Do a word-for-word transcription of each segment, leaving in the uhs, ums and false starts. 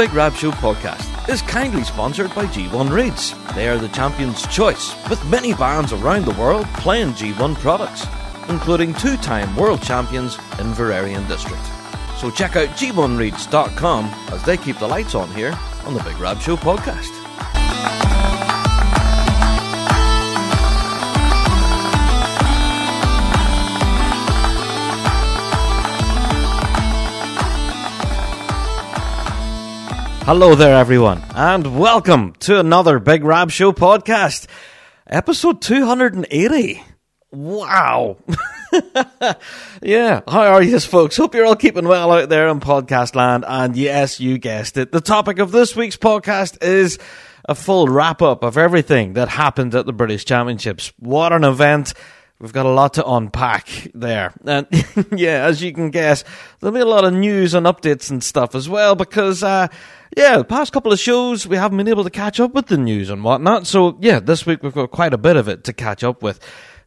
Big Rab Show podcast is kindly sponsored by G one Reeds. They are the champion's choice, with many bands around the world playing G one products, including two-time world champions in Verarian District. So check out G one reeds dot com as they keep the lights on here on the Big Rab Show podcast. Hello there, everyone, and welcome to another Big Rab Show podcast, episode two hundred eighty. Wow. Yeah, how are you, folks? Hope you're all keeping well out there in podcast land, and yes, you guessed it. The topic of this week's podcast is a full wrap-up of everything that happened at the British Championships. What an event. We've got a lot to unpack there. And yeah, as you can guess, there'll be a lot of news and updates and stuff as well because, uh, yeah, the past couple of shows, we haven't been able to catch up with the news and whatnot. So yeah, this week we've got quite a bit of it to catch up with.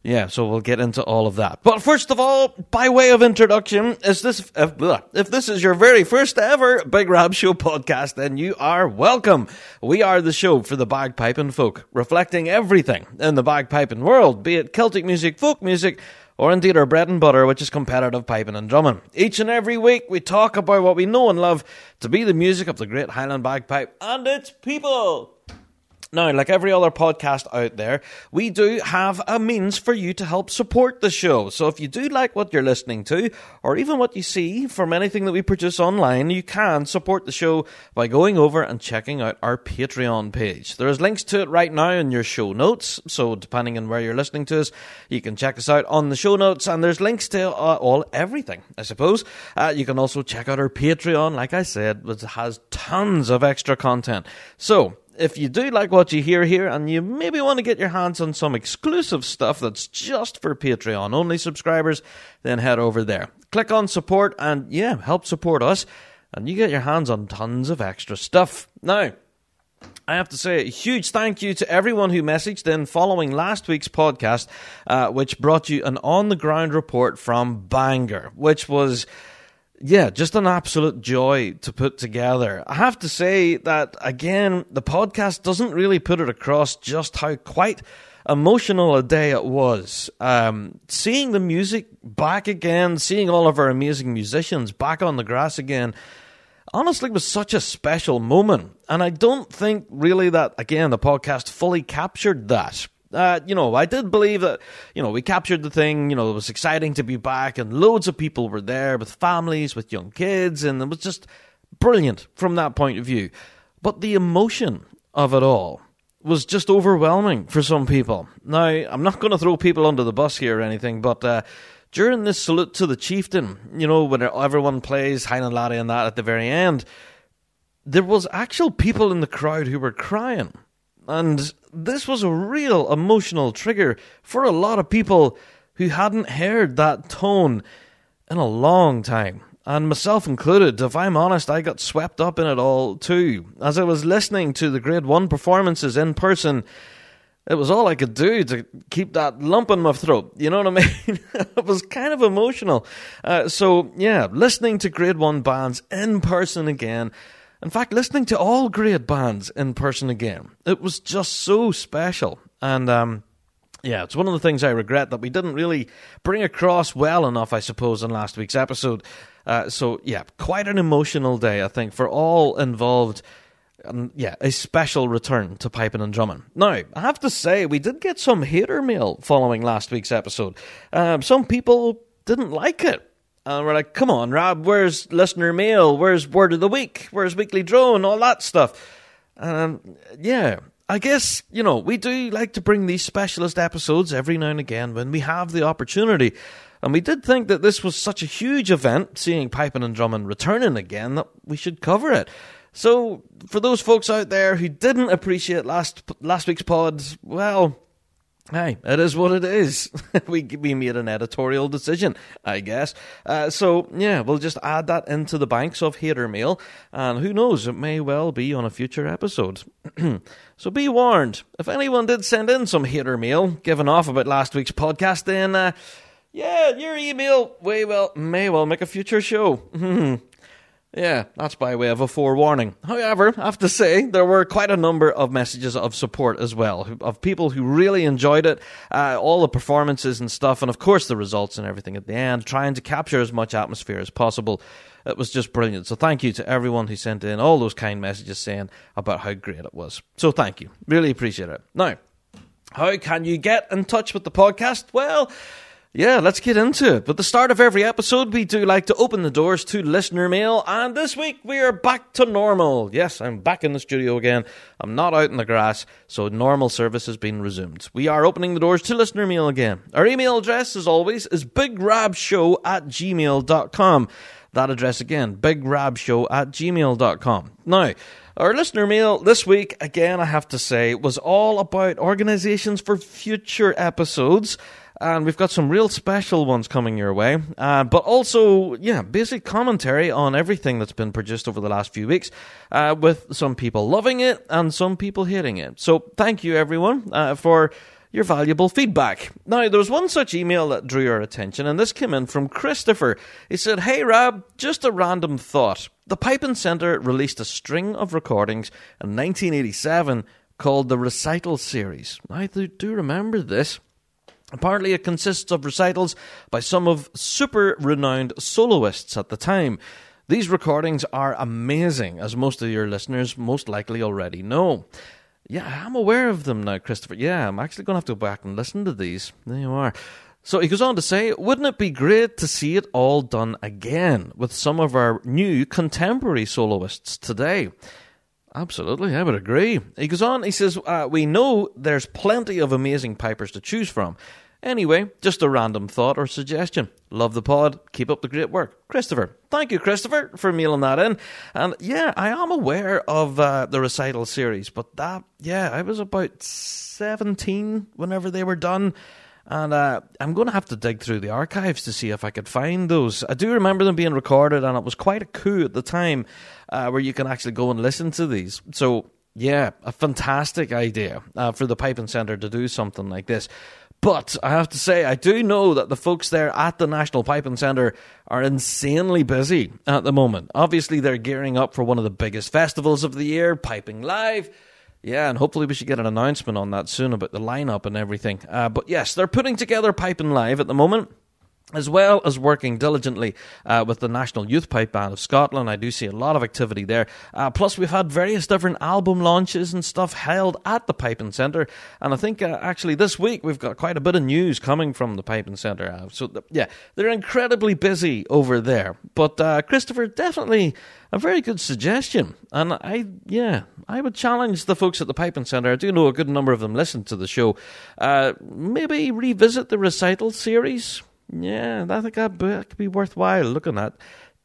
Yeah, so we'll get into all of that. But first of all, by way of introduction, is this if, if this is your very first ever Big Rab Show podcast, then you are welcome. We are the show for the bagpiping folk, reflecting everything in the bagpiping world, be it Celtic music, folk music, or indeed our bread and butter, which is competitive piping and drumming. Each and every week, we talk about what we know and love to be the music of the great Highland bagpipe and its people. Now, like every other podcast out there, we do have a means for you to help support the show. So if you do like what you're listening to, or even what you see from anything that we produce online, you can support the show by going over and checking out our Patreon page. There's links to it right now in your show notes. So depending on where you're listening to us, you can check us out on the show notes. And there's links to uh, all everything, I suppose. Uh, you can also check out our Patreon, like I said, which has tons of extra content. So if you do like what you hear here and you maybe want to get your hands on some exclusive stuff that's just for Patreon-only subscribers, then head over there. Click on support and, yeah, help support us, and you get your hands on tons of extra stuff. Now, I have to say a huge thank you to everyone who messaged in following last week's podcast, uh, which brought you an on-the-ground report from Bangor, which was, yeah, just an absolute joy to put together. I have to say that, again, the podcast doesn't really put it across just how quite emotional a day it was. Um, seeing the music back again, seeing all of our amazing musicians back on the grass again, honestly was such a special moment. And I don't think really that, again, the podcast fully captured that. Uh, you know, I did believe that, you know, we captured the thing, you know, it was exciting to be back and loads of people were there with families, with young kids, and it was just brilliant from that point of view. But the emotion of it all was just overwhelming for some people. Now, I'm not going to throw people under the bus here or anything, but uh, during this salute to the chieftain, you know, when everyone plays Highland Laddie and that at the very end, there was actual people in the crowd who were crying. And this was a real emotional trigger for a lot of people who hadn't heard that tone in a long time. And myself included, if I'm honest, I got swept up in it all too. As I was listening to the Grade one performances in person, it was all I could do to keep that lump in my throat. You know what I mean? It was kind of emotional. Uh, so, yeah, listening to Grade one bands in person again. In fact, listening to all great bands in person again, it was just so special. And, um, yeah, it's one of the things I regret that we didn't really bring across well enough, I suppose, in last week's episode. Uh, so, yeah, quite an emotional day, I think, for all involved. Um, yeah, a special return to piping and drumming. Now, I have to say, we did get some hater mail following last week's episode. Um, some people didn't like it. And we're like, come on, Rab, where's listener mail? Where's word of the week? Where's weekly drone? All that stuff. Um, yeah, I guess, you know, we do like to bring these specialist episodes every now and again when we have the opportunity. And we did think that this was such a huge event, seeing piping and drumming returning again, that we should cover it. So for those folks out there who didn't appreciate last last week's pod, well, hey, it is what it is. we we made an editorial decision, I guess. Uh, so, yeah, we'll just add that into the banks of hater mail. And who knows, it may well be on a future episode. So be warned, if anyone did send in some hater mail, given off about last week's podcast, then, uh, yeah, your email may well, may well make a future show. Yeah, that's by way of a forewarning. However, I have to say, there were quite a number of messages of support as well, of people who really enjoyed it, uh, all the performances and stuff, and of course the results and everything at the end, trying to capture as much atmosphere as possible. It was just brilliant. So thank you to everyone who sent in all those kind messages saying about how great it was. So thank you. Really appreciate it. Now, how can you get in touch with the podcast? Well, yeah, let's get into it. At the start of every episode, we do like to open the doors to listener mail, and this week we are back to normal. Yes, I'm back in the studio again. I'm not out in the grass, so normal service has been resumed. We are opening the doors to listener mail again. Our email address, as always, is bigrabshow at gmail dot com. That address again, bigrabshow at gmail dot com. Now, our listener mail this week, again, I have to say, was all about organisations for future episodes. And we've got some real special ones coming your way. Uh, but also, yeah, basic commentary on everything that's been produced over the last few weeks, uh, with some people loving it and some people hating it. So thank you, everyone, uh, for your valuable feedback. Now, there was one such email that drew our attention, and this came in from Christopher. He said, "Hey, Rab, just a random thought. The Piping Centre released a string of recordings in nineteen eighty-seven called the Recital Series." I do remember this. Apparently, it consists of recitals by some of super-renowned soloists at the time. These recordings are amazing, as most of your listeners most likely already know. Yeah, I'm aware of them now, Christopher. Yeah, I'm actually going to have to go back and listen to these. There you are. So he goes on to say, "Wouldn't it be great to see it all done again with some of our new contemporary soloists today?" Absolutely, I would agree. He goes on, he says, uh, "We know there's plenty of amazing pipers to choose from. Anyway, just a random thought or suggestion. Love the pod. Keep up the great work." Christopher. Thank you, Christopher, for mailing that in. And yeah, I am aware of uh, the Recital Series, but that, yeah, I was about seventeen whenever they were done. And uh, I'm going to have to dig through the archives to see if I could find those. I do remember them being recorded, and it was quite a coup at the time uh, where you can actually go and listen to these. So, yeah, a fantastic idea uh, for the Piping Centre to do something like this. But I have to say, I do know that the folks there at the National Piping Centre are insanely busy at the moment. Obviously, they're gearing up for one of the biggest festivals of the year, Piping Live. Yeah, and hopefully we should get an announcement on that soon about the lineup and everything. Uh, but yes, they're putting together Piping Live at the moment, as well as working diligently uh, with the National Youth Pipe Band of Scotland. I do see a lot of activity there. Uh, plus, we've had various different album launches and stuff held at the Piping Centre. And I think, uh, actually, this week we've got quite a bit of news coming from the Piping Centre. Uh, so, th- yeah, they're incredibly busy over there. But, uh, Christopher, definitely a very good suggestion. And I, yeah, I would challenge the folks at the Piping Centre. I do know a good number of them listen to the show. Uh, maybe revisit the Recital Series. Yeah, I think that could be worthwhile looking at.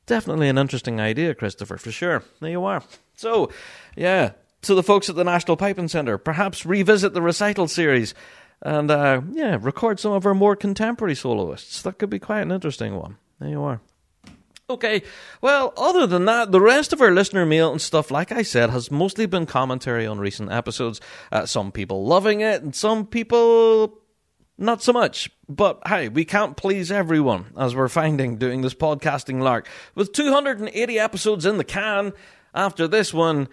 Definitely an interesting idea, Christopher, for sure. There you are. So, yeah, to the folks at the National Piping Centre, perhaps revisit the Recital Series and, uh, yeah, record some of our more contemporary soloists. That could be quite an interesting one. There you are. Okay, well, other than that, the rest of our listener mail and stuff, like I said, has mostly been commentary on recent episodes. Uh, some people loving it and some people not so much. But hey, we can't please everyone, as we're finding doing this podcasting lark. With two hundred eighty episodes in the can after this one,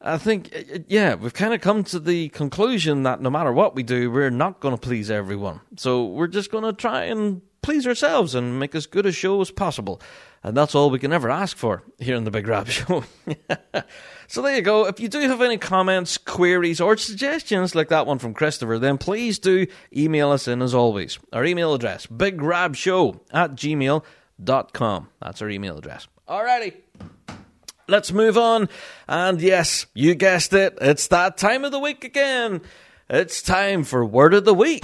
I think, yeah, we've kind of come to the conclusion that no matter what we do, we're not going to please everyone. So we're just going to try and please ourselves and make as good a show as possible. And that's all we can ever ask for here in the Big Rab Show. So there you go. If you do have any comments, queries, or suggestions like that one from Christopher, then please do email us in as always. Our email address, bigrabshow at gmail dot com. That's our email address. Alrighty. Let's move on. And yes, you guessed it. It's that time of the week again. It's time for Word of the Week.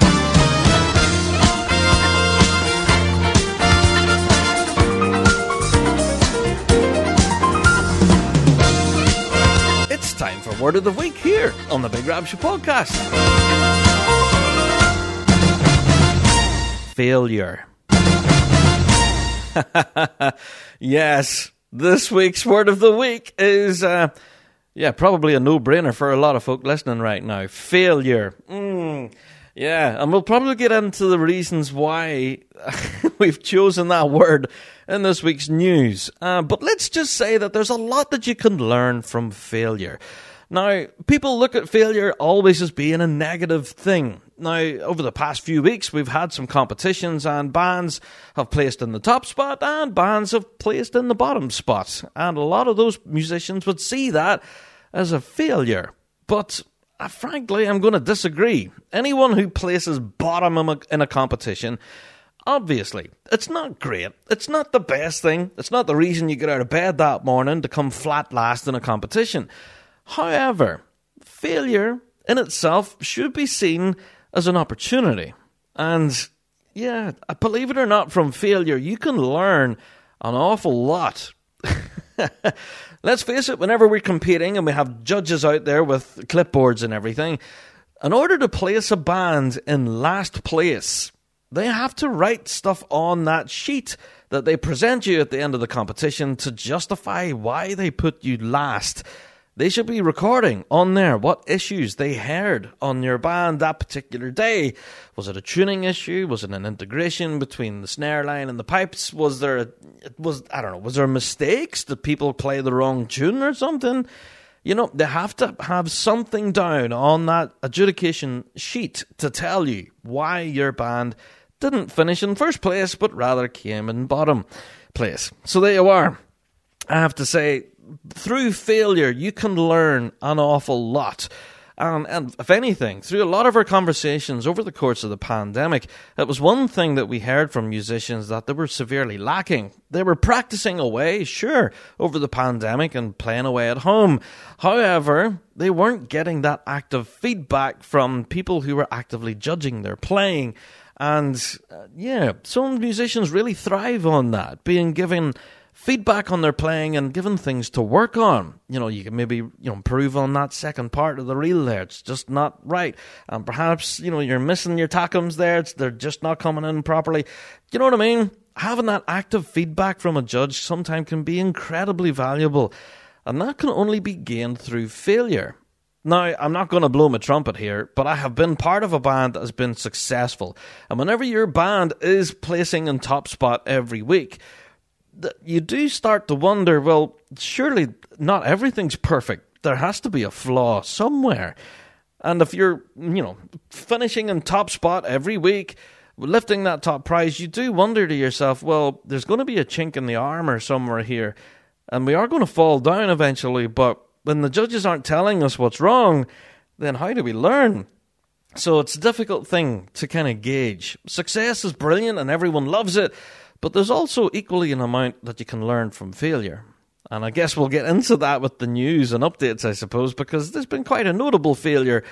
Time for Word of the Week here on the Big Rab Show podcast. Failure. Yes, this week's Word of the Week is, uh, yeah, probably a no-brainer for a lot of folk listening right now. Failure. Mm. Yeah, and we'll probably get into the reasons why we've chosen that word in this week's news. Uh, but let's just say that there's a lot that you can learn from failure. Now, people look at failure always as being a negative thing. Now, over the past few weeks, we've had some competitions and bands have placed in the top spot and bands have placed in the bottom spot. And a lot of those musicians would see that as a failure. But uh, frankly, I'm going to disagree. Anyone who places bottom in a, in a competition, obviously, it's not great. It's not the best thing. It's not the reason you get out of bed that morning to come flat last in a competition. However, failure in itself should be seen as an opportunity. And yeah, believe it or not, from failure, you can learn an awful lot. Let's face it, whenever we're competing and we have judges out there with clipboards and everything, in order to place a band in last place, they have to write stuff on that sheet that they present you at the end of the competition to justify why they put you last. They should be recording on there what issues they heard on your band that particular day. Was it a tuning issue? Was it an integration between the snare line and the pipes? Was there, a, was I don't know, was there mistakes? Did people play the wrong tune or something? You know, they have to have something down on that adjudication sheet to tell you why your band didn't finish in first place, but rather came in bottom place. So there you are. I have to say, through failure, you can learn an awful lot. Um, and if anything, through a lot of our conversations over the course of the pandemic, it was one thing that we heard from musicians that they were severely lacking. They were practicing away, sure, over the pandemic and playing away at home. However, they weren't getting that active feedback from people who were actively judging their playing. And uh, yeah, some musicians really thrive on that, being given feedback on their playing and given things to work on. You know, you can maybe, you know, improve on that second part of the reel there. It's just not right. And perhaps, you know, you're missing your tackums there. It's, they're just not coming in properly. You know what I mean? Having that active feedback from a judge sometimes can be incredibly valuable. And that can only be gained through failure. Now, I'm not going to blow my trumpet here, but I have been part of a band that has been successful. And whenever your band is placing in top spot every week, you do start to wonder, well, surely not everything's perfect. There has to be a flaw somewhere. And if you're, you know, finishing in top spot every week, lifting that top prize, you do wonder to yourself, well, there's going to be a chink in the armor somewhere here. And we are going to fall down eventually. But when the judges aren't telling us what's wrong, then how do we learn? So it's a difficult thing to kind of gauge. Success is brilliant and everyone loves it. But there's also equally an amount that you can learn from failure. And I guess we'll get into that with the news and updates, I suppose, because there's been quite a notable failure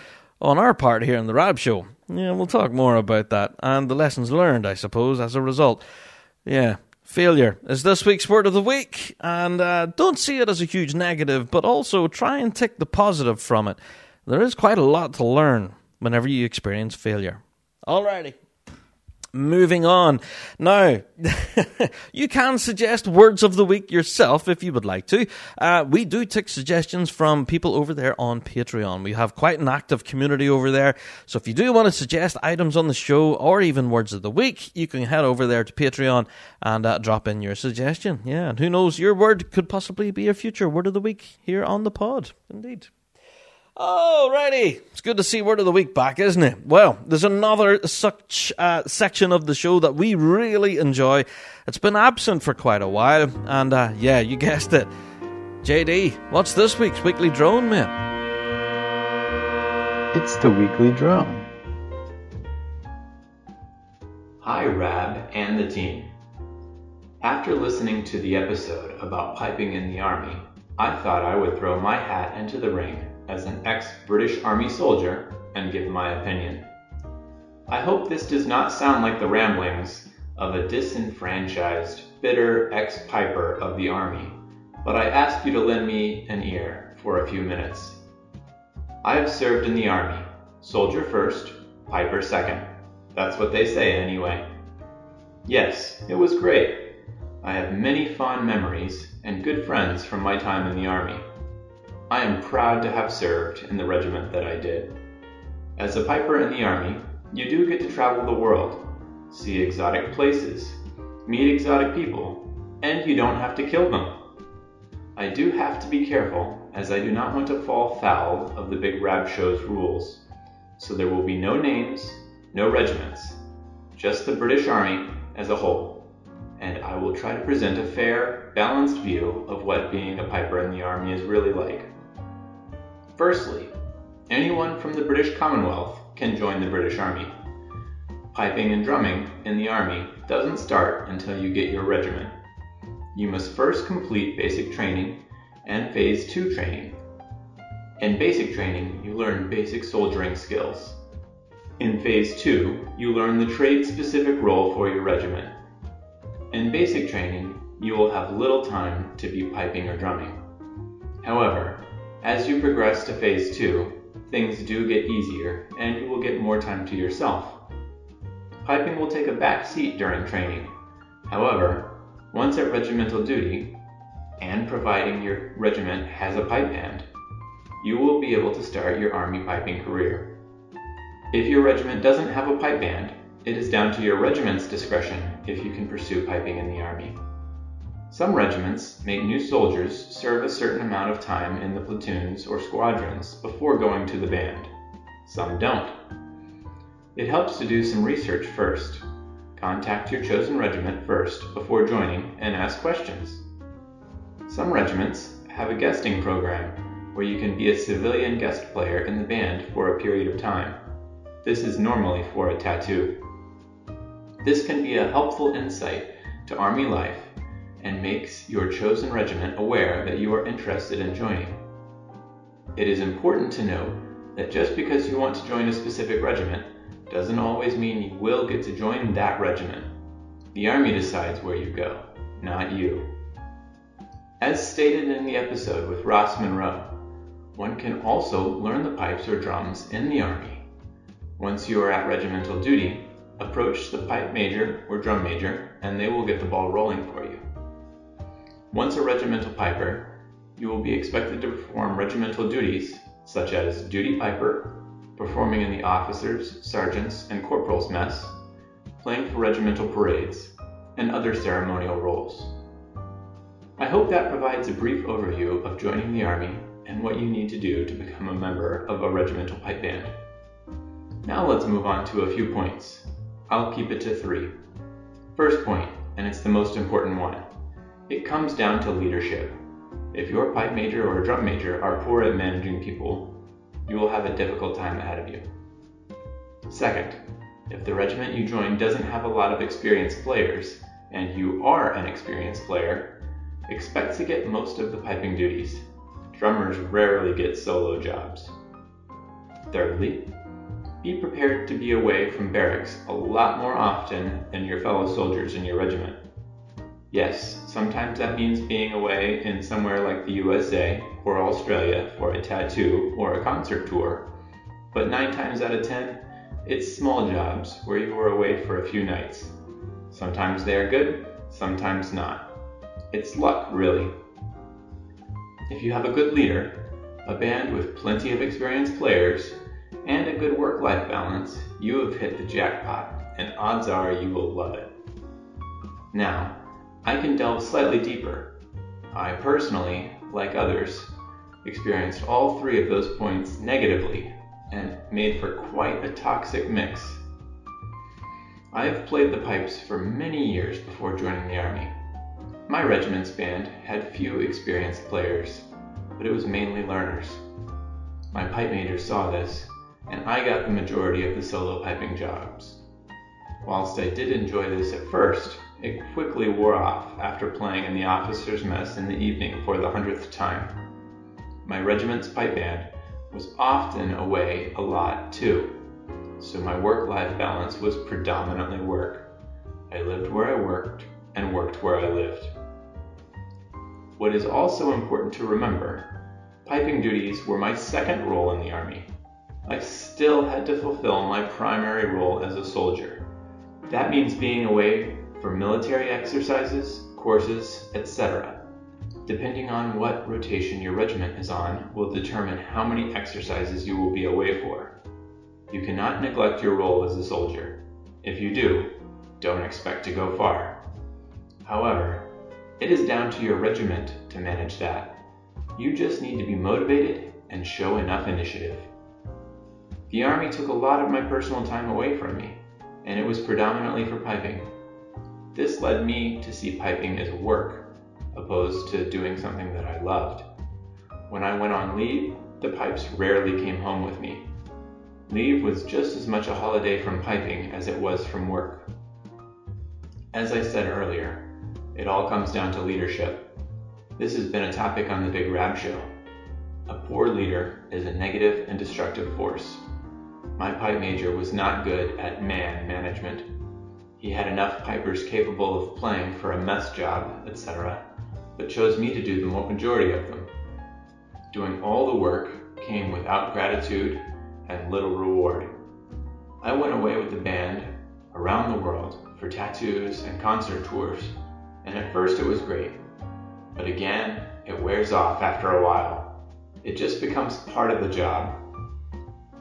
on our part here in the Rab Show. Yeah, we'll talk more about that and the lessons learned, I suppose, as a result. Yeah, failure is this week's word of the week. And uh, don't see it as a huge negative, but also try and take the positive from it. There is quite a lot to learn whenever you experience failure. Alrighty. Moving on. Now, you can suggest words of the week yourself if you would like to. Uh, we do take suggestions from people over there on Patreon. We have quite an active community over there. So if you do want to suggest items on the show or even words of the week, you can head over there to Patreon and uh, drop in your suggestion. Yeah, and who knows, your word could possibly be a future word of the week here on the pod. Indeed. Alrighty, it's good to see Word of the Week back, isn't it? Well, there's another such uh, section of the show that we really enjoy. It's been absent for quite a while, and uh, yeah, you guessed it. J D, what's this week's Weekly Drone, man? It's the Weekly Drone. Hi, Rab and the team. After listening to the episode about piping in the Army, I thought I would throw my hat into the ring as an ex-British Army soldier and give my opinion. I hope this does not sound like the ramblings of a disenfranchised, bitter ex-piper of the Army, but I ask you to lend me an ear for a few minutes. I have served in the Army, soldier first, piper second. That's what they say anyway. Yes, it was great. I have many fond memories and good friends from my time in the Army. I am proud to have served in the regiment that I did. As a piper in the Army, You do get to travel the world, see exotic places, meet exotic people, and you don't have to kill them. I do have to be careful, as I do not want to fall foul of the Big Rab Show's rules, so there will be no names, no regiments, just the British Army as a whole, and I will try to present a fair, balanced view of what being a piper in the Army is really like. Firstly, anyone from the British Commonwealth can join the British Army. Piping and drumming in the Army doesn't start until you get your regiment. You must first complete basic training and phase two training. In basic training, you learn basic soldiering skills. In phase two, you learn the trade-specific role for your regiment. In basic training, you will have little time to be piping or drumming. However, as you progress to phase two, things do get easier and you will get more time to yourself. Piping will take a back seat during training. However, once at regimental duty, and providing your regiment has a pipe band, you will be able to start your Army piping career. If your regiment doesn't have a pipe band, it is down to your regiment's discretion if you can pursue piping in the Army. Some regiments make new soldiers serve a certain amount of time in the platoons or squadrons before going to the band. Some don't. It helps to do some research first. Contact your chosen regiment first before joining and ask questions. Some regiments have a guesting program where you can be a civilian guest player in the band for a period of time. This is normally for a tattoo. This can be a helpful insight to Army life and makes your chosen regiment aware that you are interested in joining. It is important to note that just because you want to join a specific regiment doesn't always mean you will get to join that regiment. The Army decides where you go, not you. As stated in the episode with Ross Monroe, one can also learn the pipes or drums in the Army. Once you are at regimental duty, approach the pipe major or drum major, and they will get the ball rolling for you. Once a regimental piper, you will be expected to perform regimental duties, such as duty piper, performing in the officers', sergeants', and corporals' mess, playing for regimental parades, and other ceremonial roles. I hope that provides a brief overview of joining the Army and what you need to do to become a member of a regimental pipe band. Now let's move on to a few points. I'll keep it to three. First point, and it's the most important one. It comes down to leadership. If your pipe major or drum major are poor at managing people, you will have a difficult time ahead of you. Second, if the regiment you join doesn't have a lot of experienced players, and you are an experienced player, expect to get most of the piping duties. Drummers rarely get solo jobs. Thirdly, be prepared to be away from barracks a lot more often than your fellow soldiers in your regiment. Yes, sometimes that means being away in somewhere like the U S A or Australia for a tattoo or a concert tour, but nine times out of ten, it's small jobs where you are away for a few nights. Sometimes they are good, sometimes not. It's luck, really. If you have a good leader, a band with plenty of experienced players, and a good work-life balance, you have hit the jackpot, and odds are you will love it. Now, I can delve slightly deeper. I personally, like others, experienced all three of those points negatively, and made for quite a toxic mix. I have played the pipes for many years before joining the Army. My regiment's band had few experienced players, but it was mainly learners. My pipe major saw this, and I got the majority of the solo piping jobs. Whilst I did enjoy this at first, it quickly wore off after playing in the officers' mess in the evening for the hundredth time. My regiment's pipe band was often away a lot too, so my work-life balance was predominantly work. I lived where I worked and worked where I lived. What is also important to remember, piping duties were my second role in the Army. I still had to fulfill my primary role as a soldier. That means being away for military exercises, courses, et cetera. Depending on what rotation your regiment is on will determine how many exercises you will be away for. You cannot neglect your role as a soldier. If you do, don't expect to go far. However, it is down to your regiment to manage that. You just need to be motivated and show enough initiative. The Army took a lot of my personal time away from me, and it was predominantly for piping. This led me to see piping as work, opposed to doing something that I loved. When I went on leave, the pipes rarely came home with me. Leave was just as much a holiday from piping as it was from work. As I said earlier, it all comes down to leadership. This has been a topic on the Big Rab Show. A poor leader is a negative and destructive force. My pipe major was not good at man management. He had enough pipers capable of playing for a mess job, et cetera, but chose me to do the majority of them. Doing all the work came without gratitude and little reward. I went away with the band around the world for tattoos and concert tours, and at first it was great, but again, it wears off after a while. It just becomes part of the job.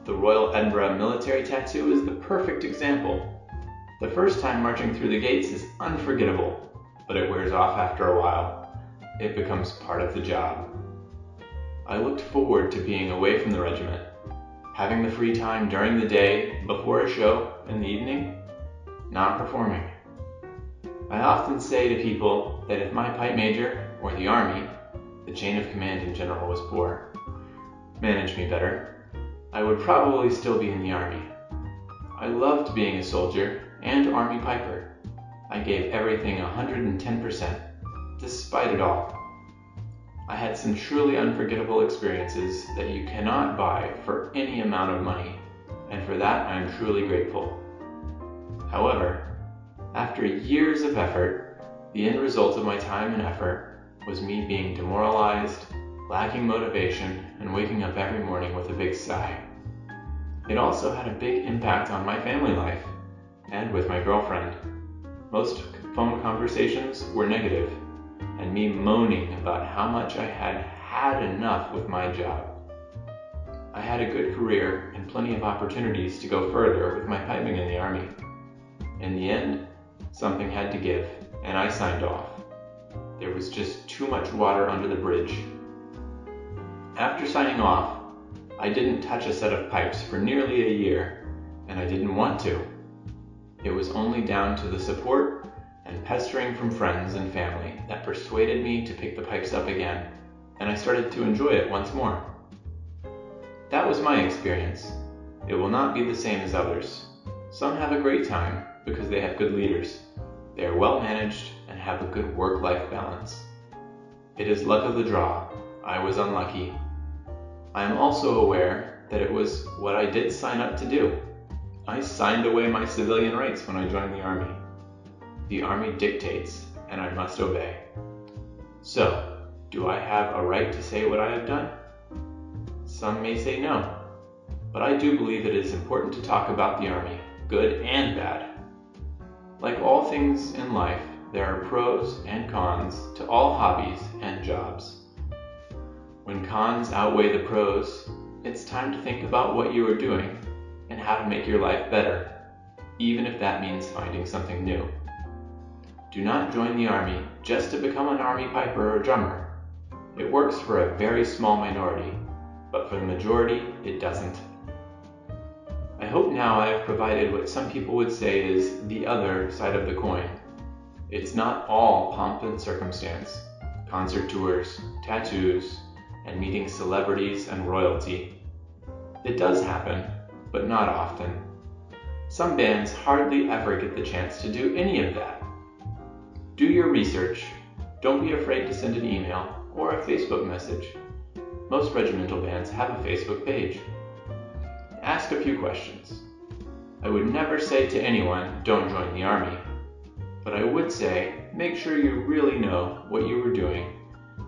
The Royal Edinburgh military tattoo is the perfect example. The first time marching through the gates is unforgettable, but it wears off after a while. It becomes part of the job. I looked forward to being away from the regiment, having the free time during the day, before a show, in the evening, not performing. I often say to people that if my pipe major, or the Army, the chain of command in general was poor, managed me better, I would probably still be in the Army. I loved being a soldier and Army piper. I gave everything one hundred ten percent, despite it all. I had some truly unforgettable experiences that you cannot buy for any amount of money, and for that I am truly grateful. However, after years of effort, the end result of my time and effort was me being demoralized, lacking motivation, and waking up every morning with a big sigh. It also had a big impact on my family life, and with my girlfriend. Most phone conversations were negative, and me moaning about how much I had had enough with my job. I had a good career and plenty of opportunities to go further with my piping in the Army. In the end, something had to give, and I signed off. There was just too much water under the bridge. After signing off, I didn't touch a set of pipes for nearly a year, and I didn't want to. It was only down to the support and pestering from friends and family that persuaded me to pick the pipes up again, and I started to enjoy it once more. That was my experience. It will not be the same as others. Some have a great time because they have good leaders. They are well managed and have a good work-life balance. It is luck of the draw. I was unlucky. I am also aware that it was what I did sign up to do. I signed away my civilian rights when I joined the Army. The Army dictates, and I must obey. So, do I have a right to say what I have done? Some may say no, but I do believe it is important to talk about the Army, good and bad. Like all things in life, there are pros and cons to all hobbies and jobs. When cons outweigh the pros, it's time to think about what you are doing and how to make your life better, even if that means finding something new. Do not join the Army just to become an Army piper or drummer. It works for a very small minority, but for the majority, it doesn't. I hope now I have provided what some people would say is the other side of the coin. It's not all pomp and circumstance, concert tours, tattoos, and meeting celebrities and royalty. It does happen, but not often. Some bands hardly ever get the chance to do any of that. Do your research. Don't be afraid to send an email or a Facebook message. Most regimental bands have a Facebook page. Ask a few questions. I would never say to anyone, don't join the Army, but I would say, make sure you really know what you were doing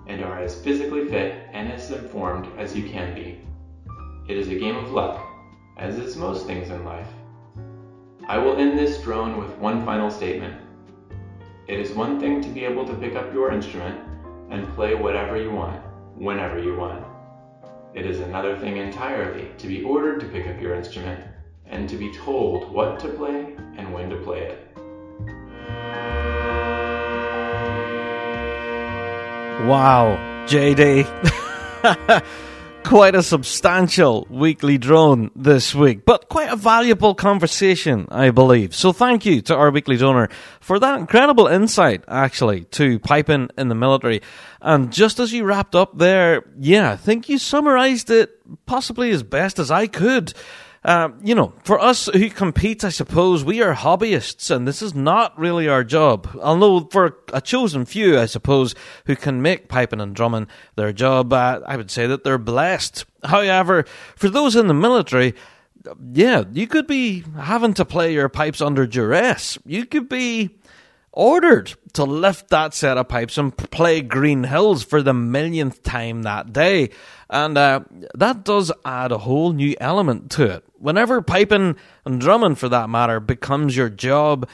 and are as physically fit and as informed as you can be. It is a game of luck, as is most things in life. I will end this drone with one final statement. It is one thing to be able to pick up your instrument and play whatever you want, whenever you want. It is another thing entirely to be ordered to pick up your instrument and to be told what to play and when to play it. Wow, J D. Quite a substantial weekly drone this week, but quite a valuable conversation, I believe. So thank you to our weekly donor for that incredible insight, actually, to piping in the military. And just as you wrapped up there, yeah, I think you summarised it possibly as best as I could. Uh, you know, for us who compete, I suppose, we are hobbyists, and this is not really our job. Although for a chosen few, I suppose, who can make piping and drumming their job, uh, I would say that they're blessed. However, for those in the military, yeah, you could be having to play your pipes under duress. You could be ordered to lift that set of pipes and play Green Hills for the millionth time that day. And uh, that does add a whole new element to it. Whenever piping and drumming, for that matter, becomes your job,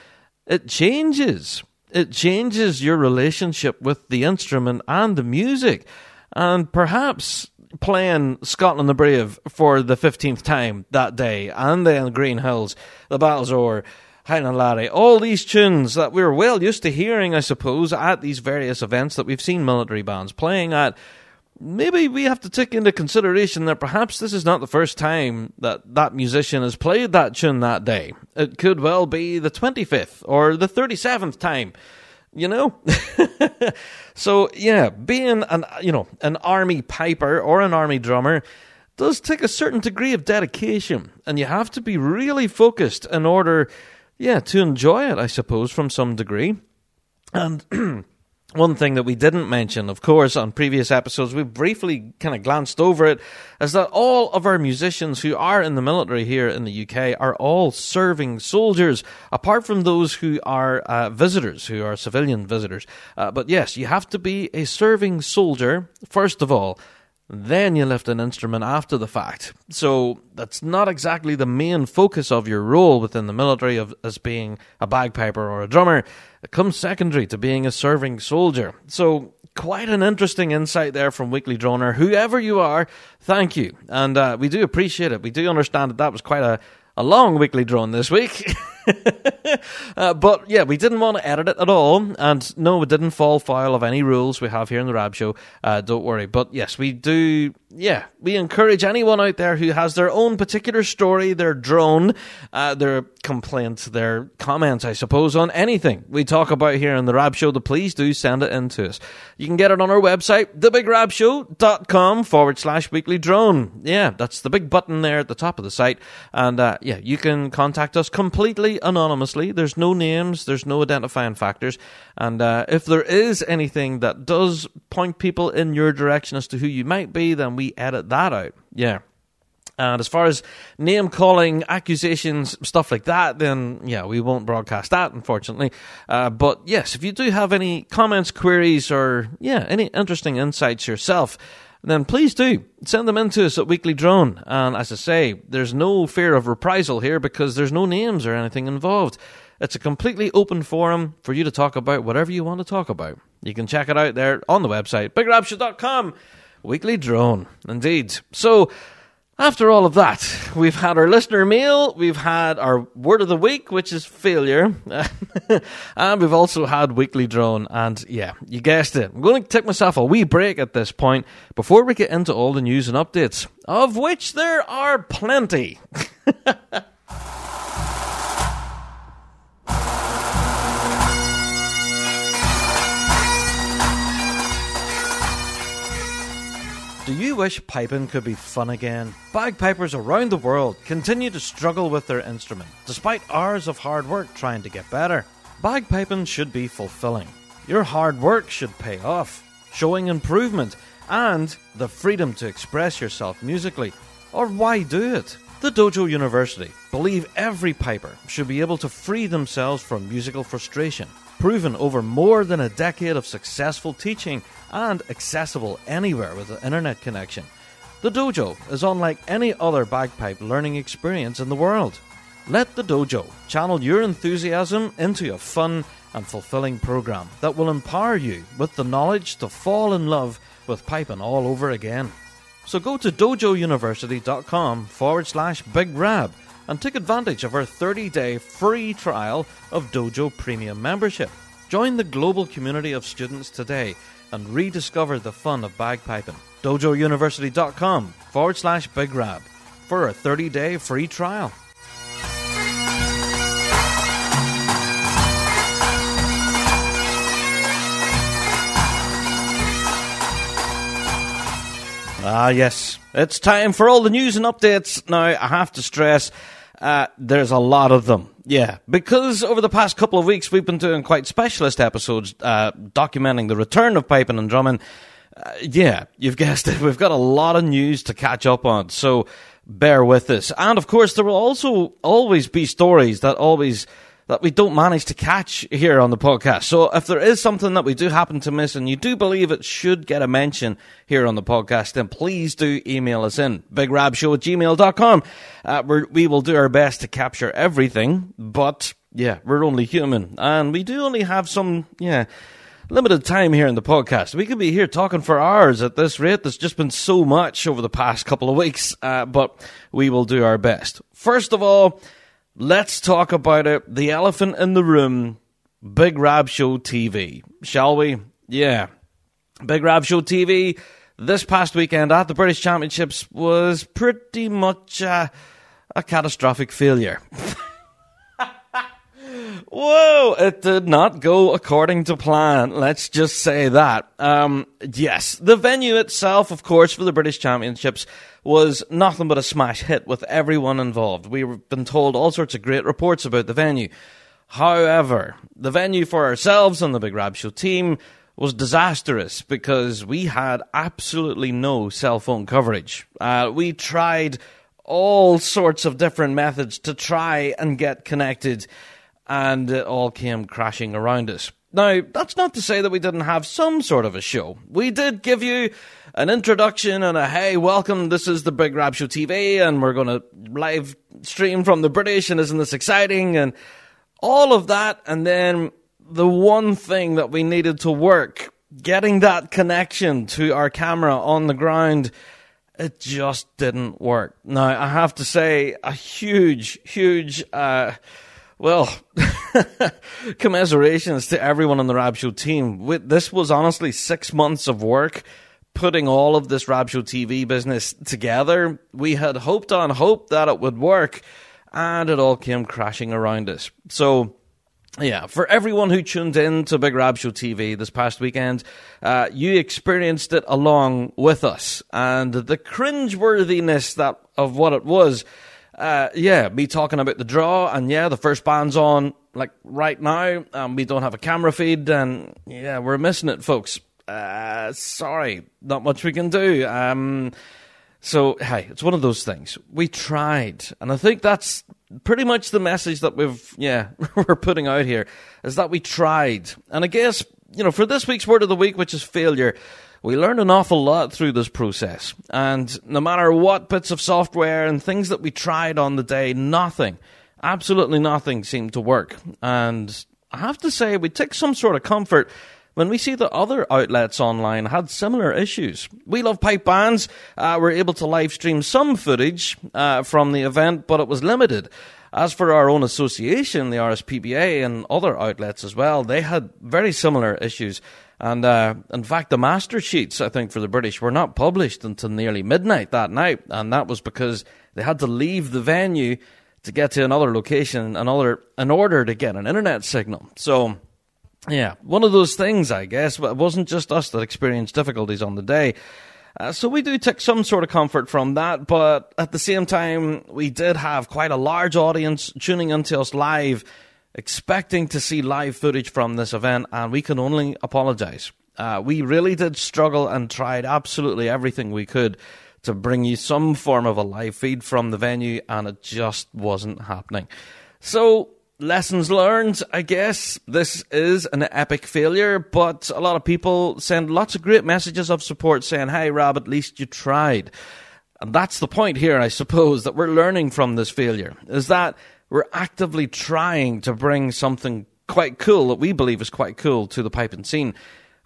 it changes. It changes your relationship with the instrument and the music. And perhaps playing Scotland the Brave for the fifteenth time that day, and then Green Hills, the Battles O'er, Highland Laddie, all these tunes that we're well used to hearing, I suppose, at these various events that we've seen military bands playing at. Maybe we have to take into consideration that perhaps this is not the first time that that musician has played that tune that day. It could well be the twenty-fifth or the thirty-seventh time, you know? So, yeah, being an, you know, an army piper or an army drummer does take a certain degree of dedication, and you have to be really focused in order, yeah, to enjoy it, I suppose, from some degree. And one thing that we didn't mention, of course, on previous episodes, we briefly kind of glanced over it, is that all of our musicians who are in the military here in the U K are all serving soldiers, apart from those who are uh, visitors, who are civilian visitors. Uh, but yes, you have to be a serving soldier, first of all, then you lift an instrument after the fact. So that's not exactly the main focus of your role within the military of, as being a bagpiper or a drummer. It comes secondary to being a serving soldier. So quite an interesting insight there from Weekly Droner. Whoever you are, thank you. And uh, we do appreciate it. We do understand that that was quite a, a long Weekly Drone this week. uh, but yeah, we didn't want to edit it at all, and no, it didn't fall foul of any rules we have here in the Rab Show, uh, don't worry. But yes, we do, yeah, we encourage anyone out there who has their own particular story, their drone, uh, their complaints, their comments, I suppose, on anything we talk about here in the Rab Show, to please do send it in to us. You can get it on our website, thebigrabshow.com forward slash weekly drone. Yeah, that's the big button there at the top of the site, and uh, yeah, you can contact us completely anonymously. There's no names, there's no identifying factors, and uh, if there is anything that does point people in your direction as to who you might be, then we edit that out. Yeah. And as far as name-calling, accusations, stuff like that, then, yeah, we won't broadcast that, unfortunately. Uh, but, yes, if you do have any comments, queries, or, yeah, any interesting insights yourself, then please do send them in to us at Weekly Drone. And as I say, there's no fear of reprisal here because there's no names or anything involved. It's a completely open forum for you to talk about whatever you want to talk about. You can check it out there on the website, big rab show dot com, Weekly Drone, indeed. So, after all of that, we've had our listener mail, we've had our word of the week, which is failure, and we've also had Weekly Drone, and yeah, you guessed it. I'm going to take myself a wee break at this point before we get into all the news and updates, of which there are plenty. Do you wish piping could be fun again? Bagpipers around the world continue to struggle with their instrument, despite hours of hard work trying to get better. Bagpiping should be fulfilling. Your hard work should pay off, showing improvement and the freedom to express yourself musically. Or why do it? The Dojo University believe every piper should be able to free themselves from musical frustration, proven over more than a decade of successful teaching and accessible anywhere with an internet connection. The Dojo is unlike any other bagpipe learning experience in the world. Let the Dojo channel your enthusiasm into a fun and fulfilling program that will empower you with the knowledge to fall in love with piping all over again. So go to dojo university dot com forward slash big rab and took advantage of our thirty-day free trial of Dojo Premium membership. Join the global community of students today and rediscover the fun of bagpiping. dojo university dot com forward slash Big Rab for a thirty-day free trial. Ah, yes. It's time for all the news and updates. Now, I have to stress, uh, there's a lot of them. Yeah, because over the past couple of weeks, we've been doing quite specialist episodes uh, documenting the return of piping and drumming. Uh, yeah, you've guessed it. We've got a lot of news to catch up on, so bear with us. And, of course, there will also always be stories that always... that we don't manage to catch here on the podcast. So if there is something that we do happen to miss and you do believe it should get a mention here on the podcast, then please do email us in, big rab show at gmail dot com. Uh, we're, we will do our best to capture everything, but, yeah, we're only human. And we do only have some, yeah, limited time here in the podcast. We could be here talking for hours at this rate. There's just been so much over the past couple of weeks, uh, but we will do our best. First of all, let's talk about it, the elephant in the room, Big Rab Show T V, shall we? Yeah. Big Rab Show T V, this past weekend at the British Championships, was pretty much uh, a catastrophic failure. Whoa, it did not go according to plan, let's just say that. Um, yes, the venue itself, of course, for the British Championships was nothing but a smash hit with everyone involved. We've been told all sorts of great reports about the venue. However, the venue for ourselves and the Big Rab Show team was disastrous because we had absolutely no cell phone coverage. Uh, we tried all sorts of different methods to try and get connected, and it all came crashing around us. Now, that's not to say that we didn't have some sort of a show. We did give you an introduction and a, hey, welcome, this is the Big Rab Show T V, and we're going to live stream from the British, and isn't this exciting, and all of that. And then the one thing that we needed to work, getting that connection to our camera on the ground, it just didn't work. Now, I have to say, a huge, huge... uh Well, commiserations to everyone on the Rab Show team. This was honestly six months of work putting all of this Rab Show T V business together. We had hoped on hope that it would work, and it all came crashing around us. So, yeah, for everyone who tuned in to Big Rab Show T V this past weekend, uh, you experienced it along with us. And the cringeworthiness that, of what it was, Uh, yeah, me talking about the draw, and yeah, the first band's on, like, right now, and we don't have a camera feed, and yeah, we're missing it, folks. Uh, sorry, not much we can do. Um, so, hey, it's one of those things. We tried, and I think that's pretty much the message that we've, yeah, we're putting out here, is that we tried. And I guess, you know, for this week's Word of the Week, which is failure, we learned an awful lot through this process, and no matter what bits of software and things that we tried on the day, nothing, absolutely nothing seemed to work. And I have to say, we take some sort of comfort when we see that other outlets online had similar issues. We Love Pipe Bands uh, were able to live stream some footage uh, from the event, but it was limited. As for our own association, the R S P B A, and other outlets as well, they had very similar issues. And uh, in fact, the master sheets, I think, for the British were not published until nearly midnight that night. And that was because they had to leave the venue to get to another location another, in order to get an internet signal. So, yeah, one of those things, I guess. But it wasn't just us that experienced difficulties on the day. Uh, so we do take some sort of comfort from that, but at the same time, we did have quite a large audience tuning into us live, expecting to see live footage from this event, and we can only apologise. Uh, we really did struggle and tried absolutely everything we could to bring you some form of a live feed from the venue, and it just wasn't happening. So, lessons learned, I guess. This is an epic failure, but a lot of people send lots of great messages of support saying, hey, Rab, at least you tried. And that's the point here, I suppose, that we're learning from this failure, is that we're actively trying to bring something quite cool that we believe is quite cool to the piping scene.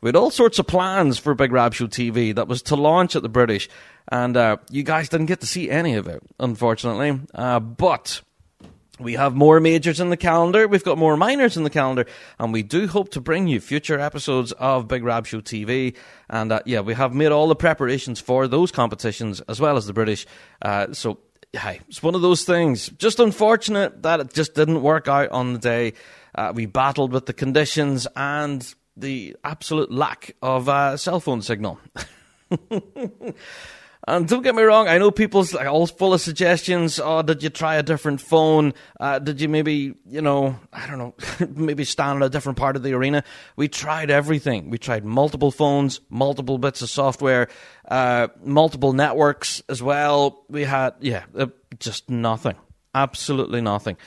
We had all sorts of plans for Big Rab Show T V that was to launch at the British, and uh, you guys didn't get to see any of it, unfortunately. Uh, but We have more majors in the calendar, we've got more minors in the calendar, and we do hope to bring you future episodes of Big Rab Show T V. And uh, yeah, we have made all the preparations for those competitions, as well as the British. Uh, so, hey, it's one of those things. Just unfortunate that it just didn't work out on the day. Uh, we battled with the conditions and the absolute lack of uh, cell phone signal. And don't get me wrong, I know people's like, all full of suggestions. Oh, did you try a different phone? Uh, did you maybe, you know, I don't know, maybe stand in a different part of the arena? We tried everything. We tried multiple phones, multiple bits of software, uh, multiple networks as well. We had, yeah, uh, just nothing. Absolutely nothing.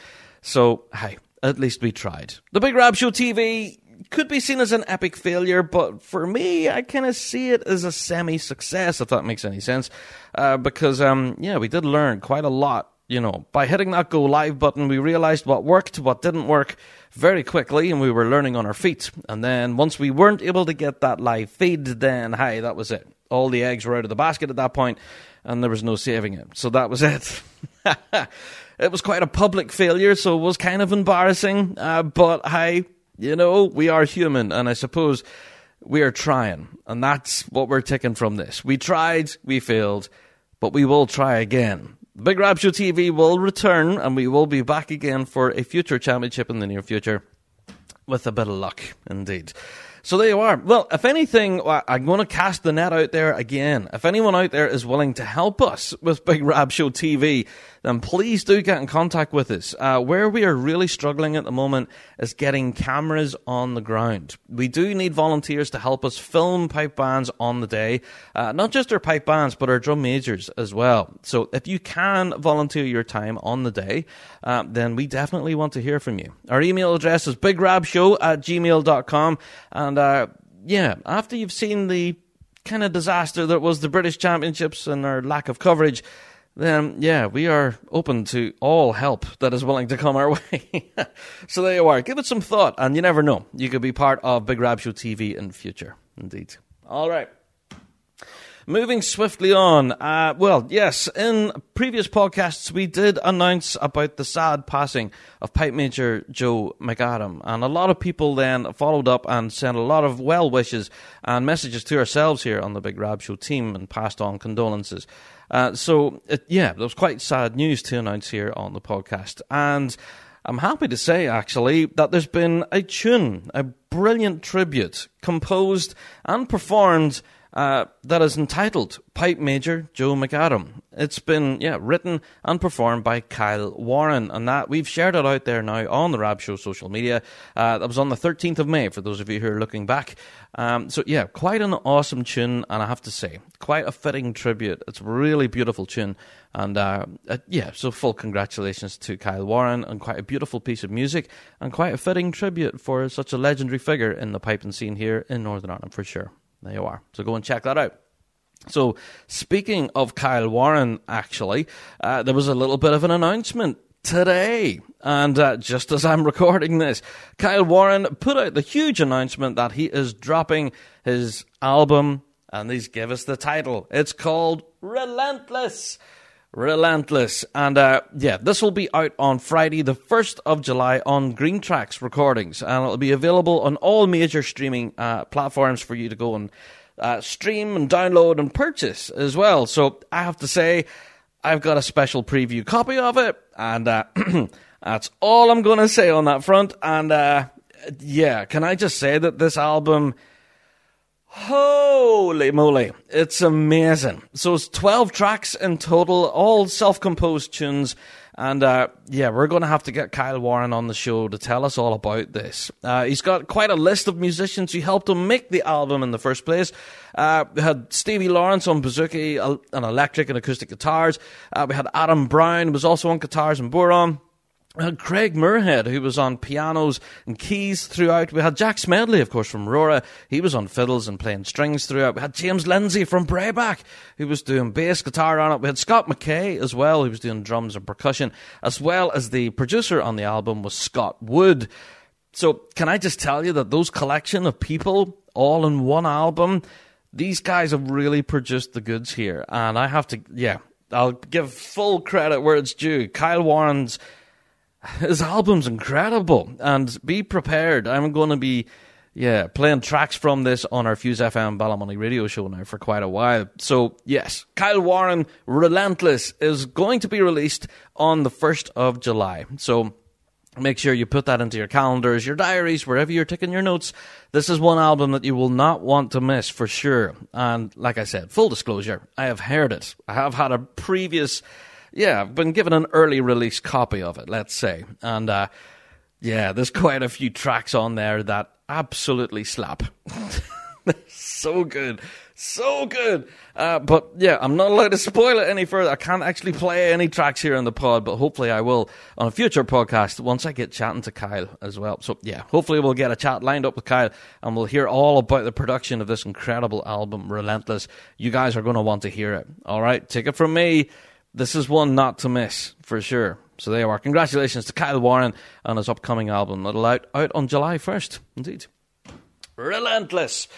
So, hey, at least we tried. The Big Rab Show T V could be seen as an epic failure, but for me, I kind of see it as a semi-success, if that makes any sense. Uh, because, um, yeah, we did learn quite a lot, you know. By hitting that go live button, we realized what worked, what didn't work very quickly, and we were learning on our feet. And then once we weren't able to get that live feed, then, hey, that was it. All the eggs were out of the basket at that point, and there was no saving it. So that was it. It was quite a public failure, so it was kind of embarrassing, uh, but, hey, you know, we are human, and I suppose we are trying, and that's what we're taking from this. We tried, we failed, but we will try again. The Big Rab Show T V will return, and we will be back again for a future championship in the near future, with a bit of luck, indeed. So there you are. Well, if anything, I'm going to cast the net out there again. If anyone out there is willing to help us with Big Rab Show T V, then please do get in contact with us. Uh, where we are really struggling at the moment is getting cameras on the ground. We do need volunteers to help us film pipe bands on the day. Uh, not just our pipe bands, but our drum majors as well. So if you can volunteer your time on the day, uh, then we definitely want to hear from you. Our email address is bigrabshow at gmail dot com. And And, uh, yeah, after you've seen the kind of disaster that was the British Championships and our lack of coverage, then, yeah, we are open to all help that is willing to come our way. So there you are. Give it some thought, and you never know. You could be part of Big Rab Show T V in the future. Indeed. All right. Moving swiftly on, uh, well, yes, in previous podcasts we did announce about the sad passing of Pipe Major Joe McAdam, and a lot of people then followed up and sent a lot of well wishes and messages to ourselves here on the Big Rab Show team and passed on condolences. Uh, so, it, yeah, it was quite sad news to announce here on the podcast, and I'm happy to say, actually, that there's been a tune, a brilliant tribute, composed and performed Uh, that is entitled Pipe Major Joe McAdam. It's been yeah written and performed by Kyle Warren, and that we've shared it out there now on the Rab Show social media. Uh, that was on the thirteenth of May, for those of you who are looking back. Um, so yeah, quite an awesome tune, and I have to say, quite a fitting tribute. It's a really beautiful tune, and uh, uh, yeah, so full congratulations to Kyle Warren, and quite a beautiful piece of music, and quite a fitting tribute for such a legendary figure in the piping scene here in Northern Ireland, for sure. There you are. So go and check that out. So speaking of Kyle Warren, actually, uh, there was a little bit of an announcement today. And uh, just as I'm recording this, Kyle Warren put out the huge announcement that he is dropping his album. And these give us the title. It's called Relentless. Relentless. And uh, yeah, this will be out on Friday, the first of July, on Green Tracks Recordings. And it'll be available on all major streaming uh, platforms for you to go and uh, stream and download and purchase as well. So I have to say, I've got a special preview copy of it. And uh, that's all I'm going to say on that front. And uh, yeah, can I just say that this album, holy moly, it's amazing. So it's twelve tracks in total, all self-composed tunes. And uh, yeah, we're going to have to get Kyle Warren on the show to tell us all about this. Uh, he's got quite a list of musicians who helped him make the album in the first place. Uh, we had Stevie Lawrence on bouzouki and electric and acoustic guitars. Uh, we had Adam Brown, who was also on guitars and boron. We had Craig Moorhead, who was on pianos and keys throughout. We had Jack Smedley, of course, from Rora. He was on fiddles and playing strings throughout. We had James Lindsay from Brayback, who was doing bass guitar on it. We had Scott McKay as well, who was doing drums and percussion, as well as the producer on the album was Scott Wood. So can I just tell you that those collection of people all in one album, these guys have really produced the goods here. And I have to, yeah, I'll give full credit where it's due. Kyle Warren's His album's incredible, and be prepared. I'm going to be yeah, playing tracks from this on our Fuse F M Ballymoney radio show now for quite a while. So, yes, Kyle Warren, Relentless, is going to be released on the first of July. So make sure you put that into your calendars, your diaries, wherever you're taking your notes. This is one album that you will not want to miss for sure. And like I said, full disclosure, I have heard it. I have had a previous... Yeah, I've been given an early release copy of it, let's say. And, uh, yeah, there's quite a few tracks on there that absolutely slap. So good. So good. Uh, but, yeah, I'm not allowed to spoil it any further. I can't actually play any tracks here on the pod, but hopefully I will on a future podcast once I get chatting to Kyle as well. So, yeah, hopefully we'll get a chat lined up with Kyle and we'll hear all about the production of this incredible album, Relentless. You guys are going to want to hear it. All right, take it from me. This is one not to miss, for sure. So there you are. Congratulations to Kyle Warren on his upcoming album that'll out, out on July first. Indeed. Relentless.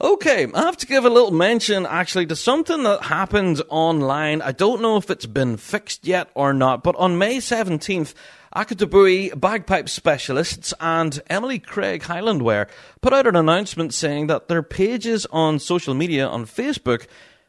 Okay, I have to give a little mention, actually, to something that happened online. I don't know if it's been fixed yet or not, but on May seventeenth, Akatabui bagpipe specialists and Emily Craig Highlandware put out an announcement saying that their pages on social media on Facebook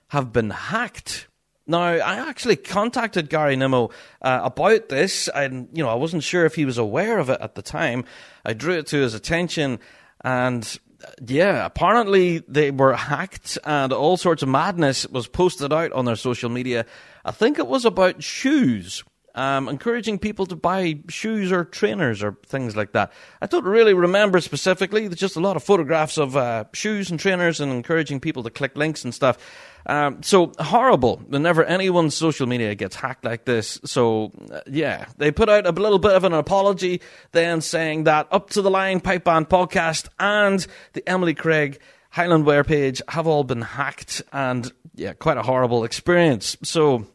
have been hacked. Now, I actually contacted Gary Nimmo uh, about this, and you know, I wasn't sure if he was aware of it at the time. I drew it to his attention, and yeah, apparently they were hacked, and all sorts of madness was posted out on their social media. I think it was about shoes, um, encouraging people to buy shoes or trainers or things like that. I don't really remember specifically. There's just a lot of photographs of uh, shoes and trainers, and encouraging people to click links and stuff. Um, so, horrible whenever anyone's social media gets hacked like this. So, uh, yeah, they put out a little bit of an apology then saying that Up to the Line Pipe Band podcast and the Emily Craig Highlandware page have all been hacked, and, yeah, quite a horrible experience. So,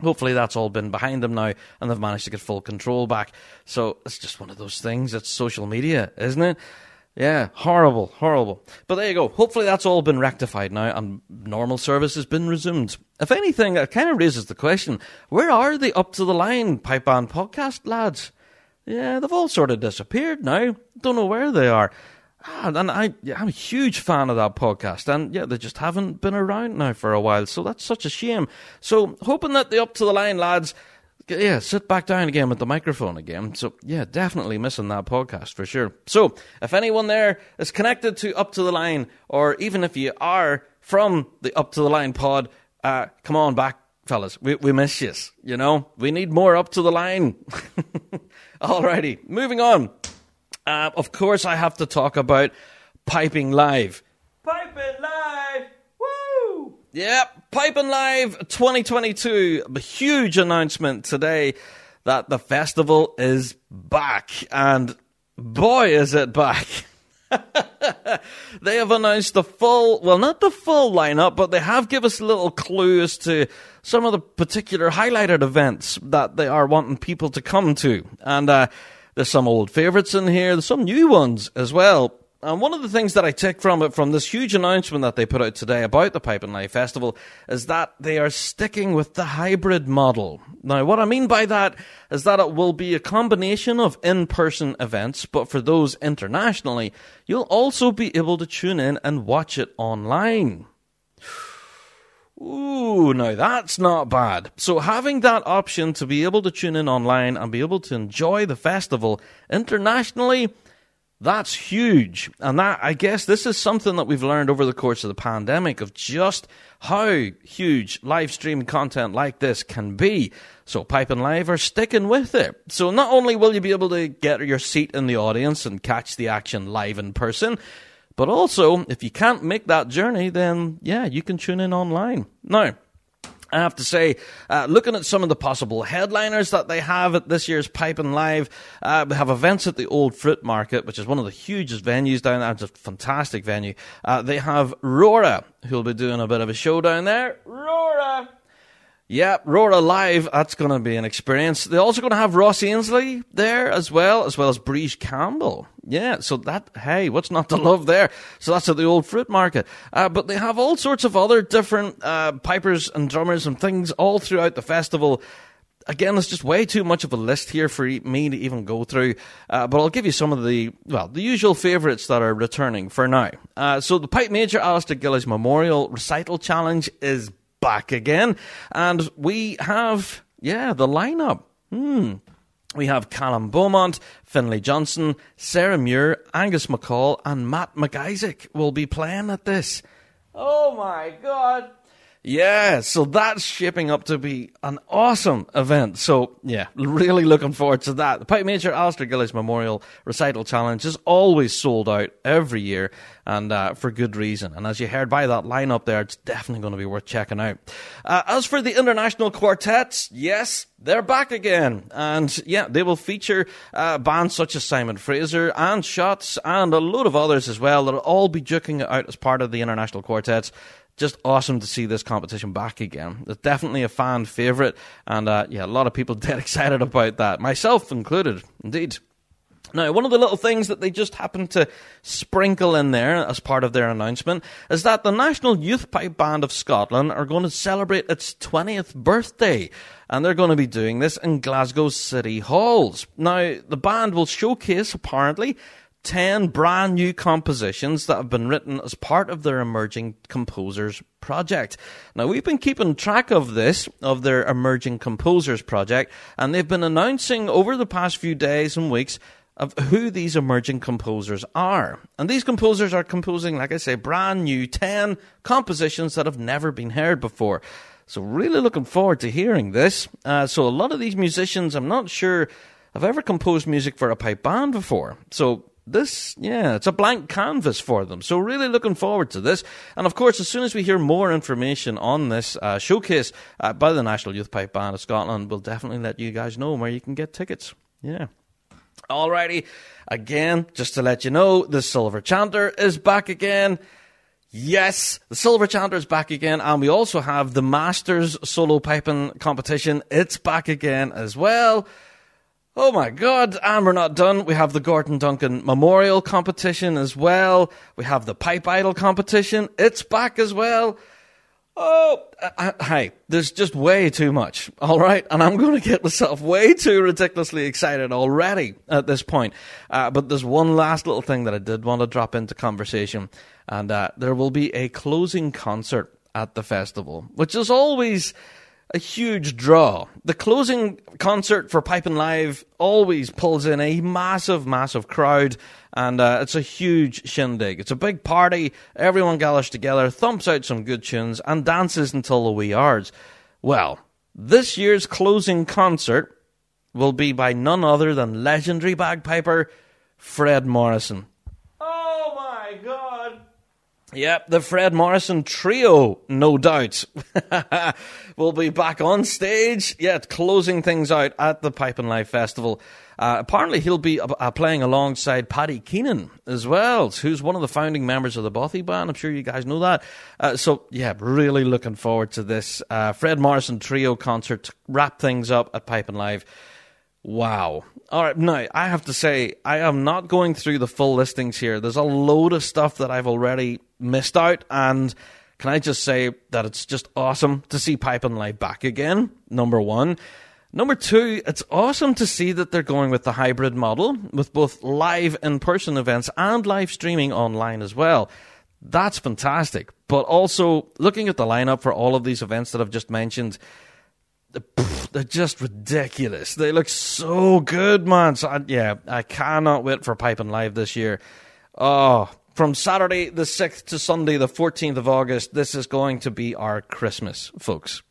hopefully that's all been behind them now and they've managed to get full control back. So, it's just one of those things. It's social media, isn't it? Yeah, horrible, horrible. But there you go. Hopefully that's all been rectified now and normal service has been resumed. If anything, that kind of raises the question, where are the Up to the Line Pipe Band podcast lads? Yeah, they've all sort of disappeared now. Don't know where they are. Ah, and I, yeah, I'm a huge fan of that podcast, and yeah, they just haven't been around now for a while, so that's such a shame. So, hoping that the Up to the Line lads... Yeah, sit back down again with the microphone again. So, yeah, definitely missing that podcast for sure. So, if anyone there is connected to Up to the Line, or even if you are from the Up to the Line pod, uh, come on back, fellas. We, we miss you, you know? We need more Up to the Line. Alrighty, moving on. Uh, of course, I have to talk about Piping Live. Piping Live! Woo! Yep. Piping Live twenty twenty-two, a huge announcement today that the festival is back, and boy is it back. They have announced the full, well not the full lineup, but they have given us a little clue as to some of the particular highlighted events that they are wanting people to come to, and uh, there's some old favourites in here, there's some new ones as well. And one of the things that I take from it, from this huge announcement that they put out today about the Piping Live Festival, is that they are sticking with the hybrid model. Now, what I mean by that is that it will be a combination of in-person events, but for those internationally, you'll also be able to tune in and watch it online. Ooh, now that's not bad. So having that option to be able to tune in online and be able to enjoy the festival internationally... That's huge, and that, I guess this is something that we've learned over the course of the pandemic, of just how huge live stream content like this can be. So Piping Live are sticking with it. So not only will you be able to get your seat in the audience and catch the action live in person, but also, if you can't make that journey, then, yeah, you can tune in online. Now, I have to say, uh, looking at some of the possible headliners that they have at this year's Piping Live, uh, we have events at the Old Fruit Market, which is one of the hugest venues down there. It's a fantastic venue. Uh, they have Rora, who'll be doing a bit of a show down there. Rora! Yeah, Rora Live, that's going to be an experience. They're also going to have Ross Ainsley there as well, as well as Breeze Campbell. Yeah, so that, hey, what's not to love there? So that's at the Old Fruit Market. Uh, but they have all sorts of other different uh, pipers and drummers and things all throughout the festival. again, there's just way too much of a list here for me to even go through. Uh, but I'll give you some of the, well, the usual favourites that are returning for now. Uh, so the Pipe Major Alistair Gillies Memorial Recital Challenge is back again. And we have, yeah, the lineup. Hmm. We have Callum Beaumont, Finlay Johnson, Sarah Muir, Angus McCall, and Matt McIsaac will be playing at this. Oh my God. Yeah, so that's shaping up to be an awesome event. So, yeah, really looking forward to that. The Pipe Major Alistair Gillies Memorial Recital Challenge is always sold out every year, and uh, for good reason. And as you heard by that lineup there, it's definitely going to be worth checking out. Uh, as for the international quartets, yes, they're back again. And, yeah, they will feature uh, bands such as Simon Fraser and Shots and a load of others as well that will all be duking it out as part of the international quartets. Just awesome to see this competition back again. It's definitely a fan favourite, and uh, yeah, a lot of people dead excited about that, myself included, indeed. Now, one of the little things that they just happened to sprinkle in there as part of their announcement is that the National Youth Pipe Band of Scotland are going to celebrate its twentieth birthday, and they're going to be doing this in Glasgow City Halls. Now, the band will showcase, apparently, ten brand new compositions that have been written as part of their Emerging Composers Project. Now, we've been keeping track of this, of their Emerging Composers Project, and they've been announcing over the past few days and weeks of who these emerging composers are. And these composers are composing, like I say, brand new ten compositions that have never been heard before. So really looking forward to hearing this. Uh, so a lot of these musicians, I'm not sure, have ever composed music for a pipe band before. So this, yeah, it's a blank canvas for them. So really looking forward to this. And of course, as soon as we hear more information on this uh, showcase uh, by the National Youth Pipe Band of Scotland, we'll definitely let you guys know where you can get tickets. Yeah. Alrighty. Again, just to let you know, the Silver Chanter is back again. Yes, the Silver Chanter is back again, and we also have the Masters Solo Piping Competition. It's back again as well. Oh my God, and we're not done. We have the Gordon Duncan Memorial Competition as well. We have the Pipe Idol Competition. It's back as well. Oh, hey, there's just way too much, all right? And I'm going to get myself way too ridiculously excited already at this point. Uh, but there's one last little thing that I did want to drop into conversation, and uh, there will be a closing concert at the festival, which is always a huge draw. The closing concert for Piping Live always pulls in a massive, massive crowd, and uh, it's a huge shindig. It's a big party. Everyone gathers together, thumps out some good tunes, and dances until the wee hours. Well, this year's closing concert will be by none other than legendary bagpiper Fred Morrison. Oh my God! Yep, the Fred Morrison Trio, no doubt, will be back on stage, yet closing things out at the Piping Live Festival. Uh, apparently he'll be uh, playing alongside Paddy Keenan as well, who's one of the founding members of the Bothy Band. I'm sure you guys know that. Uh, so, yeah, really looking forward to this uh, Fred Morrison Trio concert to wrap things up at Piping Live. Wow. All right, now, I have to say, I am not going through the full listings here. There's a load of stuff that I've already missed out, and can I just say that it's just awesome to see Piping Live back again, number one. Number two, it's awesome to see that they're going with the hybrid model, with both live in-person events and live streaming online as well. That's fantastic. But also, looking at the lineup for all of these events that I've just mentioned, they're just ridiculous. They look so good, man. So I, yeah, I cannot wait for Piping Live this year. Oh, from Saturday the sixth to Sunday the fourteenth of August, this is going to be our Christmas, folks.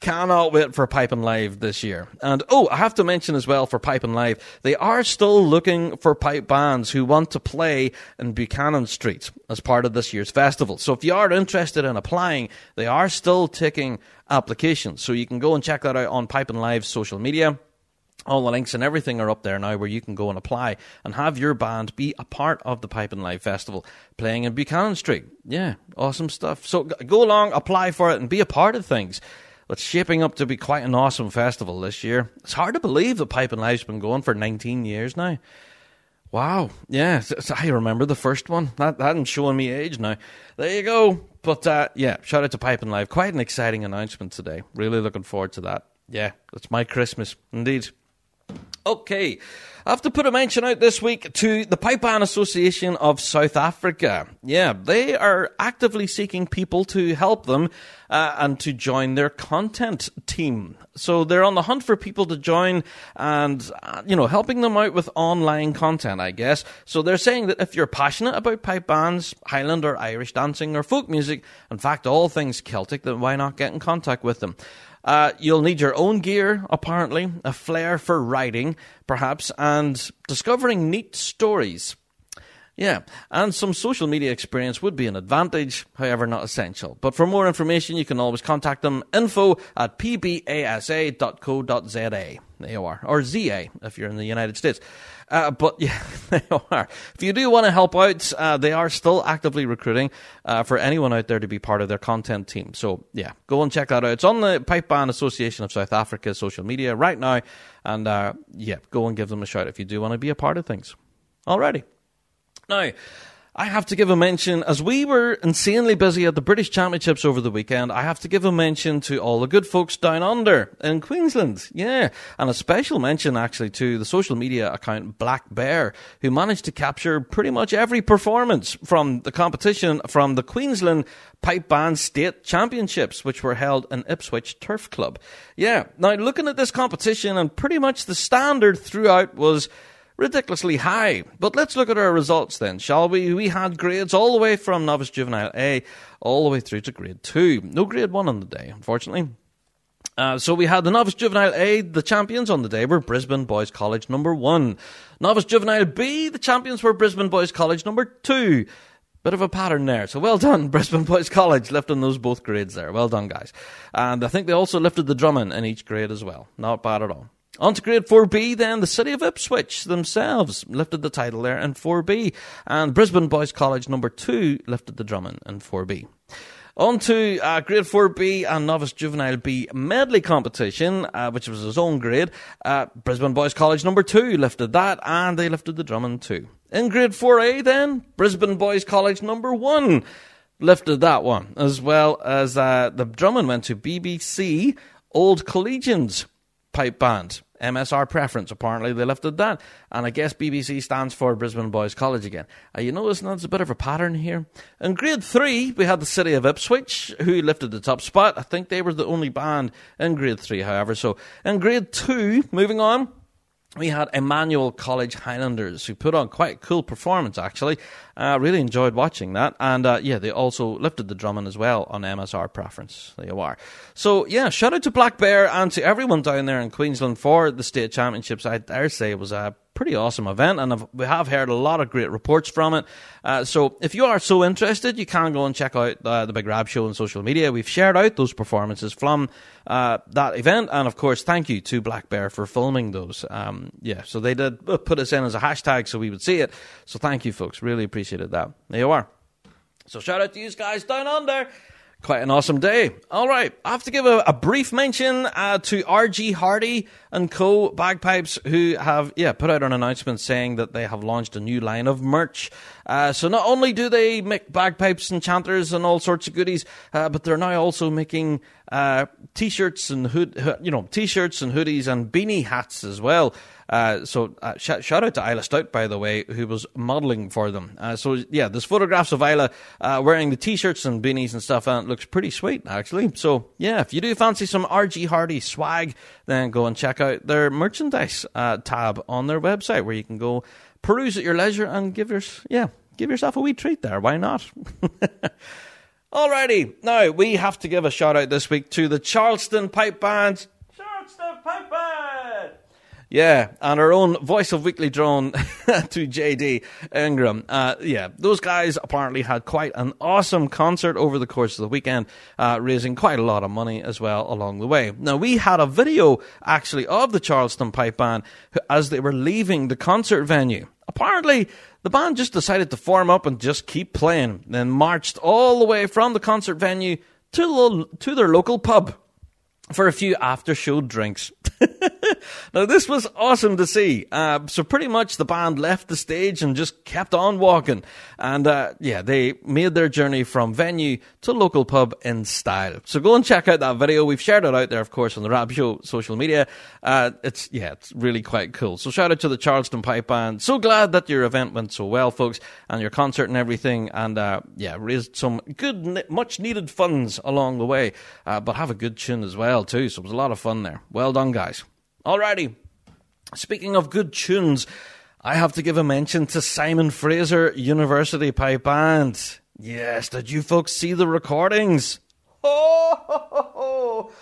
Cannot wait for Piping Live this year. And, oh, I have to mention as well for Piping Live, they are still looking for pipe bands who want to play in Buchanan Street as part of this year's festival. So if you are interested in applying, they are still taking applications. So you can go and check that out on Piping Live's social media. All the links and everything are up there now where you can go and apply and have your band be a part of the Piping Live Festival playing in Buchanan Street. Yeah, awesome stuff. So go along, apply for it, and be a part of things. It's shaping up to be quite an awesome festival this year. It's hard to believe that Piping Live's been going for nineteen years now. Wow, yeah, I remember the first one. That, that's showing me age now. There you go. But uh, yeah, shout out to Piping Live. Quite an exciting announcement today. Really looking forward to that. yeah, that's my Christmas indeed. Okay, I have to put a mention out this week to the Pipe Band Association of South Africa. Yeah, they are actively seeking people to help them uh, and to join their content team. So they're on the hunt for people to join and, uh, you know, helping them out with online content, I guess. So they're saying that if you're passionate about pipe bands, Highland or Irish dancing or folk music, in fact, all things Celtic, then why not get in contact with them? Uh, you'll need your own gear, apparently, a flair for riding, perhaps, and discovering neat stories. Yeah, and some social media experience would be an advantage, however not essential. But for more information, you can always contact them, info at p b a s a dot co dot z a. There you are. Or Z A, if you're in the United States. Uh, but yeah, there you are. If you do want to help out, uh, they are still actively recruiting uh, for anyone out there to be part of their content team. So yeah, go and check that out. It's on the Pipe Band Association of South Africa social media right now. And uh, yeah, go and give them a shout if you do want to be a part of things. Alrighty. Now, I have to give a mention, as we were insanely busy at the British Championships over the weekend, I have to give a mention to all the good folks down under in Queensland. Yeah, and a special mention actually to the social media account Black Bear, who managed to capture pretty much every performance from the competition from the Queensland Pipe Band State Championships, which were held in Ipswich Turf Club. Yeah, now looking at this competition, and pretty much the standard throughout was ridiculously high. But let's look at our results then, shall we? We had grades all the way from Novice Juvenile A all the way through to Grade two. No Grade one on the day, unfortunately. Uh, so we had the Novice Juvenile A. The champions on the day were Brisbane Boys College number one. Novice Juvenile B, the champions were Brisbane Boys College number two. Bit of a pattern there. So well done, Brisbane Boys College, lifting those both grades there. Well done, guys. And I think they also lifted the drumming in each grade as well. Not bad at all. On to Grade four B then, the City of Ipswich themselves lifted the title there in four B. And Brisbane Boys College number two lifted the drumming in four B. On to uh, Grade four B and Novice Juvenile B medley competition, uh, which was his own grade. Uh, Brisbane Boys College number two lifted that, and they lifted the drumming too. In Grade four A then, Brisbane Boys College number one lifted that one, as well as uh, the drumming went to B B C Old Collegians Pipe Band. M S R preference, apparently they lifted that. And I guess B B C stands for Brisbane Boys College again. Are you noticing that's a bit of a pattern here? In Grade three, we had the City of Ipswich, who lifted the top spot. I think they were the only band in Grade three, however. So in Grade two, moving on, we had Emmanuel College Highlanders, who put on quite a cool performance, actually. I uh, really enjoyed watching that. And, uh, yeah, they also lifted the drumming as well on M S R preference. There you are. So, yeah, shout out to Black Bear and to everyone down there in Queensland for the State Championships. I dare say it was a pretty awesome event, and I've, we have heard a lot of great reports from it. Uh, so, if you are so interested, you can go and check out uh, the Big Rab Show on social media. We've shared out those performances from uh, that event. And, of course, thank you to Black Bear for filming those. Um, yeah, so they did put us in as a hashtag so we would see it. So, thank you, folks. Really appreciate it. That. There you are. So shout out to you guys down under. Quite an awesome day. All right. I have to give a, a brief mention uh, to R G Hardy and Co. Bagpipes, who have yeah put out an announcement saying that they have launched a new line of merch. Uh, so not only do they make bagpipes and chanters and all sorts of goodies, uh, but they're now also making uh, t-shirts and hood, you know, t-shirts and hoodies and beanie hats as well. Uh, so uh, sh- shout out to Isla Stout, by the way, who was modelling for them. Uh, so yeah, there's photographs of Isla uh, wearing the t-shirts and beanies and stuff, and it looks pretty sweet actually. So yeah, if you do fancy some R G Hardy swag, then go and check out their merchandise uh, tab on their website, where you can go peruse at your leisure and give your yeah give yourself a wee treat there. Why not? Alrighty, now we have to give a shout out this week to the Charleston Pipe Band. Charleston Pipe Band. Yeah, and our own voice of Weekly Drone to J D Ingram. Uh, yeah, those guys apparently had quite an awesome concert over the course of the weekend, uh, raising quite a lot of money as well along the way. Now, we had a video, actually, of the Charleston Pipe Band as they were leaving the concert venue. Apparently, the band just decided to form up and just keep playing, then marched all the way from the concert venue to, lo- to their local pub. for a few after-show drinks. Now, this was awesome to see. Uh, so pretty much the band left the stage and just kept on walking. And, uh, yeah, they made their journey from venue to local pub in style. So go and check out that video. We've shared it out there, of course, on the Rab Show social media. Uh, it's, yeah, it's really quite cool. So shout out to the Charleston Pipe Band. So glad that your event went so well, folks, and your concert and everything. And, uh, yeah, raised some good, much-needed funds along the way. Uh, but have a good tune as well, too. So it was a lot of fun there. Well done, guys. Alrighty, speaking of good tunes, I have to give a mention to Simon Fraser University Pipe Band. Yes, did you folks see the recordings? Oh, ho, ho, ho.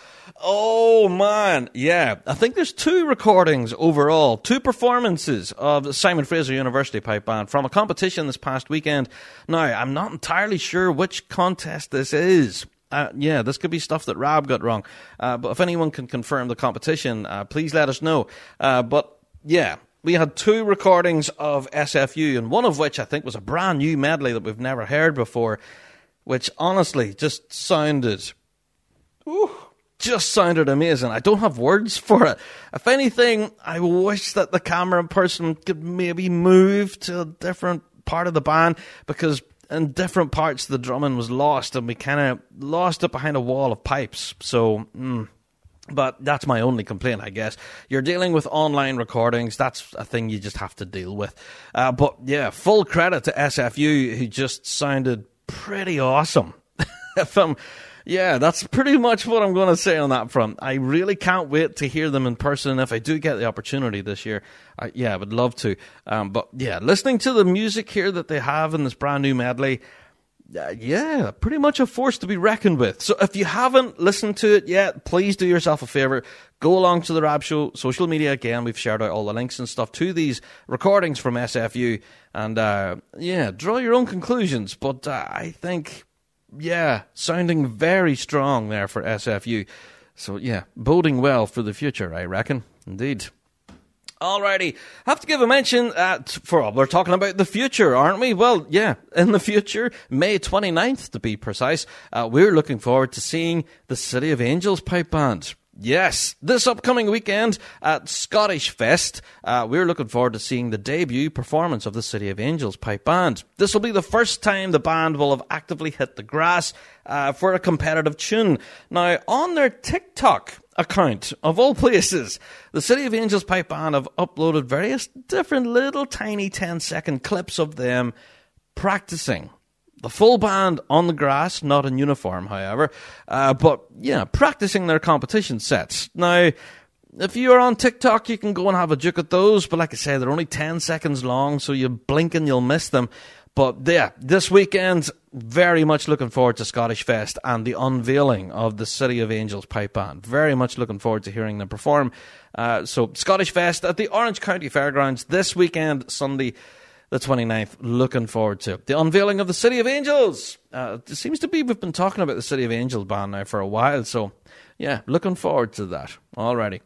Oh man, yeah. I think there's two recordings overall, two performances of the Simon Fraser University Pipe Band from a competition this past weekend. Now, I'm not entirely sure which contest this is. Uh, yeah, this could be stuff that Rab got wrong. Uh, but if anyone can confirm the competition, uh, please let us know. Uh, but yeah, we had two recordings of S F U, and one of which I think was a brand new medley that we've never heard before, which honestly just sounded, ooh, just sounded amazing. I don't have words for it. If anything, I wish that the camera person could maybe move to a different part of the band, because in different parts, the drumming was lost, and we kind of lost it behind a wall of pipes. So, mm. But that's my only complaint, I guess. You're dealing with online recordings. That's a thing you just have to deal with. Uh, but, yeah, full credit to S F U, who just sounded pretty awesome. if I'm... Yeah, that's pretty much what I'm going to say on that front. I really can't wait to hear them in person if I do get the opportunity this year. I, yeah, I would love to. Um, but yeah, listening to the music here that they have in this brand new medley, uh, yeah, pretty much a force to be reckoned with. So if you haven't listened to it yet, please do yourself a favor. Go along to the Rab Show social media. Again, we've shared out all the links and stuff to these recordings from S F U. And uh, yeah, draw your own conclusions. But uh, I think... yeah, sounding very strong there for S F U. So, yeah, boding well for the future, I reckon. Indeed. Alrighty, have to give a mention at, for, we're talking about the future, aren't we? Well, yeah, in the future, May twenty-ninth to be precise, uh, we're looking forward to seeing the City of Angels Pipe Band. Yes, this upcoming weekend at Scottish Fest, uh, we're looking forward to seeing the debut performance of the City of Angels Pipe Band. This will be the first time the band will have actively hit the grass uh, for a competitive tune. Now, on their TikTok account, of all places, the City of Angels Pipe Band have uploaded various different little tiny ten second clips of them practicing. The full band on the grass, not in uniform, however, uh, but, yeah, practicing their competition sets. Now, if you are on TikTok, you can go and have a look at those, but like I say, they're only ten seconds long, so you blink and you'll miss them. But, yeah, this weekend, very much looking forward to Scottish Fest and the unveiling of the City of Angels Pipe Band. Very much looking forward to hearing them perform. Uh, so, Scottish Fest at the Orange County Fairgrounds this weekend, Sunday, the twenty-ninth, looking forward to the unveiling of the City of Angels. Uh, it seems to be we've been talking about the City of Angels band now for a while, so yeah, looking forward to that. Alrighty.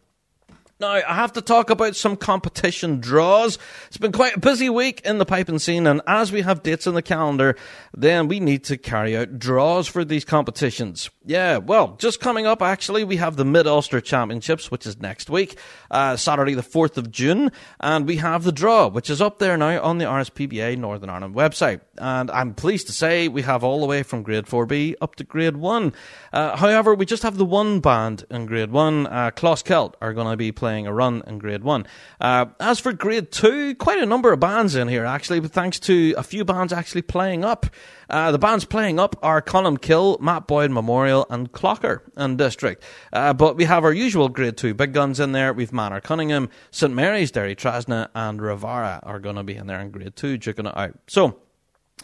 Now, I have to talk about some competition draws. It's been quite a busy week in the piping scene, and as we have dates in the calendar, then we need to carry out draws for these competitions. Yeah, well, just coming up, actually, we have the Mid-Ulster Championships, which is next week, uh, Saturday the fourth of June, and we have the draw, which is up there now on the R S P B A Northern Ireland website. And I'm pleased to say we have all the way from Grade four B up to Grade one. Uh, however, we just have the one band in Grade one. Uh, Closkelt are going to be playing a run in Grade one. Uh, as for Grade two, quite a number of bands in here actually, but thanks to a few bands actually playing up. Uh, the bands playing up are Columkill, Matt Boyd Memorial and Clocker and District. Uh, but we have our usual Grade two big guns in there. We've Manor Cunningham, Saint Mary's, Derry Trasna and Rivara are going to be in there in Grade two, duking it out. So,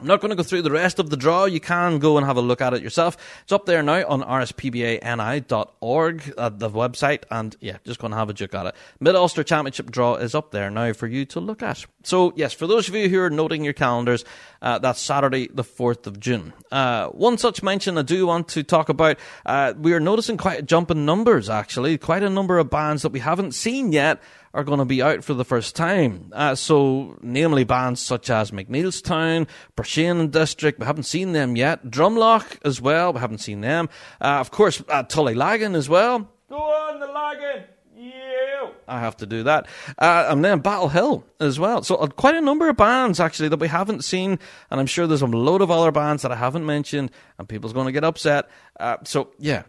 I'm not going to go through the rest of the draw. You can go and have a look at it yourself. It's up there now on r s p b a n i dot org, uh, the website, and yeah, just going to have a look at it. Mid-Ulster Championship draw is up there now for you to look at. So, yes, for those of you who are noting your calendars, uh, that's Saturday the fourth of June. Uh, one such mention I do want to talk about, uh, we are noticing quite a jump in numbers, actually. Quite a number of bands that we haven't seen yet are going to be out for the first time. Uh, so, namely bands such as McNeilstown, Verarian District, we haven't seen them yet. Drumloch as well, we haven't seen them. Uh, of course, uh, Tullylagan as well. Go on, the lagging. Yeah. I have to do that. Uh, and then Battle Hill as well. So uh, quite a number of bands, actually, that we haven't seen. And I'm sure there's a load of other bands that I haven't mentioned. And people's going to get upset. Uh, so, yeah,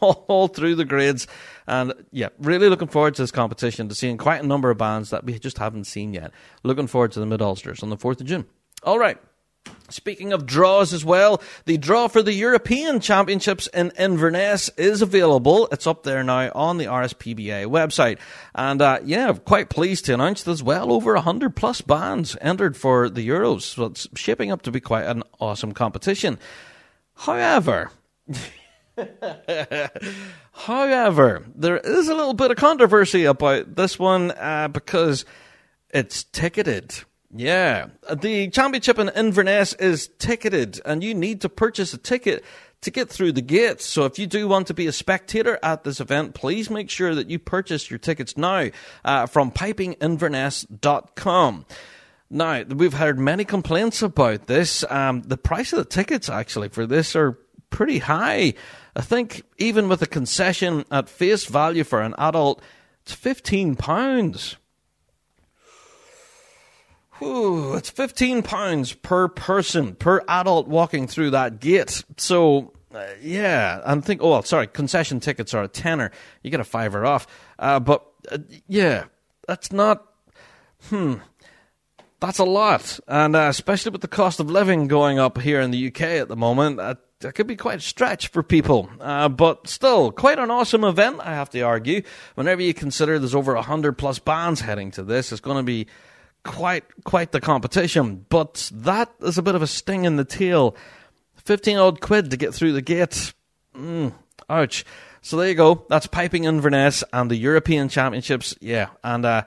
all, all through the grades. And, yeah, really looking forward to this competition, to seeing quite a number of bands that we just haven't seen yet. Looking forward to the Mid-Ulsters on the fourth of June. All right. Speaking of draws as well, the draw for the European Championships in Inverness is available. It's up there now on the R S P B A website. And uh, yeah, I'm quite pleased to announce there's well over one hundred plus bands entered for the Euros. So it's shaping up to be quite an awesome competition. However... however, there is a little bit of controversy about this one uh, because it's ticketed. Yeah, the championship in Inverness is ticketed, and you need to purchase a ticket to get through the gates. So if you do want to be a spectator at this event, please make sure that you purchase your tickets now uh, from piping inverness dot com. Now, we've heard many complaints about this. Um, the price of the tickets, actually, for this are pretty high. I think even with a concession at face value for an adult, it's fifteen pounds. Ooh, it's fifteen pounds per person, per adult walking through that gate. So, uh, yeah, and think, oh, well, sorry, concession tickets are a tenner. You get a fiver off. Uh, but, uh, yeah, that's not, hmm, that's a lot. And uh, especially with the cost of living going up here in the U K at the moment, uh, that could be quite a stretch for people. Uh, but still, quite an awesome event, I have to argue. Whenever you consider there's over one hundred plus bands heading to this, it's going to be Quite quite the competition, but that is a bit of a sting in the tail. fifteen odd quid to get through the gate. Mm, ouch. So there you go. That's Piping Inverness and the European Championships. Yeah, and uh,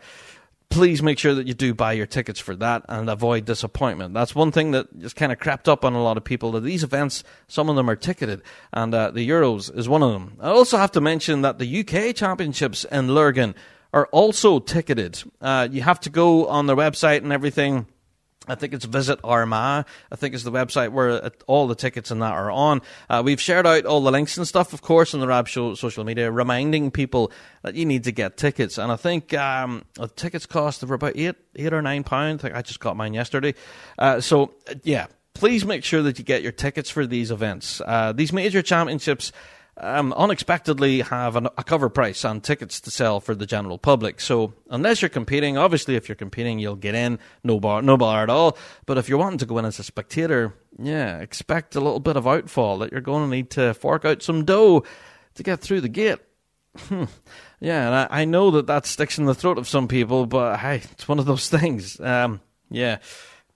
please make sure that you do buy your tickets for that and avoid disappointment. That's one thing that just kind of crept up on a lot of people, that these events, some of them are ticketed, and uh, the Euros is one of them. I also have to mention that the U K Championships in Lurgan are also ticketed. Uh, you have to go on their website and everything. I think it's Visit Armagh. I think it's the website where all the tickets and that are on. Uh, we've shared out all the links and stuff, of course, on the Rab Show social media, reminding people that you need to get tickets. And I think um, the tickets cost over about eight, eight or nine pounds. I think I just got mine yesterday. Uh, so, yeah, please make sure that you get your tickets for these events. Uh, these major championships Um, unexpectedly have an, a cover price on tickets to sell for the general public. So unless you're competing, obviously if you're competing, you'll get in, no bar, no bar at all. But if you're wanting to go in as a spectator, yeah, expect a little bit of outfall, that you're going to need to fork out some dough to get through the gate. Yeah, and I, I know that that sticks in the throat of some people, but hey, it's one of those things. Um, yeah,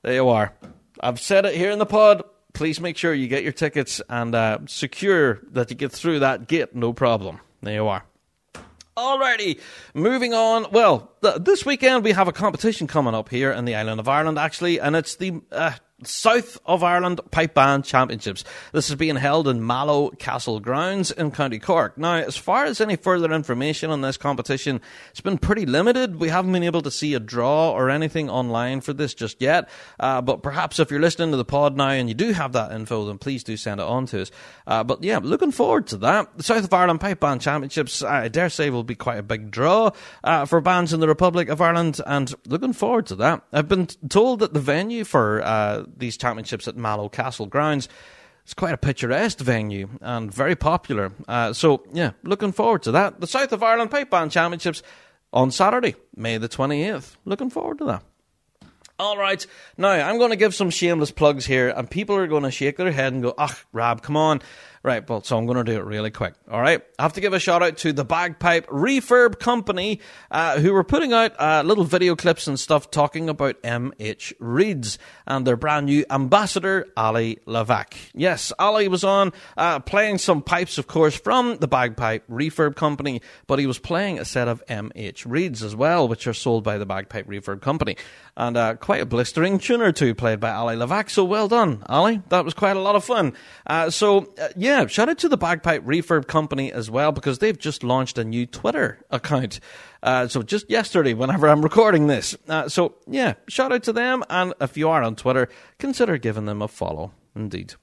there you are. I've said it here in the pod. Please make sure you get your tickets and uh, secure that you get through that gate, no problem. There you are. Alrighty, moving on. Well, th- this weekend we have a competition coming up here in the island of Ireland, actually, and it's the uh, South of Ireland Pipe Band Championships. This is being held in Mallow Castle Grounds in County Cork. Now, as far as any further information on this competition, it's been pretty limited. We haven't been able to see a draw or anything online for this just yet, uh, but perhaps if you're listening to the pod now and you do have that info, then please do send it on to us. Uh, but yeah, looking forward to that. The South of Ireland Pipe Band Championships, I dare say, will be quite a big draw uh, for bands in the Republic of Ireland, and looking forward to that. I've been told that the venue for uh, these championships at Mallow Castle Grounds is quite a picturesque venue and very popular. Uh, so, yeah, looking forward to that. The South of Ireland Pipe Band Championships on Saturday, May the twenty-eighth. Looking forward to that. All right, now I'm going to give some shameless plugs here, and people are going to shake their head and go, "Ugh, Rab, come on." Right, well, so I'm going to do it really quick, all right? I have to give a shout-out to the Bagpipe Refurb Company, uh, who were putting out uh, little video clips and stuff talking about M H Reeds and their brand-new ambassador, Ali Lavac. Yes, Ali was on uh, playing some pipes, of course, from the Bagpipe Refurb Company, but he was playing a set of M H Reeds as well, which are sold by the Bagpipe Refurb Company. And uh, quite a blistering tune or two played by Ali Lavac, so well done, Ali. That was quite a lot of fun. Uh, so, uh, yeah. Yeah, shout out to the Bagpipe Refurb Company as well, because they've just launched a new Twitter account. Uh, so just yesterday, whenever I'm recording this. Uh, so, yeah, shout out to them. And if you are on Twitter, consider giving them a follow, indeed.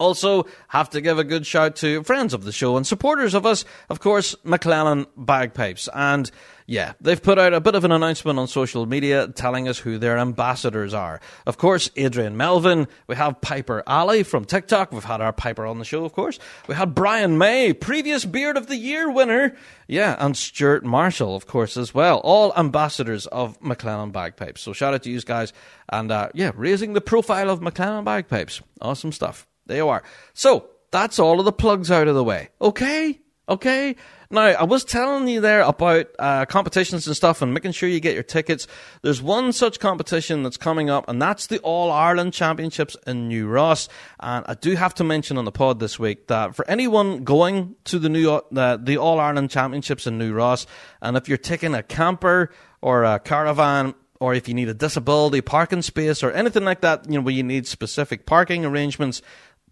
Also, have to give a good shout to friends of the show and supporters of us, of course, McLennan Bagpipes. And yeah, they've put out a bit of an announcement on social media telling us who their ambassadors are. Of course, Adrian Melvin. We have Piper Alley from TikTok. We've had our Piper on the show, of course. We had Brian May, previous Beard of the Year winner. Yeah, and Stuart Marshall, of course, as well. All ambassadors of McLennan Bagpipes. So shout out to you guys. And uh, yeah, raising the profile of McLennan Bagpipes. Awesome stuff. There you are. So, that's all of the plugs out of the way. Okay? Okay? Now, I was telling you there about uh, competitions and stuff and making sure you get your tickets. There's one such competition that's coming up, and that's the All-Ireland Championships in New Ross. And I do have to mention on the pod this week that for anyone going to the New uh, the All-Ireland Championships in New Ross, and if you're taking a camper or a caravan, or if you need a disability parking space or anything like that, you know, where you need specific parking arrangements,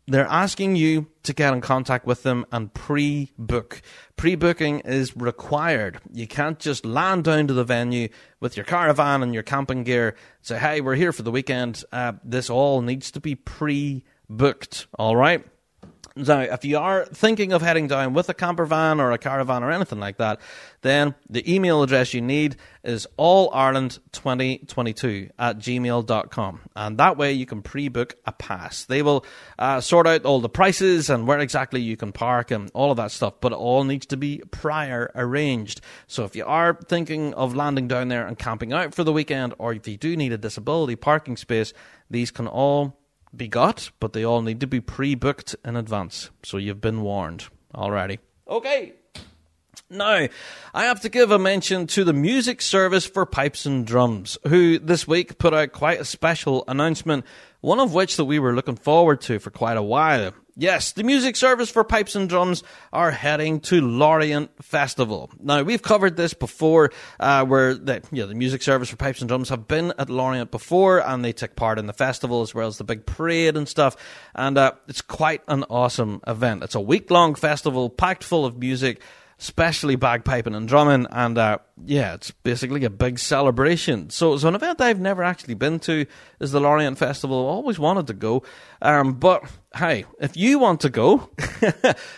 they're asking you to get in contact with them and pre-book. Pre-booking is required. You can't just land down to the venue with your caravan and your camping gear and say, hey, we're here for the weekend. Uh, this all needs to be pre-booked, all right? Now, if you are thinking of heading down with a camper van or a caravan or anything like that, then the email address you need is all ireland twenty twenty-two at gmail dot com. And that way you can pre-book a pass. They will uh, sort out all the prices and where exactly you can park and all of that stuff, but it all needs to be prior arranged. So if you are thinking of landing down there and camping out for the weekend, or if you do need a disability parking space, these can all be got, but they all need to be pre-booked in advance. So you've been warned already. Okay. Now, I have to give a mention to the Music Service for Pipes and Drums, who this week put out quite a special announcement, one of which that we were looking forward to for quite a while. Yes, the Music Service for Pipes and Drums are heading to Lorient Festival. Now, we've covered this before, uh, where the, you know, the Music Service for Pipes and Drums have been at Lorient before, and they took part in the festival as well as the big parade and stuff. And uh, it's quite an awesome event. It's a week-long festival packed full of music, especially bagpiping and drumming, and uh, yeah, it's basically a big celebration. So it's an event I've never actually been to, is the Lorient Festival. I always wanted to go, um, but hey, if you want to go,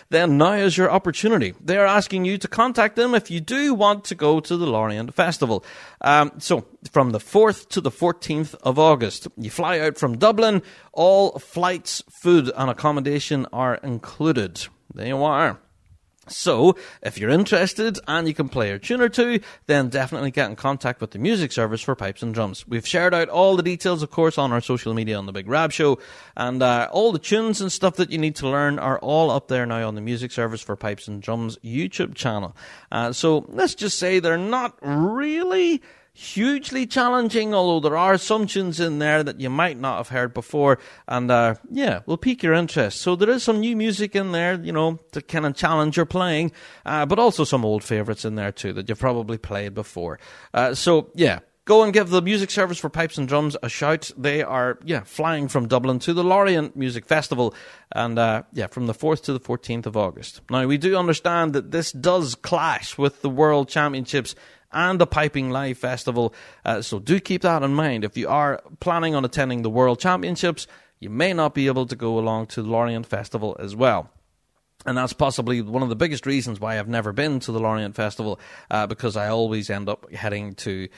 then now is your opportunity. They are asking you to contact them if you do want to go to the Lorient Festival. Um, so from the fourth to the fourteenth of August, you fly out from Dublin. All flights, food and accommodation are included. There you are. So, if you're interested and you can play a tune or two, then definitely get in contact with the Music Service for Pipes and Drums. We've shared out all the details, of course, on our social media on the Big Rab Show, and uh, all the tunes and stuff that you need to learn are all up there now on the Music Service for Pipes and Drums YouTube channel. Uh, so, let's just say they're not really hugely challenging, although there are some tunes in there that you might not have heard before, and uh, yeah, will pique your interest. So there is some new music in there, you know, to kind of challenge your playing, uh, but also some old favourites in there too that you've probably played before. Uh, so yeah, go and give the Music Service for Pipes and Drums a shout. They are, yeah, flying from Dublin to the Lorient Music Festival, and uh, yeah, from the fourth to the fourteenth of August. Now, we do understand that this does clash with the World Championships and the Piping Live Festival, uh, so do keep that in mind. If you are planning on attending the World Championships, you may not be able to go along to the Lorient Festival as well. And that's possibly one of the biggest reasons why I've never been to the Lorient Festival, uh, because I always end up heading to,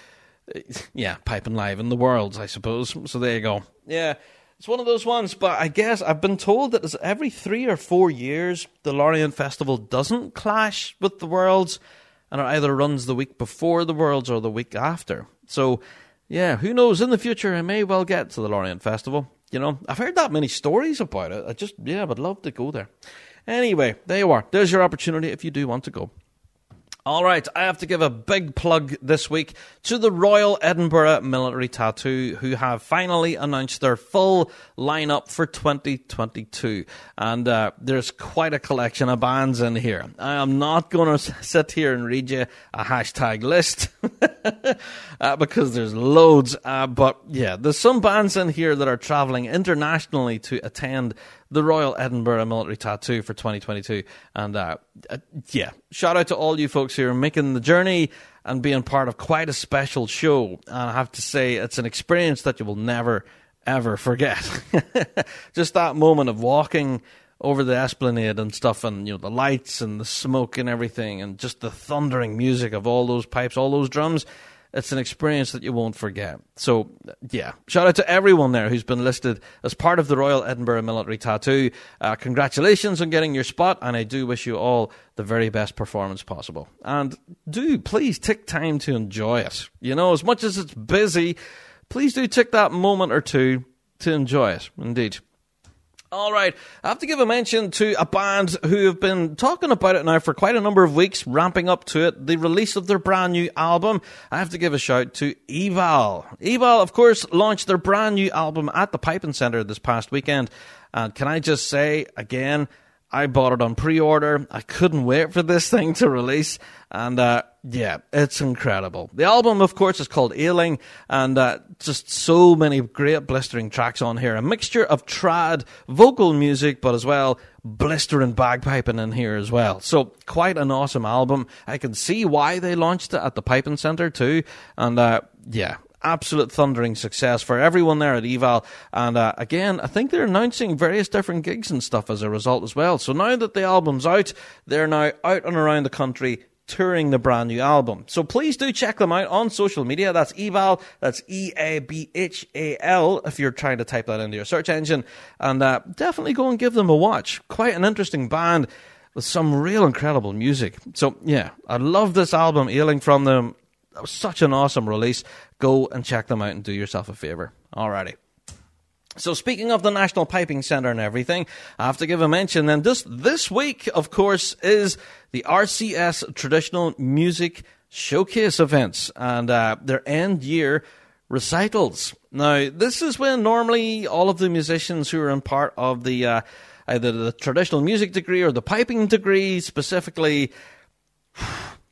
yeah, Piping Live in the Worlds, I suppose. So there you go. Yeah, it's one of those ones, but I guess I've been told that it's every three or four years the Lorient Festival doesn't clash with the Worlds, and it either runs the week before the Worlds or the week after. So, yeah, who knows? In the future, I may well get to the Lorient Festival. You know, I've heard that many stories about it. I just, yeah, I would love to go there. Anyway, there you are. There's your opportunity if you do want to go. All right, I have to give a big plug this week to the Royal Edinburgh Military Tattoo, who have finally announced their full lineup for twenty twenty-two. And uh, there's quite a collection of bands in here. I am not going to sit here and read you a hashtag list uh, because there's loads. Uh, but yeah, there's some bands in here that are traveling internationally to attend the Royal Edinburgh Military Tattoo for twenty twenty-two. And uh, uh, yeah, shout out to all you folks who are making the journey and being part of quite a special show. And I have to say, it's an experience that you will never, ever forget. Just that moment of walking over the esplanade and stuff, and you know, the lights and the smoke and everything, and just the thundering music of all those pipes, all those drums. It's an experience that you won't forget. So, yeah, shout out to everyone there who's been listed as part of the Royal Edinburgh Military Tattoo. Uh, congratulations on getting your spot, and I do wish you all the very best performance possible. And do please take time to enjoy it. You know, as much as it's busy, please do take that moment or two to enjoy it, indeed. All right, I have to give a mention to a band who have been talking about it now for quite a number of weeks, ramping up to it, the release of their brand new album. I have to give a shout to Eval. Eval, of course, launched their brand new album at the Piping Centre this past weekend. And can I just say, again, I bought it on pre-order. I couldn't wait for this thing to release. And, uh, yeah, it's incredible. The album, of course, is called Ailing, and uh, just so many great blistering tracks on here. A mixture of trad vocal music, but as well, blistering bagpiping in here as well. So, quite an awesome album. I can see why they launched it at the Piping Centre, too. And, uh, yeah, absolute thundering success for everyone there at Eval. And uh, again, I think they're announcing various different gigs and stuff as a result as well. So now that the album's out, they're now out and around the country touring the brand new album. So please do check them out on social media. That's Eval, that's E A B H A L, if you're trying to type that into your search engine. And uh, definitely go and give them a watch. Quite an interesting band with some real incredible music. So yeah, I love this album, Ailing, from them. That was such an awesome release. Go and check them out and do yourself a favour. Alrighty. So speaking of the National Piping Centre and everything, I have to give a mention. And this, this week, of course, is the R C S Traditional Music Showcase events and uh, their end-year recitals. Now, this is when normally all of the musicians who are in part of the uh, either the traditional music degree or the piping degree specifically...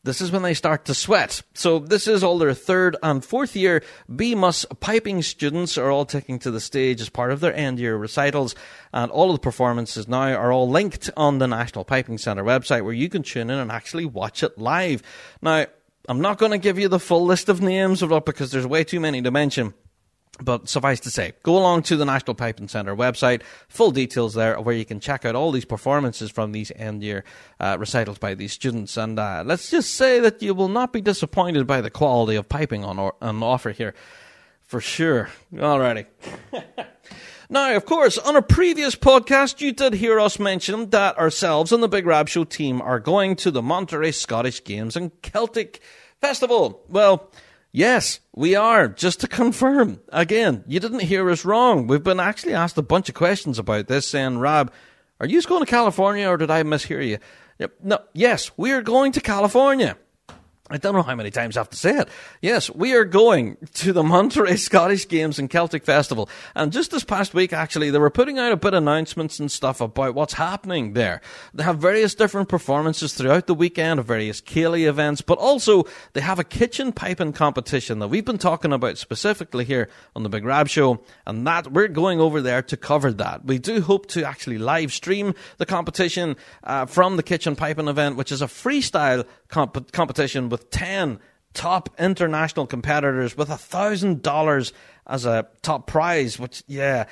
This is when they start to sweat. So this is all their third and fourth year B M U S piping students are all taking to the stage as part of their end-year recitals. And all of the performances now are all linked on the National Piping Centre website where you can tune in and actually watch it live. Now, I'm not going to give you the full list of names of it because there's way too many to mention. But suffice to say, go along to the National Piping Centre website, full details there where you can check out all these performances from these end-year uh, recitals by these students. And uh, let's just say that you will not be disappointed by the quality of piping on, or- on offer here, for sure. Alrighty. Now, of course, on a previous podcast, you did hear us mention that ourselves and the Big Rab Show team are going to the Monterey Scottish Games and Celtic Festival. Well... Yes, we are, just to confirm. Again, you didn't hear us wrong. We've been actually asked a bunch of questions about this, saying, Rab, are you going to California or did I mishear you? Yep. No. Yes, we are going to California. I don't know how many times I have to say it. Yes, we are going to the Monterey Scottish Games and Celtic Festival. And just this past week, actually, they were putting out a bit of announcements and stuff about what's happening there. They have various different performances throughout the weekend of various ceilidh events, but also they have a kitchen piping competition that we've been talking about specifically here on the Big Rab Show. And that we're going over there to cover that. We do hope to actually live stream the competition uh, from the kitchen piping event, which is a freestyle comp- competition with ten top international competitors with one thousand dollars as a top prize, which, yeah,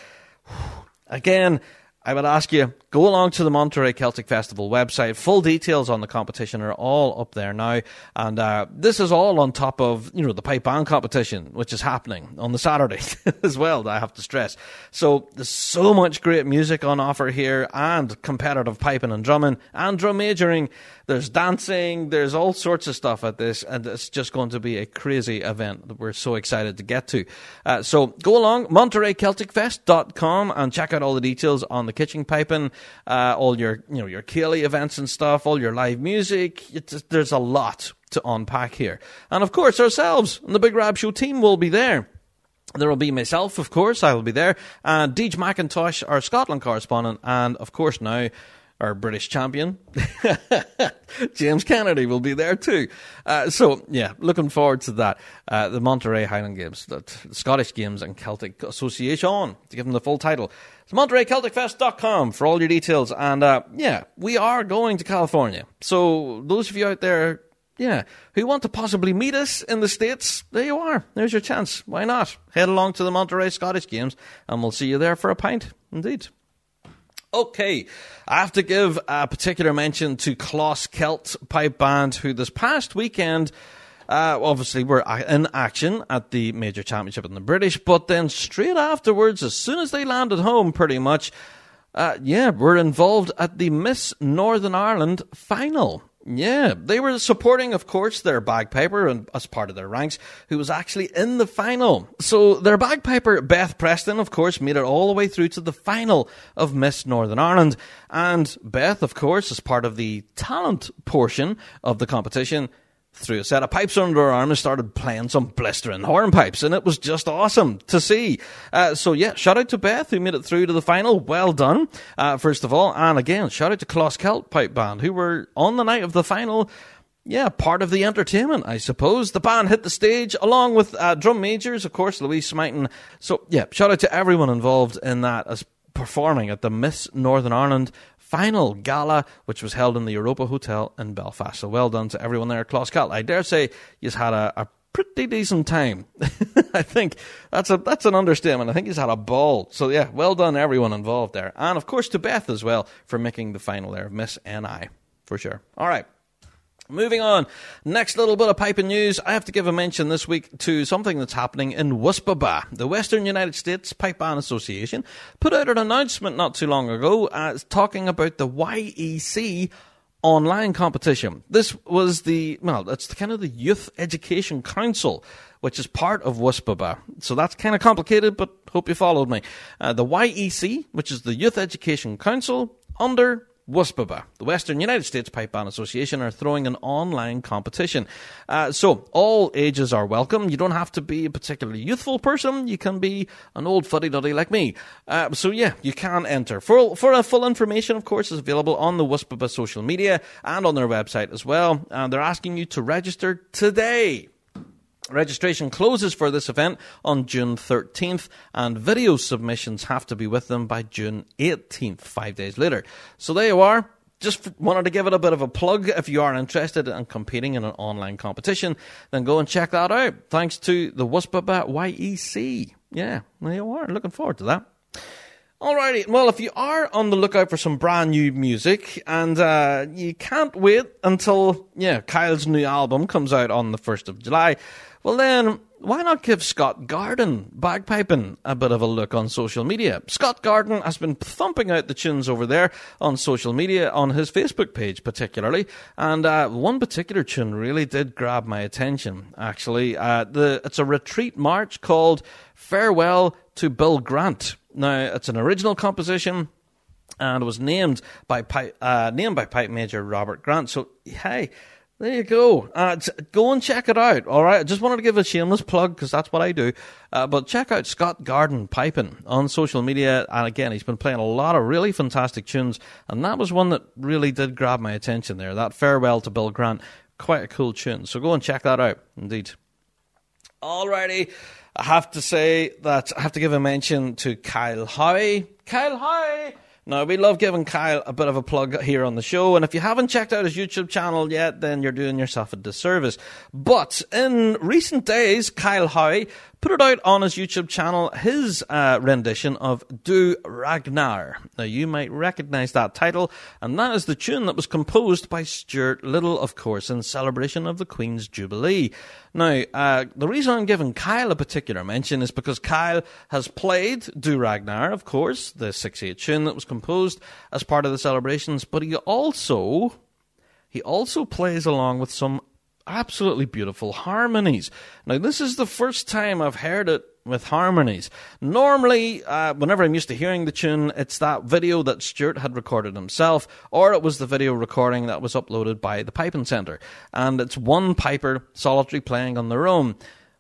again, I would ask you, go along to the Monterey Celtic Festival website. Full details on the competition are all up there now. And uh, this is all on top of, you know, the pipe band competition, which is happening on the Saturday as well, I have to stress. So there's so much great music on offer here, and competitive piping and drumming and drum majoring. There's dancing. There's all sorts of stuff at this. And it's just going to be a crazy event that we're so excited to get to. Uh, so go along, Monterey Celtic Fest dot com, and check out all the details on the kitchen piping. Uh, all your, you know, your ceilidh events and stuff, all your live music. It's, there's a lot to unpack here. And of course, ourselves and the Big Rab Show team will be there. There will be myself, of course, I will be there. And Deej McIntosh, our Scotland correspondent, and of course now, our British champion, James Kennedy, will be there too. Uh, so, yeah, looking forward to that. Uh, the Monterey Highland Games, the Scottish Games and Celtic Association, to give them the full title. It's Monterey Celtic Fest dot com for all your details. And, uh, yeah, we are going to California. So those of you out there yeah, who want to possibly meet us in the States, there you are. There's your chance. Why not? Head along to the Monterey Scottish Games and we'll see you there for a pint. Indeed. Okay, I have to give a particular mention to Closkelt Pipe Band, who this past weekend, uh, obviously were in action at the Major Championship in the British, but then straight afterwards, as soon as they landed home pretty much, uh, yeah, were involved at the Miss Northern Ireland final. Yeah, they were supporting, of course, their bagpiper and as part of their ranks, who was actually in the final. So their bagpiper, Beth Preston, of course, made it all the way through to the final of Miss Northern Ireland. And Beth, of course, as part of the talent portion of the competition, threw a set of pipes under her arm and started playing some blistering hornpipes, and it was just awesome to see. Uh, so yeah, shout out to Beth, who made it through to the final. Well done, uh, first of all. And again, shout out to Closkelt Pipe Band, who were on the night of the final, yeah, part of the entertainment, I suppose. The band hit the stage along with uh, drum majors, of course, Louise Smighton. So yeah, shout out to everyone involved in that, as performing at the Miss Northern Ireland final gala, which was held in the Europa Hotel in Belfast. So well done to everyone there at Closkelt. I dare say he's had a, a pretty decent time. I think that's a that's an understatement. I think he's had a ball. So yeah, well done everyone involved there. And of course to Beth as well for making the final there, Miss N I, for sure. All right. Moving on, next little bit of piping news. I have to give a mention this week to something that's happening in WUSPABA. The Western United States Pipe Band Association put out an announcement not too long ago uh, talking about the Y E C online competition. This was the, well, it's the, kind of the Youth Education Council, which is part of WUSPABA. So that's kind of complicated, but hope you followed me. Uh, the Y E C, which is the Youth Education Council, under WUSPABA, the Western United States Pipe Band Association, are throwing an online competition. Uh, so all ages are welcome. You don't have to be a particularly youthful person. You can be an old fuddy-duddy like me. Uh, so yeah, you can enter. For for a full information, of course, is available on the WUSPABA social media and on their website as well. And they're asking you to register today. Registration closes for this event on June thirteenth, and video submissions have to be with them by June eighteenth, five days later. So there you are. Just wanted to give it a bit of a plug. If you are interested in competing in an online competition, then go and check that out. Thanks to the WUSPABA Y E C. Yeah, there you are. Looking forward to that. Alrighty, well, if you are on the lookout for some brand new music, and uh, you can't wait until, yeah, Kyle's new album comes out on the first of July, well then, why not give Scott Garden, bagpiping, a bit of a look on social media? Scott Garden has been thumping out the tunes over there on social media, on his Facebook page particularly, and uh, one particular tune really did grab my attention, actually. Uh, the it's a retreat march called Farewell to Bill Grant. Now, it's an original composition, and it was named by pipe, uh, named by pipe major Robert Grant. So, hey, there you go. Uh, go and check it out, all right? I just wanted to give a shameless plug, because that's what I do. Uh, but check out Scott Garden Piping on social media. And again, he's been playing a lot of really fantastic tunes, and that was one that really did grab my attention there, that Farewell to Bill Grant. Quite a cool tune. So go and check that out, indeed. All righty. I have to say that I have to give a mention to Kyle Howie. Kyle Howie! Now, we love giving Kyle a bit of a plug here on the show, and if you haven't checked out his YouTube channel yet, then you're doing yourself a disservice. But in recent days, Kyle Howie put it out on his YouTube channel, his uh, rendition of Du Ragnar. Now, you might recognise that title, and that is the tune that was composed by Stuart Little, of course, in celebration of the Queen's Jubilee. Now, uh, the reason I'm giving Kyle a particular mention is because Kyle has played Du Ragnar, of course, the six eight tune that was composed as part of the celebrations, but he also, he also plays along with some absolutely beautiful harmonies. Now, this is the first time I've heard it with harmonies. Normally, uh, whenever I'm used to hearing the tune, it's that video that Stuart had recorded himself, or it was the video recording that was uploaded by the Piping Centre. And it's one piper solitary playing on their own.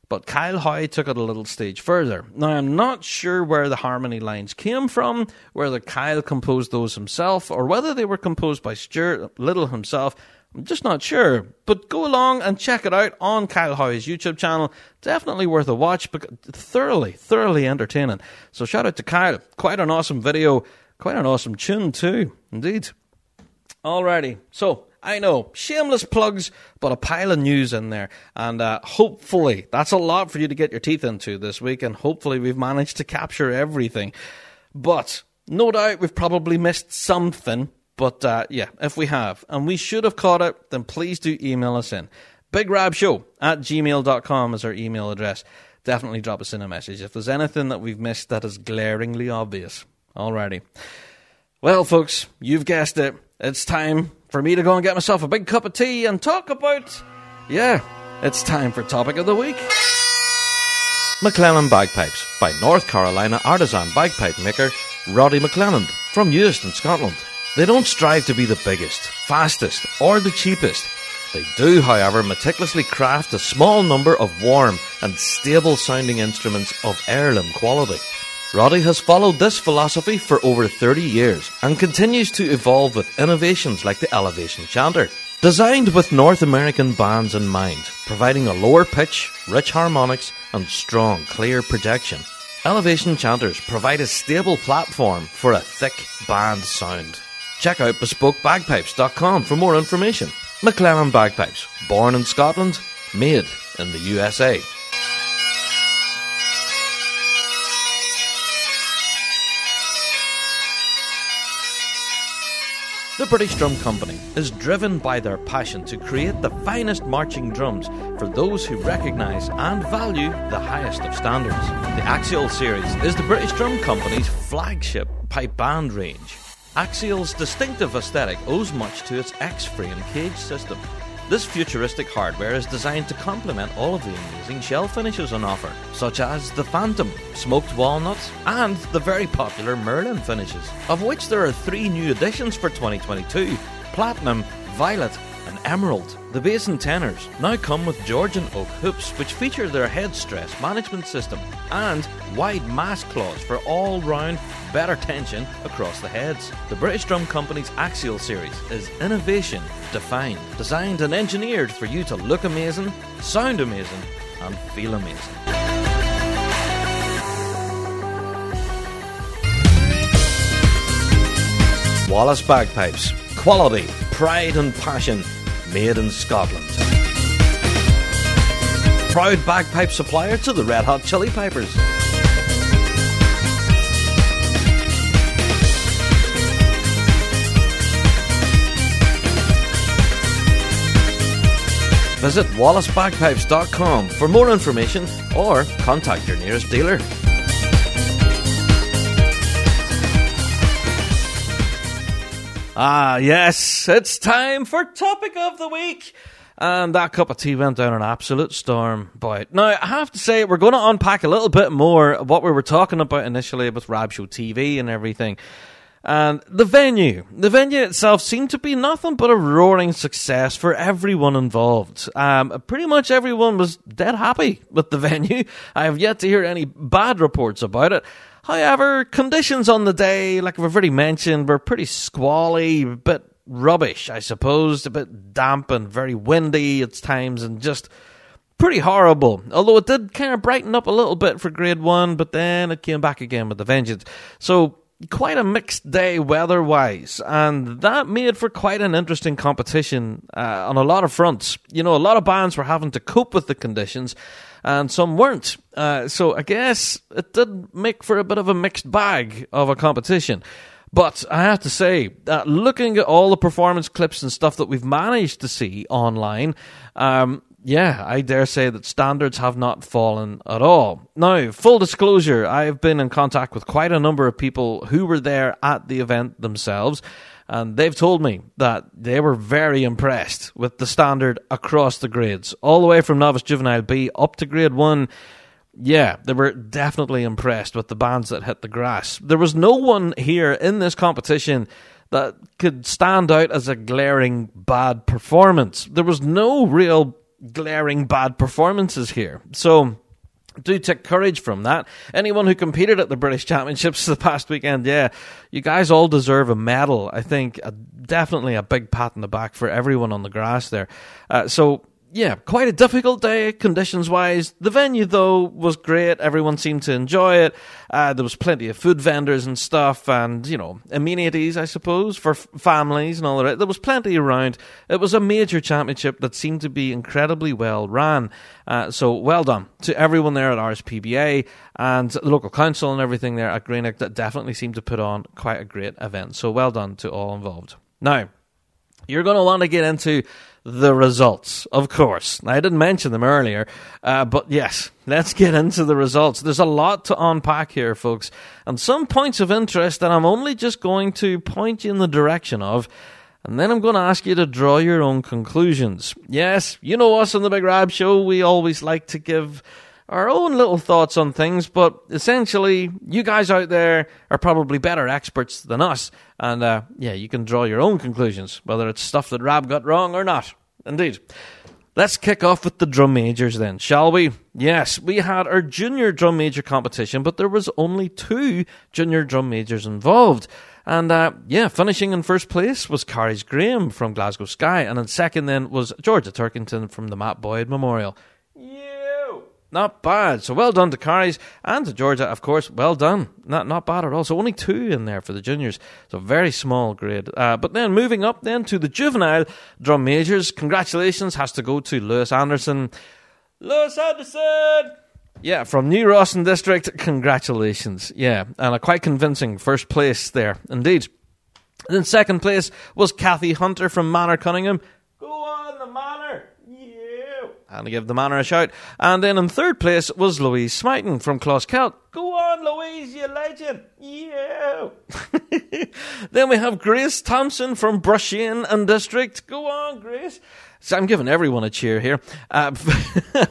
But Kyle Howie took it a little stage further. Now, I'm not sure where the harmony lines came from, whether Kyle composed those himself, or whether they were composed by Stuart Little himself. I'm just not sure, but go along and check it out on Kyle Howie's YouTube channel. Definitely worth a watch, but thoroughly, thoroughly entertaining. So shout out to Kyle. Quite an awesome video, quite an awesome tune too, indeed. Alrighty, so I know, shameless plugs, but a pile of news in there. And uh, hopefully, that's a lot for you to get your teeth into this week, and hopefully we've managed to capture everything. But no doubt we've probably missed something. But uh, yeah, if we have, and we should have caught it, then please do email us in. Big Rab Show at gmail dot com is our email address. Definitely drop us in a message if there's anything that we've missed that is glaringly obvious. Alrighty. Well, folks, you've guessed it. It's time for me to go and get myself a big cup of tea and talk about... Yeah, it's time for Topic of the Week. McLennan Bagpipes by North Carolina artisan bagpipe maker Roddy McLennan from Euston, Scotland. They don't strive to be the biggest, fastest, or the cheapest. They do, however, meticulously craft a small number of warm and stable-sounding instruments of heirloom quality. Roddy has followed this philosophy for over thirty years and continues to evolve with innovations like the Elevation Chanter. Designed with North American bands in mind, providing a lower pitch, rich harmonics, and strong, clear projection, Elevation Chanters provide a stable platform for a thick band sound. Check out bespoke bagpipes dot com for more information. McLennan Bagpipes, born in Scotland, made in the U S A. The British Drum Company is driven by their passion to create the finest marching drums for those who recognise and value the highest of standards. The Axial series is the British Drum Company's flagship pipe band range. Axial's distinctive aesthetic owes much to its X-frame cage system. This futuristic hardware is designed to complement all of the amazing shell finishes on offer, such as the Phantom, Smoked Walnut, and the very popular Merlin finishes, of which there are three new additions for twenty twenty-two, Platinum, Violet, and Emerald. The bass and tenors now come with Georgian oak hoops, which feature their head stress management system and wide mass claws for all-round better tension across the heads. The British Drum Company's Axial series is innovation defined, designed and engineered for you to look amazing, sound amazing, and feel amazing. Wallace Bagpipes. Quality, pride and passion, made in Scotland. Proud bagpipe supplier to the Red Hot Chili Pipers. Visit wallace bagpipes dot com for more information or contact your nearest dealer. Ah, yes, it's time for Topic of the Week. And that cup of tea went down an absolute storm, boy. Now, I have to say, we're going to unpack a little bit more what we were talking about initially with Rab Show T V and everything. And the venue. The venue itself seemed to be nothing but a roaring success for everyone involved. Um, pretty much everyone was dead happy with the venue. I have yet to hear any bad reports about it. However, conditions on the day, like we've already mentioned, were pretty squally, a bit rubbish, I suppose, a bit damp and very windy at times, and just pretty horrible. Although it did kind of brighten up a little bit for Grade one, but then it came back again with a vengeance. So, quite a mixed day weather-wise, and that made for quite an interesting competition uh, on a lot of fronts. You know, a lot of bands were having to cope with the conditions, and some weren't. Uh, so I guess it did make for a bit of a mixed bag of a competition. But I have to say, uh, looking at all the performance clips and stuff that we've managed to see online, um, yeah, I dare say that standards have not fallen at all. Now, full disclosure, I've been in contact with quite a number of people who were there at the event themselves, and they've told me that they were very impressed with the standard across the grades, all the way from Novice Juvenile B up to Grade one. Yeah, they were definitely impressed with the bands that hit the grass. There was no one here in this competition that could stand out as a glaring bad performance. There was no real glaring bad performances here. So do take courage from that. Anyone who competed at the British Championships the past weekend, yeah, you guys all deserve a medal. I think a, definitely a big pat on the back for everyone on the grass there. Uh, so, yeah, quite a difficult day conditions-wise. The venue, though, was great. Everyone seemed to enjoy it. Uh, there was plenty of food vendors and stuff and, you know, amenities, I suppose, for f- families and all the rest. There was plenty around. It was a major championship that seemed to be incredibly well run. Uh, so well done to everyone there at R S P B A and the local council and everything there at Greenock that definitely seemed to put on quite a great event. So well done to all involved. Now, you're going to want to get into the results, of course. Now, I didn't mention them earlier, uh, but yes, let's get into the results. There's a lot to unpack here, folks, and some points of interest that I'm only just going to point you in the direction of, and then I'm going to ask you to draw your own conclusions. Yes, you know us on the Big Rab Show, we always like to give our own little thoughts on things, but essentially, you guys out there are probably better experts than us, and uh, yeah, you can draw your own conclusions, whether it's stuff that Rab got wrong or not. Indeed. Let's kick off with the drum majors then, shall we? Yes, we had our junior drum major competition, but there was only two junior drum majors involved. And uh, yeah, finishing in first place was Carys Graham from Glasgow Sky, and in second then was Georgia Turkington from the Matt Boyd Memorial. Not bad. So well done to Carys and to Georgia, of course. Well done. Not not bad at all. So only two in there for the juniors. So very small grade. Uh, but then moving up then to the juvenile drum majors. Congratulations has to go to Lewis Anderson. Lewis Anderson! Yeah, from New Rossin District. Congratulations. Yeah, and a quite convincing first place there. Indeed. And then second place was Kathy Hunter from Manor Cunningham. Go on, the Manor! And give the Manor a shout. And then in third place was Louise Smighton from Closkelt. Go on, Louise, you legend. Yeah. Then we have Grace Thompson from Brushian and District. Go on, Grace. So I'm giving everyone a cheer here. Uh,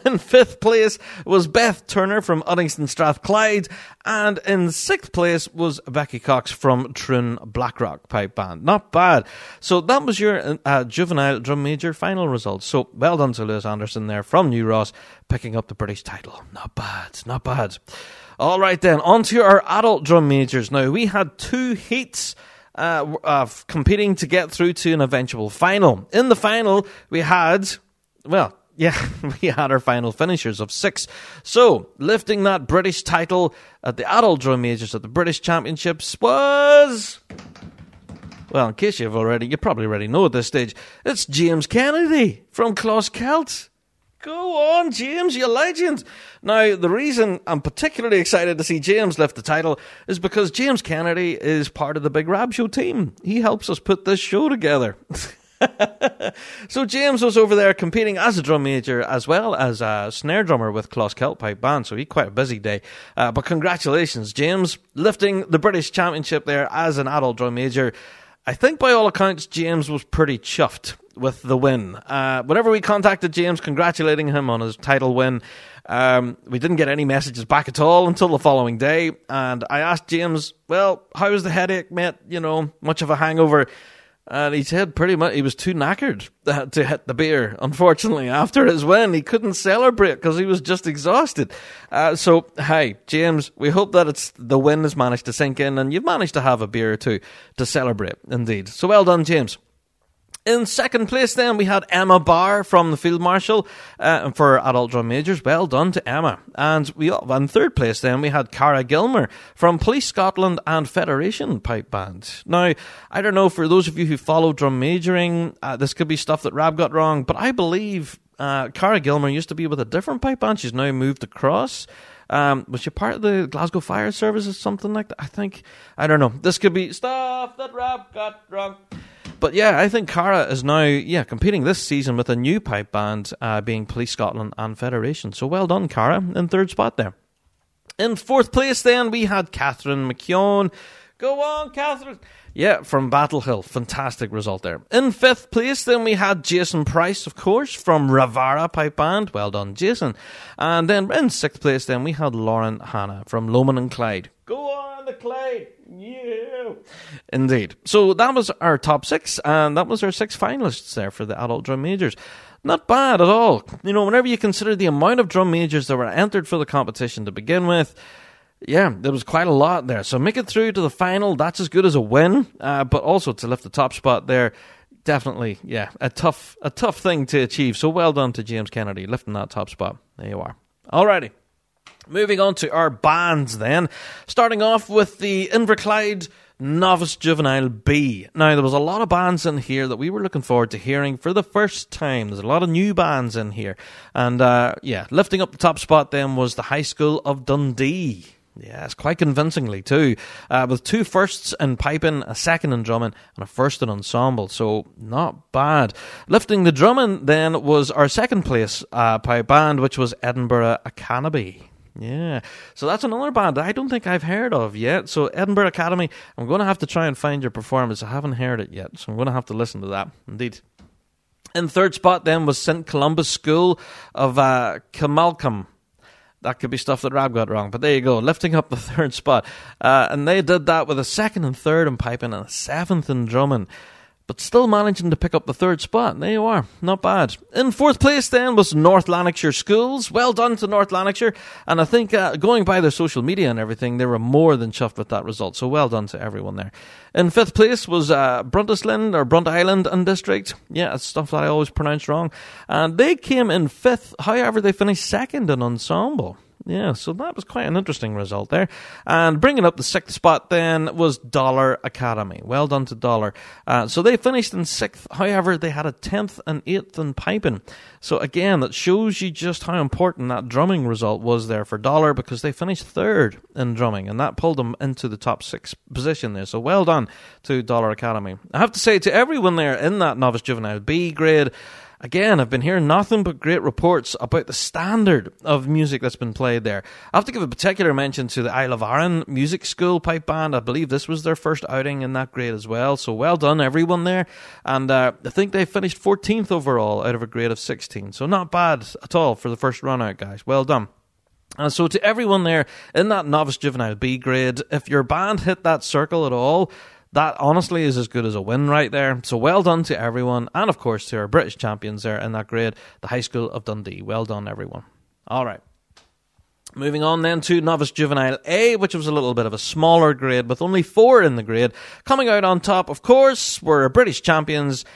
in fifth place was Beth Turner from Uddingston Strathclyde. And in sixth place was Becky Cox from Troon Blackrock Pipe Band. Not bad. So that was your uh, juvenile drum major final results. So well done to Lewis Anderson there from New Ross, picking up the British title. Not bad, not bad. All right then, on to our adult drum majors. Now, we had two heats Uh, uh, competing to get through to an eventual final. In the final, we had, well, yeah, we had our final finishers of six. So, lifting that British title at the adult drum majors at the British Championships was, well, in case you've already, you probably already know at this stage, it's James Kennedy from Closkelt. Go on, James, you legend. Now, the reason I'm particularly excited to see James lift the title is because James Kennedy is part of the Big Rab Show team. He helps us put this show together. So James was over there competing as a drum major as well as a snare drummer with Closkelt Pipe Band, so he had quite a busy day. Uh, but congratulations, James, lifting the British Championship there as an adult drum major. I think by all accounts, James was pretty chuffed with the win. Uh, whenever we contacted James congratulating him on his title win, um, we didn't get any messages back at all until the following day. And I asked James, well, how was the headache, mate? You know, much of a hangover? And he said pretty much he was too knackered to hit the beer, unfortunately, after his win. He couldn't celebrate because he was just exhausted. Uh, so, hi, James, we hope that it's the win has managed to sink in and you've managed to have a beer or two to celebrate, indeed. So well done, James. In second place then, we had Emma Barr from the Field Marshal uh, for adult drum majors. Well done to Emma. And we in third place then, we had Cara Gilmer from Police Scotland and Federation Pipe Band. Now, I don't know, for those of you who follow drum majoring, uh, this could be stuff that Rab got wrong, but I believe uh, Cara Gilmer used to be with a different pipe band. She's now moved across. Um, was she part of the Glasgow Fire Service or something like that? I think, I don't know. This could be stuff that Rab got wrong. But yeah, I think Cara is now yeah competing this season with a new pipe band, uh, being Police Scotland and Federation. So well done, Cara, in third spot there. In fourth place then, we had Catherine McKeown. Go on, Catherine. Yeah, from Battlehill. Fantastic result there. In fifth place then, we had Jason Price, of course, from Ravara Pipe Band. Well done, Jason. And then in sixth place then, we had Lauren Hannah from Lomond and Clyde. Go on, the Clyde. Yeah. Indeed. So that was our top six, and that was our six finalists there for the adult drum majors. Not bad at all. You know, whenever you consider the amount of drum majors that were entered for the competition to begin with, yeah, there was quite a lot there. So make it through to the final, that's as good as a win, uh, but also to lift the top spot there, definitely, yeah, a tough a tough thing to achieve. So well done to James Kennedy, lifting that top spot. There you are. Alrighty. Moving on to our bands then. Starting off with the Inverclyde Novice Juvenile B. Now, there was a lot of bands in here that we were looking forward to hearing for the first time. There's a lot of new bands in here. And, uh, yeah, lifting up the top spot then was the High School of Dundee. Yes, quite convincingly too, uh, with two firsts in piping, a second in drumming, and a first in ensemble, so not bad. Lifting the drumming then was our second place uh, pipe band, which was Edinburgh Academy. Yeah, so that's another band that I don't think I've heard of yet. So Edinburgh Academy, I'm going to have to try and find your performance. I haven't heard it yet, so I'm going to have to listen to that. Indeed. In third spot then was Saint Columba's School of uh, Camalcum. That could be stuff that Rab got wrong, but there you go, lifting up the third spot. Uh, and they did that with a second and third in piping and a seventh in drumming, but still managing to pick up the third spot. There you are, not bad. In fourth place then was North Lanarkshire Schools. Well done to North Lanarkshire. And I think uh, going by their social media and everything, they were more than chuffed with that result. So well done to everyone there. In fifth place was uh, Bruntisland or Brunt Island and District. Yeah, it's stuff that I always pronounce wrong. And they came in fifth. However, they finished second in ensemble. Yeah, so that was quite an interesting result there. And bringing up the sixth spot then was Dollar Academy. Well done to Dollar. Uh, so they finished in sixth. However, they had a tenth and eighth in piping. So again, that shows you just how important that drumming result was there for Dollar, because they finished third in drumming, and that pulled them into the top six position there. So well done to Dollar Academy. I have to say to everyone there in that Novice Juvenile B grade, again, I've been hearing nothing but great reports about the standard of music that's been played there. I have to give a particular mention to the Isle of Arran Music School Pipe Band. I believe this was their first outing in that grade as well. So well done, everyone there. And uh, I think they finished fourteenth overall out of a grade of sixteen. So not bad at all for the first run out, guys. Well done. And so to everyone there in that Novice Juvenile B grade, if your band hit that circle at all, that honestly is as good as a win right there. So well done to everyone, and of course to our British champions there in that grade, the High School of Dundee. Well done, everyone. All right. Moving on then to Novice Juvenile A, which was a little bit of a smaller grade with only four in the grade. Coming out on top, of course, were our British champions,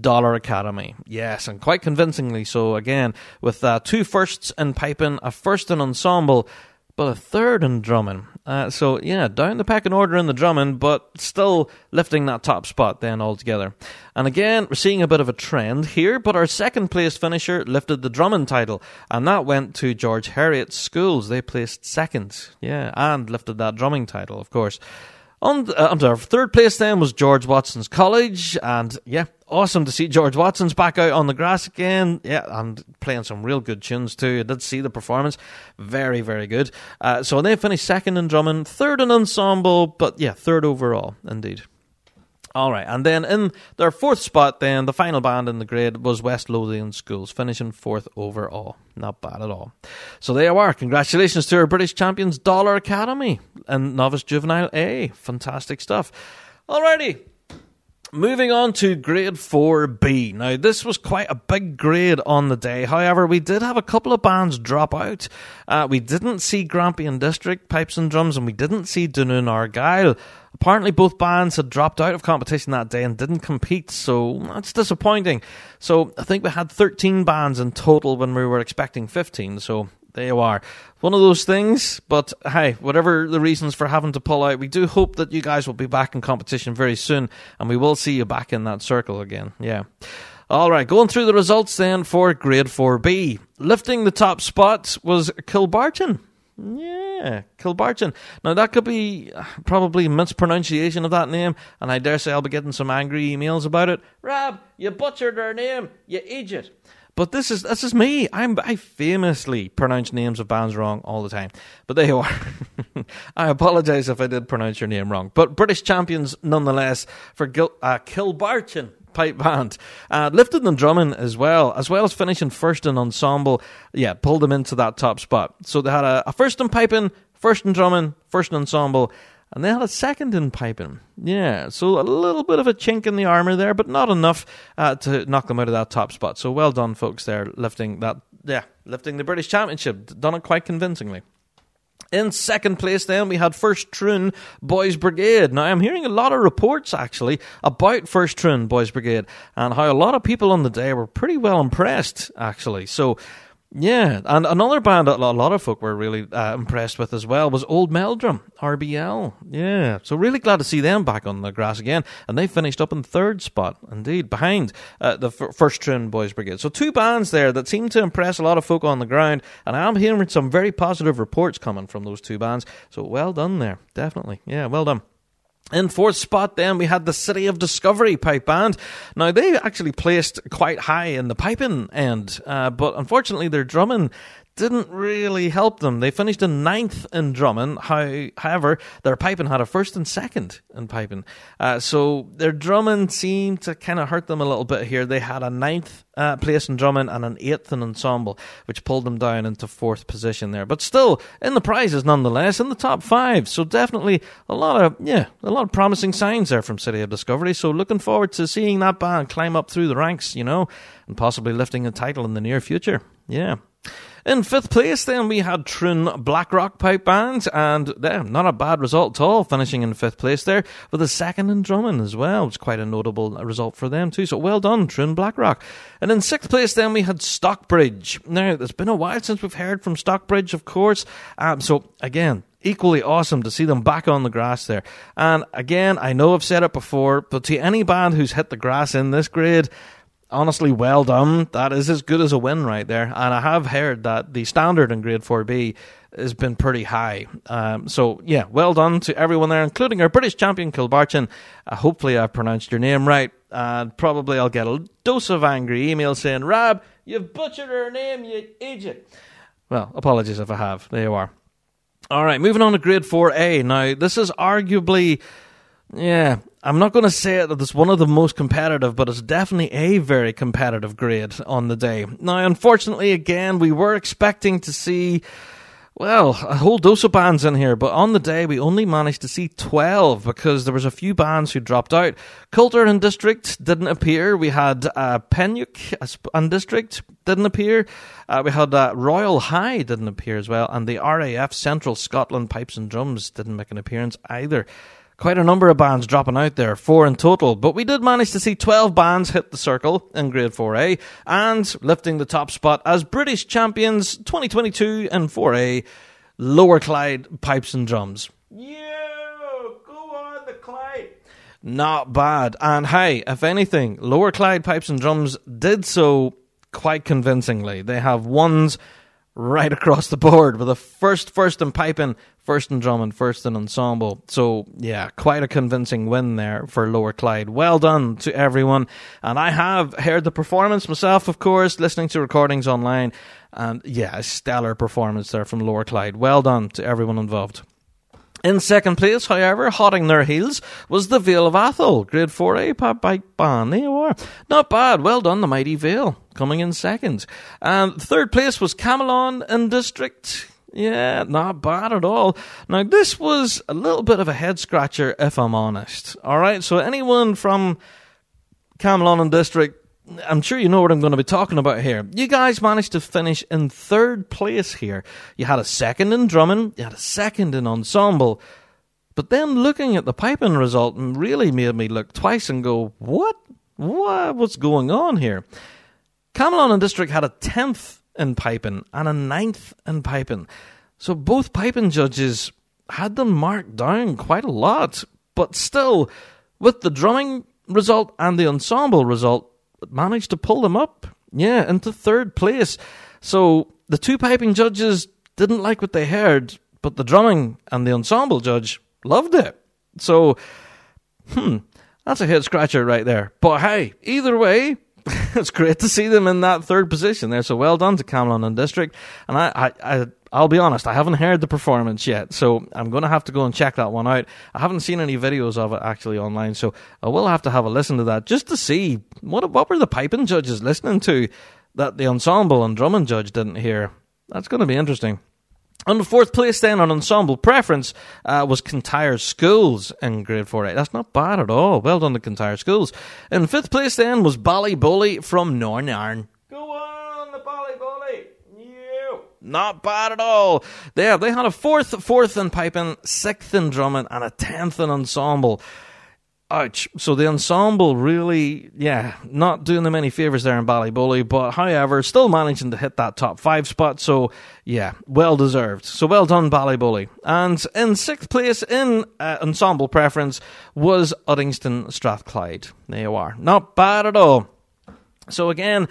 Dollar Academy. Yes, and quite convincingly so again, with uh, two firsts in piping, a first in ensemble, but a third in drumming. Uh, so, yeah, down the pecking order in the drumming, but still lifting that top spot then altogether. And again, we're seeing a bit of a trend here, but our second place finisher lifted the drumming title, and that went to George Heriot's Schools. They placed second, yeah, and lifted that drumming title, of course. On uh, I'm sorry, third place then was George Watson's College, and yeah, awesome to see George Watson's back out on the grass again. Yeah, and playing some real good tunes too. I did see the performance. Very, very good. Uh, so they finished second in drumming, third in ensemble, but yeah, third overall indeed. All right, and then in their fourth spot then, the final band in the grade was West Lothian Schools, finishing fourth overall. Not bad at all. So there you are. Congratulations to our British champions, Dollar Academy and Novice Juvenile A. Fantastic stuff. Alrighty. Moving on to grade four B. Now, this was quite a big grade on the day. However, we did have a couple of bands drop out. Uh, we didn't see Grampian District Pipes and Drums, and we didn't see Dunoon Argyll. Apparently, both bands had dropped out of competition that day and didn't compete, so that's disappointing. So I think we had thirteen bands in total when we were expecting fifteen, so there you are. One of those things, but hey, whatever the reasons for having to pull out, we do hope that you guys will be back in competition very soon, and we will see you back in that circle again. Yeah. All right, going through the results then for grade four B. Lifting the top spot was Kilbarton. Yeah, Kilbarton. Now, that could be probably mispronunciation of that name, and I dare say I'll be getting some angry emails about it. Rab, you butchered our name, you idiot. But this is this is me. I'm I famously pronounce names of bands wrong all the time. But there you are. I apologise if I did pronounce your name wrong. But British champions nonetheless for Gil, uh, Kilbarton Pipe Band. Uh, lifted in drumming as well, as well as finishing first in ensemble. Yeah, pulled them into that top spot. So they had a, a first in piping, first in drumming, first in ensemble, and they had a second in piping. Yeah, so a little bit of a chink in the armour there, but not enough uh, to knock them out of that top spot. So well done, folks, there, lifting that, yeah, lifting the British Championship. Done it quite convincingly. In second place then, we had First Troon Boys Brigade. Now, I'm hearing a lot of reports, actually, about First Troon Boys Brigade and how a lot of people on the day were pretty well impressed, actually. So, yeah. And another band that a lot of folk were really uh, impressed with as well was Old Meldrum, R B L. Yeah. So, really glad to see them back on the grass again. And they finished up in third spot, indeed, behind uh, the F- First Troon Boys Brigade. So, two bands there that seem to impress a lot of folk on the ground. And I'm hearing some very positive reports coming from those two bands. So, well done there. Definitely. Yeah, well done. In fourth spot then, we had the City of Discovery Pipe Band. Now, they actually placed quite high in the piping end, uh, but unfortunately their drumming didn't really help them. They finished in ninth in drumming. How, however, their piping had a first and second in piping. Uh, so their drumming seemed to kind of hurt them a little bit here. They had a ninth uh, place in drumming and an eighth in ensemble, which pulled them down into fourth position there. But still, in the prizes nonetheless, in the top five. So definitely a lot of, yeah, a lot of promising signs there from City of Discovery. So looking forward to seeing that band climb up through the ranks, you know, and possibly lifting a title in the near future. Yeah. In fifth place, then, we had Troon Blackrock Pipe Band, and yeah, not a bad result at all, finishing in fifth place there, with a second in drumming as well. It was quite a notable result for them too, so well done, Troon Blackrock. And in sixth place, then, we had Stockbridge. Now, it's been a while since we've heard from Stockbridge, of course, um, so again, equally awesome to see them back on the grass there. And again, I know I've said it before, but to any band who's hit the grass in this grade, honestly, well done. That is as good as a win right there. And I have heard that the standard in Grade four B has been pretty high. Um, so, yeah, well done to everyone there, including our British champion, Kilbarchan. Uh, hopefully I've pronounced your name right. And uh, probably I'll get a dose of angry email saying, Rab, you've butchered her name, you idiot. Well, apologies if I have. There you are. All right, moving on to Grade four A. Now, this is arguably... Yeah, I'm not going to say that it's one of the most competitive, but it's definitely a very competitive grade on the day. Now, unfortunately, again, we were expecting to see, well, a whole dose of bands in here, but on the day we only managed to see twelve because there was a few bands who dropped out. Coulter and District didn't appear. We had uh, Penuk and District didn't appear. Uh, we had uh, Royal High didn't appear as well, and the R A F Central Scotland Pipes and Drums didn't make an appearance either. Quite a number of bands dropping out there, four in total, but we did manage to see twelve bands hit the circle in Grade four A and lifting the top spot as British champions twenty twenty-two in four A, Lower Clyde Pipes and Drums. Yeah, go on the Clyde. Not bad. And hey, if anything, Lower Clyde Pipes and Drums did so quite convincingly. They have ones right across the board with a first, first in piping, first in drumming, first in ensemble. So, yeah, quite a convincing win there for Lower Clyde. Well done to everyone. And I have heard the performance myself, of course, listening to recordings online. And, yeah, a stellar performance there from Lower Clyde. Well done to everyone involved. In second place, however, hotting their heels, was the Vale of Athol, Grade four A Bagpipe Band. There you are. Not bad. Well done, the mighty Vale, coming in second. And third place was Camelon and District. Yeah, not bad at all. Now, this was a little bit of a head-scratcher, if I'm honest. All right, so anyone from Camelon and District, I'm sure you know what I'm going to be talking about here. You guys managed to finish in third place here. You had a second in drumming, you had a second in ensemble, but then looking at the piping result really made me look twice and go, what? What? What's going on here? Camelon and District had a tenth in piping and a ninth in piping. So both piping judges had them marked down quite a lot, but still, with the drumming result and the ensemble result, managed to pull them up, yeah, into third place. So the two piping judges didn't like what they heard, but the drumming and the ensemble judge loved it. So, hmm, that's a head scratcher right there. But hey, either way, it's great to see them in that third position there. So well done to Camelon and District. And I, I, I, I'll be honest, I haven't heard the performance yet, so I'm going to have to go and check that one out. I haven't seen any videos of it actually online, so I will have to have a listen to that just to see what what were the piping judges listening to that the ensemble and drumming judge didn't hear. That's going to be interesting. On the fourth place then, on ensemble preference, uh, was Kintyre Schools in Grade four A. That's not bad at all. Well done to Kintyre Schools. In fifth place then was Ballybully from Nornarn. Go on the Ballybully. Not bad at all. There, they had a fourth, fourth in piping, sixth in drumming, and a tenth in ensemble. Ouch. So the ensemble really, yeah, not doing them any favours there in Ballybully, but however, still managing to hit that top five spot. So, yeah, well deserved. So well done, Ballybully. And in sixth place in uh, ensemble preference was Uddingston Strathclyde. There you are. Not bad at all. So again,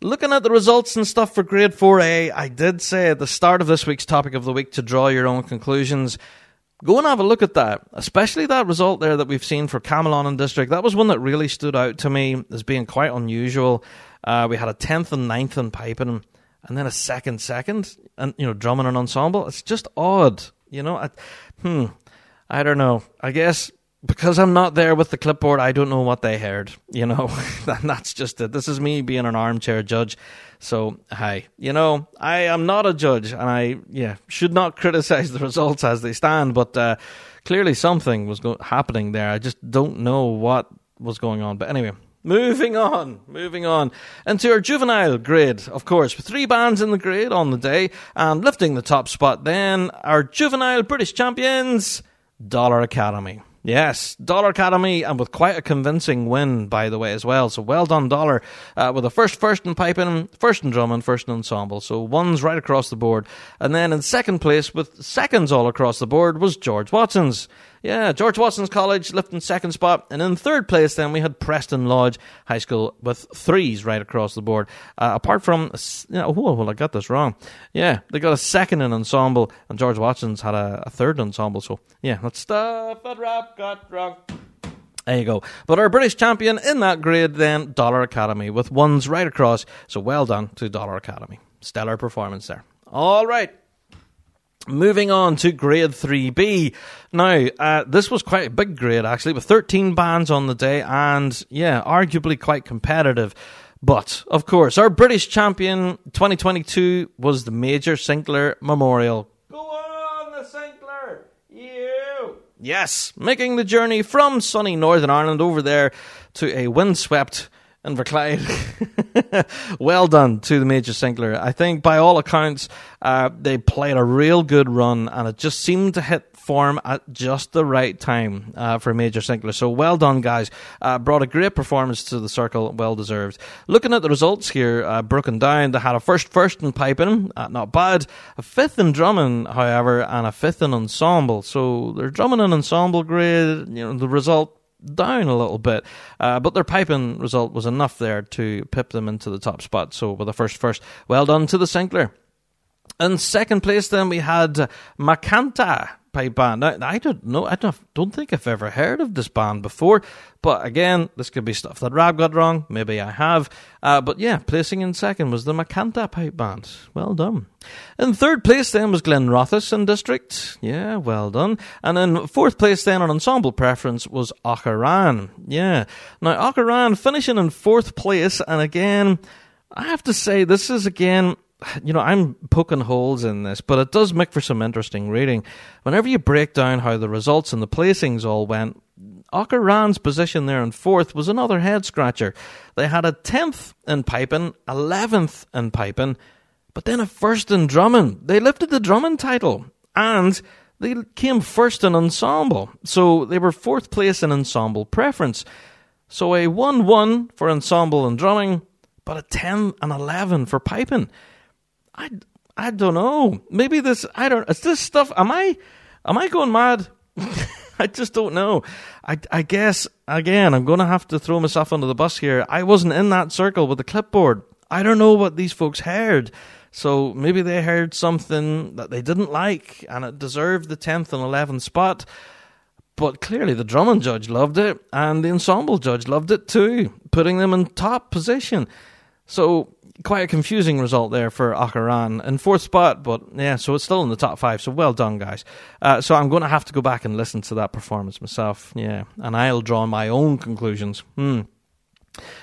looking at the results and stuff for Grade four A, I did say at the start of this week's topic of the week to draw your own conclusions. Go and have a look at that, especially that result there that we've seen for Camelon and District. That was one that really stood out to me as being quite unusual. Uh, we had a tenth and ninth in piping, and then a second, second, and you know, drumming and ensemble. It's just odd, you know. I, hmm, I don't know. I guess because I'm not there with the clipboard, I don't know what they heard, you know. And that's just it. This is me being an armchair judge. So, hi. You know, I am not a judge, and I yeah should not criticize the results as they stand, but uh, clearly something was go- happening there. I just don't know what was going on. But anyway, moving on, moving on. Into our juvenile grade, of course, with three bands in the grade on the day, and lifting the top spot then, our juvenile British champions, Dollar Academy. Yes, Dollar Academy, and with quite a convincing win, by the way, as well. So well done, Dollar, uh, with a first first in piping, first in drumming, first in ensemble. So ones right across the board. And then in second place, with seconds all across the board, was George Watson's. Yeah, George Watson's College lifting second spot. And in third place, then, we had Preston Lodge High School with threes right across the board. Uh, apart from, you know, oh, well, I got this wrong. Yeah, they got a second in ensemble, and George Watson's had a, a third ensemble. So, yeah, that's stuff that Rab got wrong. There you go. But our British champion in that grade then, Dollar Academy, with ones right across. So well done to Dollar Academy. Stellar performance there. All right. Moving on to Grade three B. Now, uh, this was quite a big grade, actually, with thirteen bands on the day and, yeah, arguably quite competitive. But, of course, our British champion twenty twenty-two was the Major Sinclair Memorial. Go on, the Sinclair! You! Yes, making the journey from sunny Northern Ireland over there to a windswept Inverclyde. Well done to the Major Sinclair. I think by all accounts, uh, they played a real good run, and it just seemed to hit form at just the right time uh, for Major Sinclair. So well done, guys. Uh, brought a great performance to the circle. Well deserved. Looking at the results here, uh, broken down, they had a first first in piping, uh, not bad. A fifth in drumming, however, and a fifth in ensemble. So they're drumming in ensemble grade. You know, the result down a little bit, uh, but their piping result was enough there to pip them into the top spot. So with a first first, well done to the Sinclair. In second place then, we had Macanta Pipe Band. Now, I don't know, I don't think I've ever heard of this band before, but again, this could be stuff that Rab got wrong, maybe I have, uh, but yeah, placing in second was the Macanta Pipe Band. Well done. In third place then was Glenrothes in District. Yeah, well done. And in fourth place then, on ensemble preference, was Ocharan. Yeah. Now, Ocharan finishing in fourth place, and again, I have to say, this is again, you know, I'm poking holes in this, but it does make for some interesting reading. Whenever you break down how the results and the placings all went, Ocharan's position there in fourth was another head-scratcher. They had a tenth in piping, eleventh in piping, but then a first in drumming. They lifted the drumming title, and they came first in ensemble. So they were fourth place in ensemble preference. So a one one for ensemble and drumming, but a ten and eleven for piping. I, I don't know. Maybe this, I don't, is this stuff, am I, am I going mad? I just don't know. I, I guess, again, I'm going to have to throw myself under the bus here. I wasn't in that circle with the clipboard. I don't know what these folks heard. So maybe they heard something that they didn't like, and it deserved the tenth and eleventh spot. But clearly the drumming judge loved it, and the ensemble judge loved it too, putting them in top position. So quite a confusing result there for Ocharan in fourth spot, but yeah, so it's still in the top five, so well done, guys. Uh, so I'm going to have to go back and listen to that performance myself, yeah, and I'll draw my own conclusions. Hmm.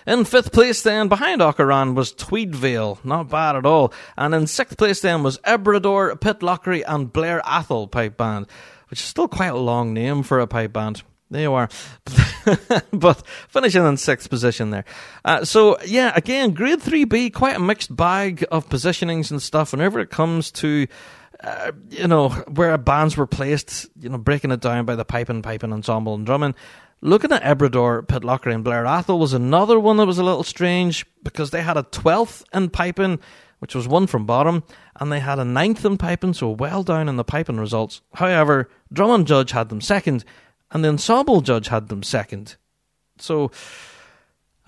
In fifth place then, behind Ocharan, was Tweedvale, not bad at all, and in sixth place then was Ebrador, Pitlochry and Blair Athol Pipe Band, which is still quite a long name for a pipe band. There you are. But finishing in sixth position there. Uh, so, yeah, again, Grade three B, quite a mixed bag of positionings and stuff. Whenever it comes to, uh, you know, where bands were placed, you know, breaking it down by the piping, piping, ensemble and drumming. Looking at Ebrador, Pitlochry and Blair Athol was another one that was a little strange because they had a twelfth in piping, which was one from bottom, and they had a ninth in piping, so well down in the piping results. However, Drummond Judge had them second, and the ensemble judge had them second. So,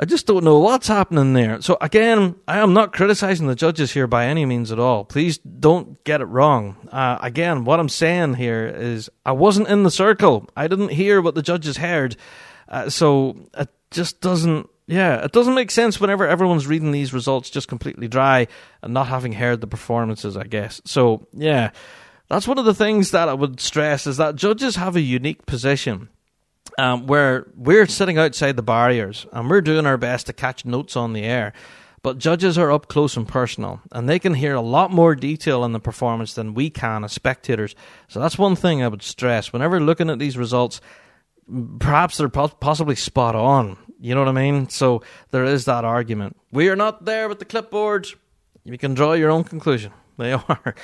I just don't know what's happening there. So, again, I am not criticising the judges here by any means at all. Please don't get it wrong. Uh, again, what I'm saying here is I wasn't in the circle. I didn't hear what the judges heard. Uh, so, it just doesn't, yeah, it doesn't make sense whenever everyone's reading these results just completely dry and not having heard the performances, I guess. So, yeah. That's one of the things that I would stress is that judges have a unique position um, where we're sitting outside the barriers and we're doing our best to catch notes on the air. But judges are up close and personal and they can hear a lot more detail in the performance than we can as spectators. So that's one thing I would stress. Whenever looking at these results, perhaps they're po- possibly spot on. You know what I mean? So there is that argument. We are not there with the clipboards. You can draw your own conclusion. They are.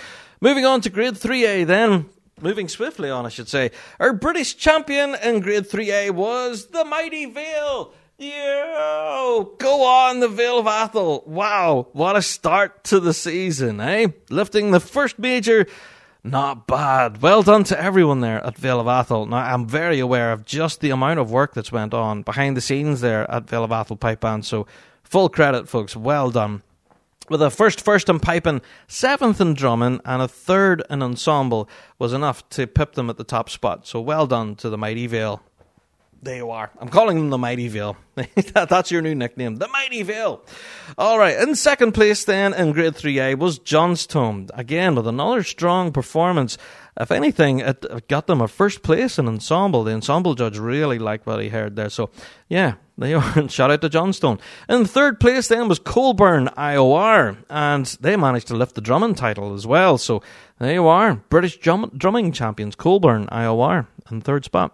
Moving on to Grade three A then. Moving swiftly on, I should say. Our British champion in Grade three A was the mighty Vale. Yeah, go on, the Vale of Athol. Wow, what a start to the season, eh? Lifting the first major. Not bad. Well done to everyone there at Vale of Athol. Now, I'm very aware of just the amount of work that's went on behind the scenes there at Vale of Athol Pipe Band. So, full credit, folks. Well done. With a first first in piping, seventh in drumming, and a third in ensemble was enough to pip them at the top spot. So well done to the mighty Vale. There you are. I'm calling them the mighty Vale. That's your new nickname, the mighty Vale. All right, in second place then in Grade three A was Johnstone. Again, with another strong performance. If anything, it got them a first place in ensemble. The ensemble judge really liked what he heard there. So, yeah, they are. Shout out to Johnstone. In third place then was Colburn I O R, and they managed to lift the drumming title as well. So, there you are. British drum- drumming champions, Colburn I O R, in third spot.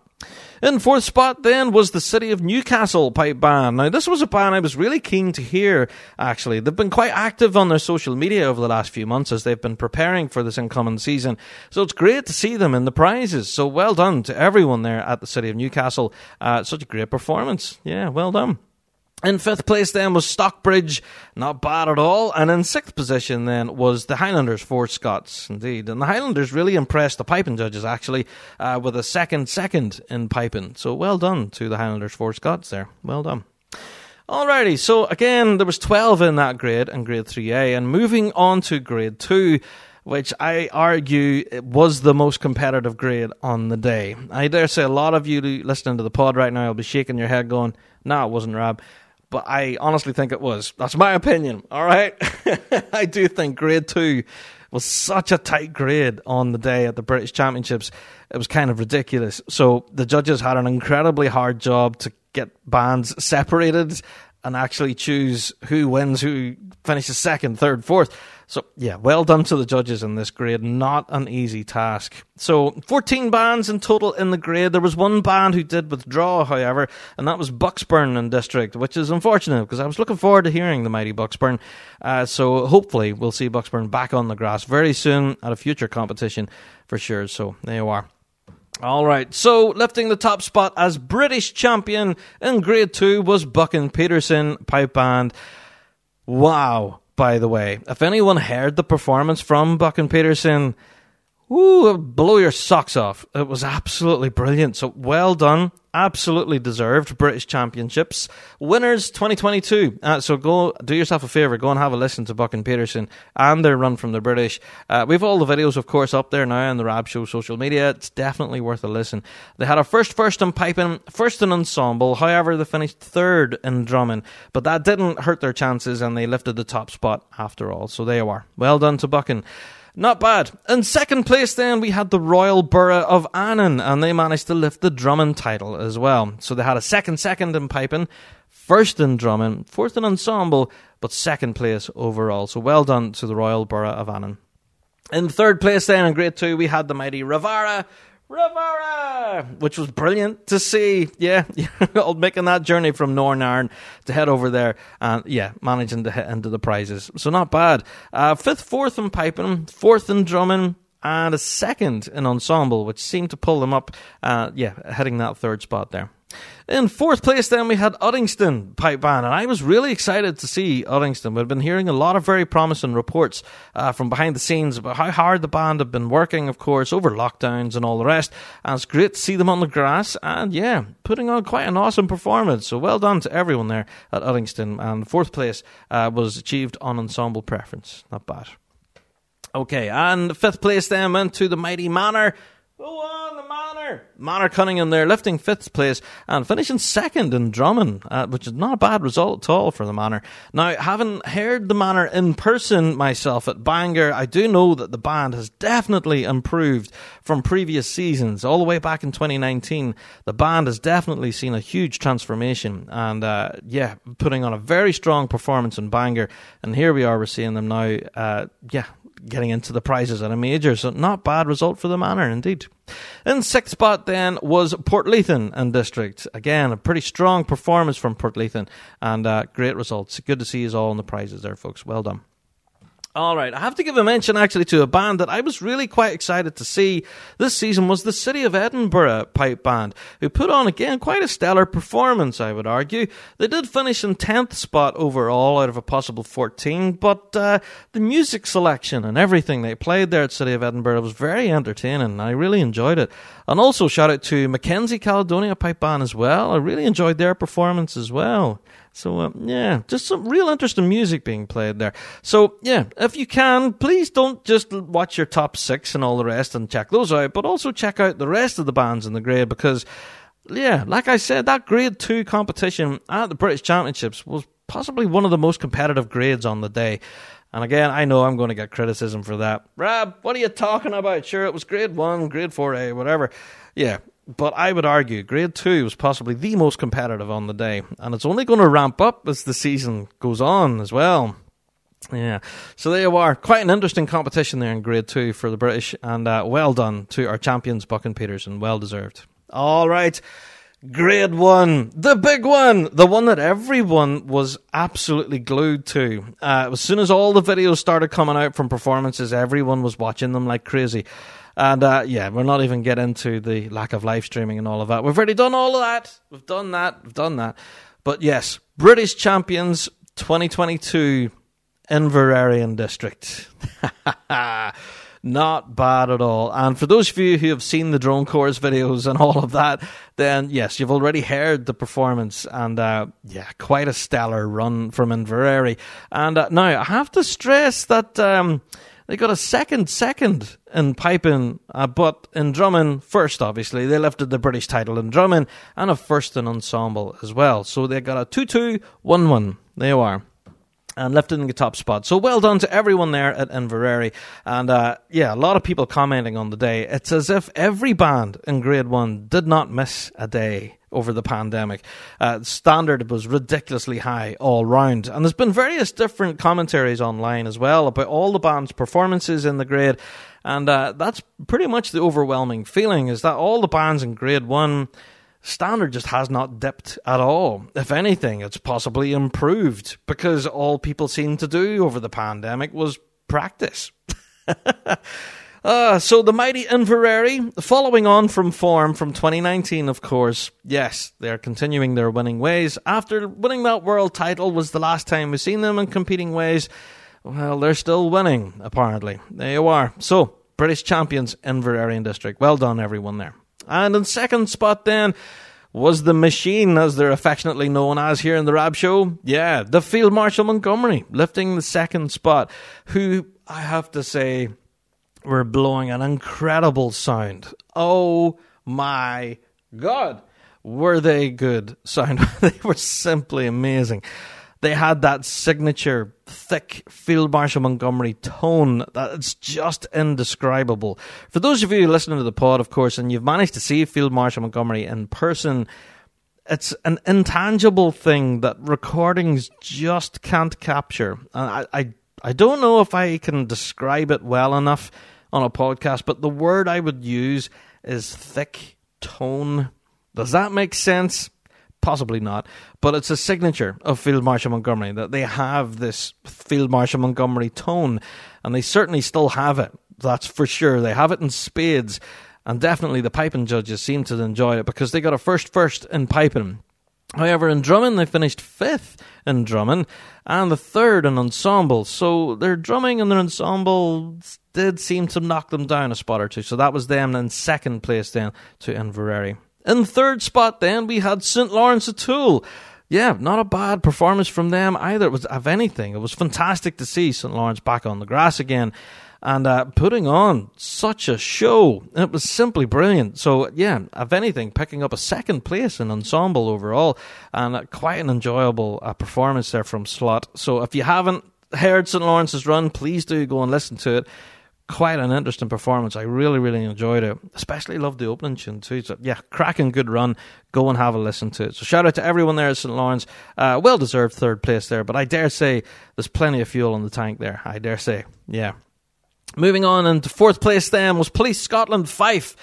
In fourth spot then was the City of Newcastle Pipe Band. Now this was a band I was really keen to hear actually. They've been quite active on their social media over the last few months as they've been preparing for this incoming season. So it's great to see them in the prizes. So well done to everyone there at the City of Newcastle. Uh, such a great performance. Yeah, well done. In fifth place then was Stockbridge, not bad at all. And in sixth position then was the Highlanders, four Scots, indeed. And the Highlanders really impressed the piping judges, actually, uh, with a second second in piping. So well done to the Highlanders, four Scots there. Well done. Alrighty, so again, there was twelve in that grade, in Grade three A. And moving on to Grade two, which I argue was the most competitive grade on the day. I dare say a lot of you listening to the pod right now will be shaking your head going, nah, it wasn't Rab. But I honestly think it was. That's my opinion, all right? I do think Grade two was such a tight grade on the day at the British Championships. It was kind of ridiculous. So the judges had an incredibly hard job to get bands separated and actually choose who wins, who finishes second, third, fourth. So, yeah, well done to the judges in this grade. Not an easy task. So, fourteen bands in total in the grade. There was one band who did withdraw, however, and that was Bucksburn and District, which is unfortunate because I was looking forward to hearing the mighty Bucksburn. Uh, so, hopefully, we'll see Bucksburn back on the grass very soon at a future competition for sure. So, there you are. All right, so lifting the top spot as British champion in Grade two was Buck and Peterson Pipe Band. Wow. By the way, if anyone heard the performance from Buck and Peterson, ooh, blow your socks off. It was absolutely brilliant. So well done. Absolutely deserved. British Championships. Winners twenty twenty-two. Uh, so go do yourself a favour. Go and have a listen to Buck and Peterson and their run from the British. Uh, we've all the videos, of course, up there now on the Rab Show social media. It's definitely worth a listen. They had a first first in piping, first in ensemble. However, they finished third in drumming. But that didn't hurt their chances and they lifted the top spot after all. So there you are. Well done to Buck and Not bad. In second place then, we had the Royal Borough of Annan, and they managed to lift the drumming title as well. So they had a second second in piping, first in drumming, fourth in ensemble, but second place overall. So well done to the Royal Borough of Annan. In third place then, in Grade two, we had the mighty Rivara, Rivera, which was brilliant to see. Yeah, making that journey from Northern Ireland to head over there and, yeah, managing to hit into the prizes. So not bad. Uh, fifth, fourth in piping, fourth in drumming, and a second in ensemble, which seemed to pull them up, uh, yeah, hitting that third spot there. In fourth place then we had Uddingston Pipe Band, and I was really excited to see Uddingston. We'd been hearing a lot of very promising reports uh, from behind the scenes about how hard the band had been working, of course, over lockdowns and all the rest, and it's great to see them on the grass and, yeah, putting on quite an awesome performance. So well done to everyone there at Uddingston, and fourth place uh, was achieved on ensemble preference. Not bad. Okay, and fifth place then went to the mighty Manor. Go on, the Manor. Manor Cunningham there, lifting fifth place and finishing second in drumming, uh, which is not a bad result at all for the Manor. Now, having heard the Manor in person myself at Bangor, I do know that the band has definitely improved from previous seasons. All the way back in twenty nineteen, the band has definitely seen a huge transformation and, uh, yeah, putting on a very strong performance in Bangor. And here we are, we're seeing them now, uh, yeah, getting into the prizes at a major, so not bad result for the Manor indeed. In sixth spot then was Portleithin and District. Again, a pretty strong performance from Portleithin and uh, great results. Good to see you all in the prizes there, folks. Well done. All right, I have to give a mention actually to a band that I was really quite excited to see this season was the City of Edinburgh Pipe Band, who put on, again, quite a stellar performance, I would argue. They did finish in tenth spot overall out of a possible fourteen, but uh, the music selection and everything they played there at City of Edinburgh was very entertaining, and I really enjoyed it. And also shout out to Mackenzie Caledonia Pipe Band as well. I really enjoyed their performance as well. So, um, yeah, just some real interesting music being played there. So, yeah, if you can, please don't just watch your top six and all the rest and check those out, but also check out the rest of the bands in the grade because, yeah, like I said, that grade two competition at the British Championships was possibly one of the most competitive grades on the day. And again, I know I'm going to get criticism for that. Rab, what are you talking about? Sure, it was grade one, grade four A, whatever. Yeah. But I would argue grade two was possibly the most competitive on the day. And it's only going to ramp up as the season goes on as well. Yeah. So there you are. Quite an interesting competition there in grade two for the British. And uh, well done to our champions, Buck and Peterson. Well deserved. All right. Grade one, the big one, the one that everyone was absolutely glued to. Uh, as soon as all the videos started coming out from performances, everyone was watching them like crazy. And, uh, yeah, we're not even getting into the lack of live streaming and all of that. We've already done all of that. We've done that. We've done that. But, yes, British Champions twenty twenty-two in Verarian District. Not bad at all. And for those of you who have seen the drone course videos and all of that, then, yes, you've already heard the performance. And, uh, yeah, quite a stellar run from Inverary. And uh, now I have to stress that... Um, They got a second second in piping, uh, but in drumming, first, obviously. They lifted the British title in drumming and a first in ensemble as well. So they got a two two one one. There you are. And lifted in the top spot. So well done to everyone there at Inverary. And uh, yeah, a lot of people commenting on the day. It's as if every band in grade one did not miss a day over the pandemic. Uh, standard was ridiculously high all round. And there's been various different commentaries online as well about all the band's performances in the grade. And uh, that's pretty much the overwhelming feeling is that all the bands in grade one... Standard just has not dipped at all. If anything, it's possibly improved because all people seemed to do over the pandemic was practice. uh, so the mighty Inverary, following on from form from twenty nineteen, of course, yes, they're continuing their winning ways. After winning that world title was the last time we've seen them in competing ways, well, they're still winning, apparently. There you are. So, British champions Inverarian District. Well done, everyone there. And in second spot then was the Machine, as they're affectionately known as here in the Rab Show. Yeah, the Field Marshal Montgomery, lifting the second spot, who, I have to say, were blowing an incredible sound. Oh my God, were they good sound. They were simply amazing. They had that signature, thick Field Marshal Montgomery tone that's just indescribable. For those of you listening to the pod, of course, and you've managed to see Field Marshal Montgomery in person, it's an intangible thing that recordings just can't capture. And I, I, I don't know if I can describe it well enough on a podcast, but the word I would use is thick tone. Does that make sense? Possibly not, but it's a signature of Field Marshal Montgomery that they have this Field Marshal Montgomery tone, and they certainly still have it, that's for sure. They have it in spades, and definitely the piping judges seem to enjoy it because they got a first first in piping. However, in drumming, they finished fifth in drumming and the third in ensemble. So their drumming and their ensemble did seem to knock them down a spot or two. So that was them in second place then to Inverary. In third spot then, we had Saint Lawrence O'Toole. Yeah, not a bad performance from them either. It was, if anything, it was fantastic to see Saint Lawrence back on the grass again. And uh, putting on such a show, and it was simply brilliant. So, yeah, if anything, picking up a second place in ensemble overall, and uh, quite an enjoyable uh, performance there from Slot. So if you haven't heard Saint Lawrence's run, please do go and listen to it. Quite an interesting performance. I really, really enjoyed it. Especially loved the opening tune too. So yeah, cracking good run. Go and have a listen to it. So shout out to everyone there at Saint Lawrence. Uh, well-deserved third place there, but I dare say there's plenty of fuel in the tank there. I dare say, yeah. Moving on into fourth place then was Police Scotland Fife.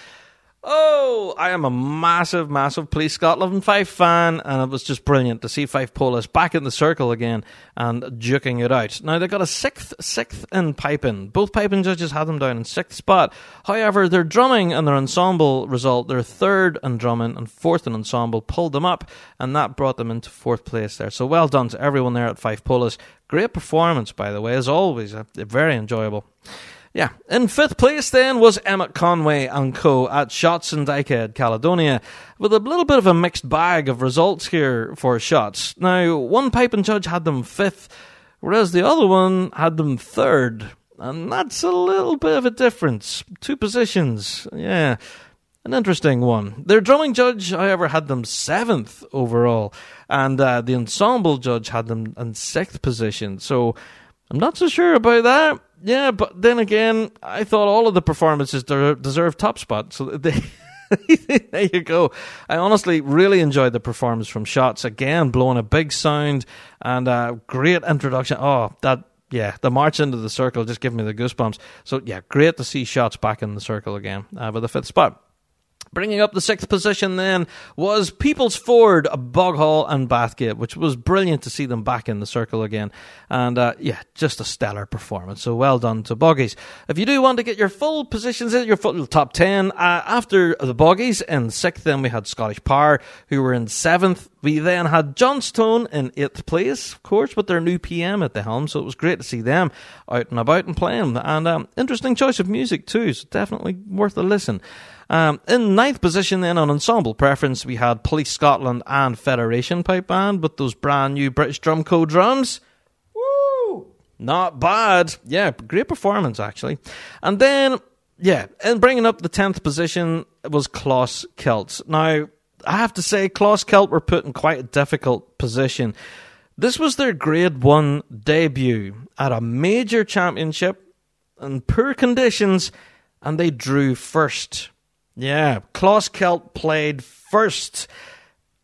Oh, I am a massive, massive Police Scotland Fife fan, and it was just brilliant to see Fife Police back in the circle again and duking it out. Now, they got a sixth, sixth in piping. Both piping judges had them down in sixth spot. However, their drumming and their ensemble result, their third in drumming and fourth in ensemble, pulled them up, and that brought them into fourth place there. So well done to everyone there at Fife Police. Great performance, by the way, as always. Very enjoyable. Yeah, in fifth place then was Emmett Conway and co at Shots in Dicehead, Caledonia, with a little bit of a mixed bag of results here for Shots. Now, one piping judge had them fifth, whereas the other one had them third, and that's a little bit of a difference. Two positions, yeah, an interesting one. Their drumming judge, however, had them seventh overall, and uh, the ensemble judge had them in sixth position, so I'm not so sure about that. Yeah, but then again, I thought all of the performances deserved top spot. So they, there you go. I honestly really enjoyed the performance from Shots. Again, blowing a big sound and a great introduction. Oh, that, yeah, the march into the circle just gave me the goosebumps. So, yeah, great to see Shots back in the circle again uh, with the fifth spot. Bringing up the sixth position then was People's Ford, Boghall and Bathgate, which was brilliant to see them back in the circle again. And uh, yeah, just a stellar performance. So well done to Boggies. If you do want to get your full positions in, your full top ten, uh, after the Boggies in sixth, then we had Scottish Power, who were in seventh. We then had Johnstone in eighth place, of course, with their new P M at the helm. So it was great to see them out and about and playing. And um, interesting choice of music too, so definitely worth a listen. Um, in ninth position then on ensemble preference, we had Police Scotland and Federation Pipe Band with those brand new British Drum Co drums. Woo! Not bad. Yeah, great performance actually. And then, yeah, and bringing up the tenth position was Closkelt. Now, I have to say, Closkelt were put in quite a difficult position. This was their Grade one debut at a major championship in poor conditions, and they drew first. Yeah, Closkelt played first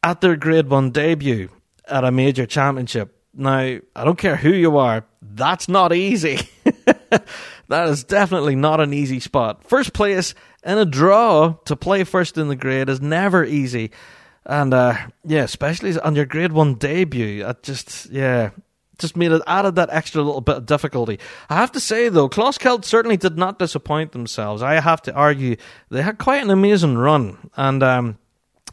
at their Grade one debut at a major championship. Now, I don't care who you are, that's not easy. That is definitely not an easy spot. First place in a draw to play first in the grade is never easy. And, uh, yeah, especially on your Grade one debut, it just, yeah, just made it, added that extra little bit of difficulty. I have to say, though, Closkelt certainly did not disappoint themselves. I have to argue they had quite an amazing run. And, um,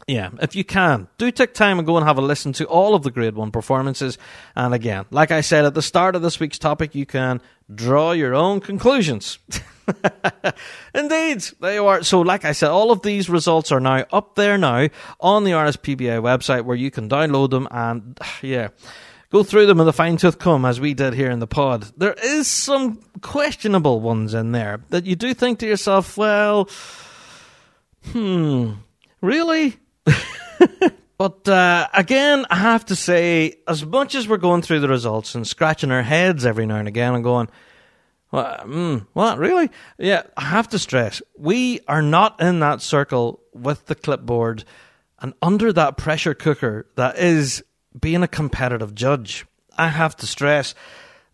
yeah, if you can, do take time and go and have a listen to all of the Grade one performances. And again, like I said at the start of this week's topic, you can draw your own conclusions. Indeed, they are. So like I said, all of these results are now up there now on the R S P B A website, where you can download them and, yeah, go through them with a fine-tooth comb, as we did here in the pod. There is some questionable ones in there that you do think to yourself, well, hmm, really? But uh, again, I have to say, as much as we're going through the results and scratching our heads every now and again and going, well, mm, what, really? Yeah, I have to stress, we are not in that circle with the clipboard and under that pressure cooker that is being a competitive judge. I have to stress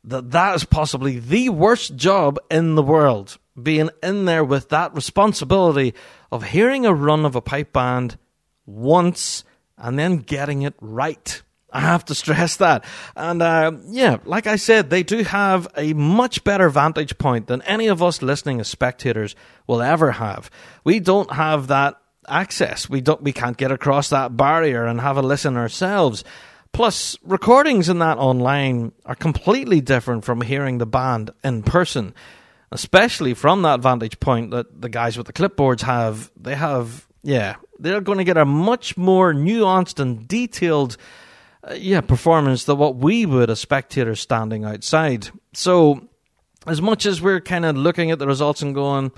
that that is possibly the worst job in the world. being in there with that responsibility of hearing a run of a pipe band once and then getting it right. I have to stress that. And uh, yeah, like I said, they do have a much better vantage point than any of us listening as spectators will ever have. We don't have that access. We don't. We can't get across that barrier and have a listen ourselves. Plus, recordings and that online are completely different from hearing the band in person, especially from that vantage point that the guys with the clipboards have. They have, yeah, they're going to get a much more nuanced and detailed Uh, yeah, performance than what we would as spectators standing outside. So, as much as we're kind of looking at the results and going,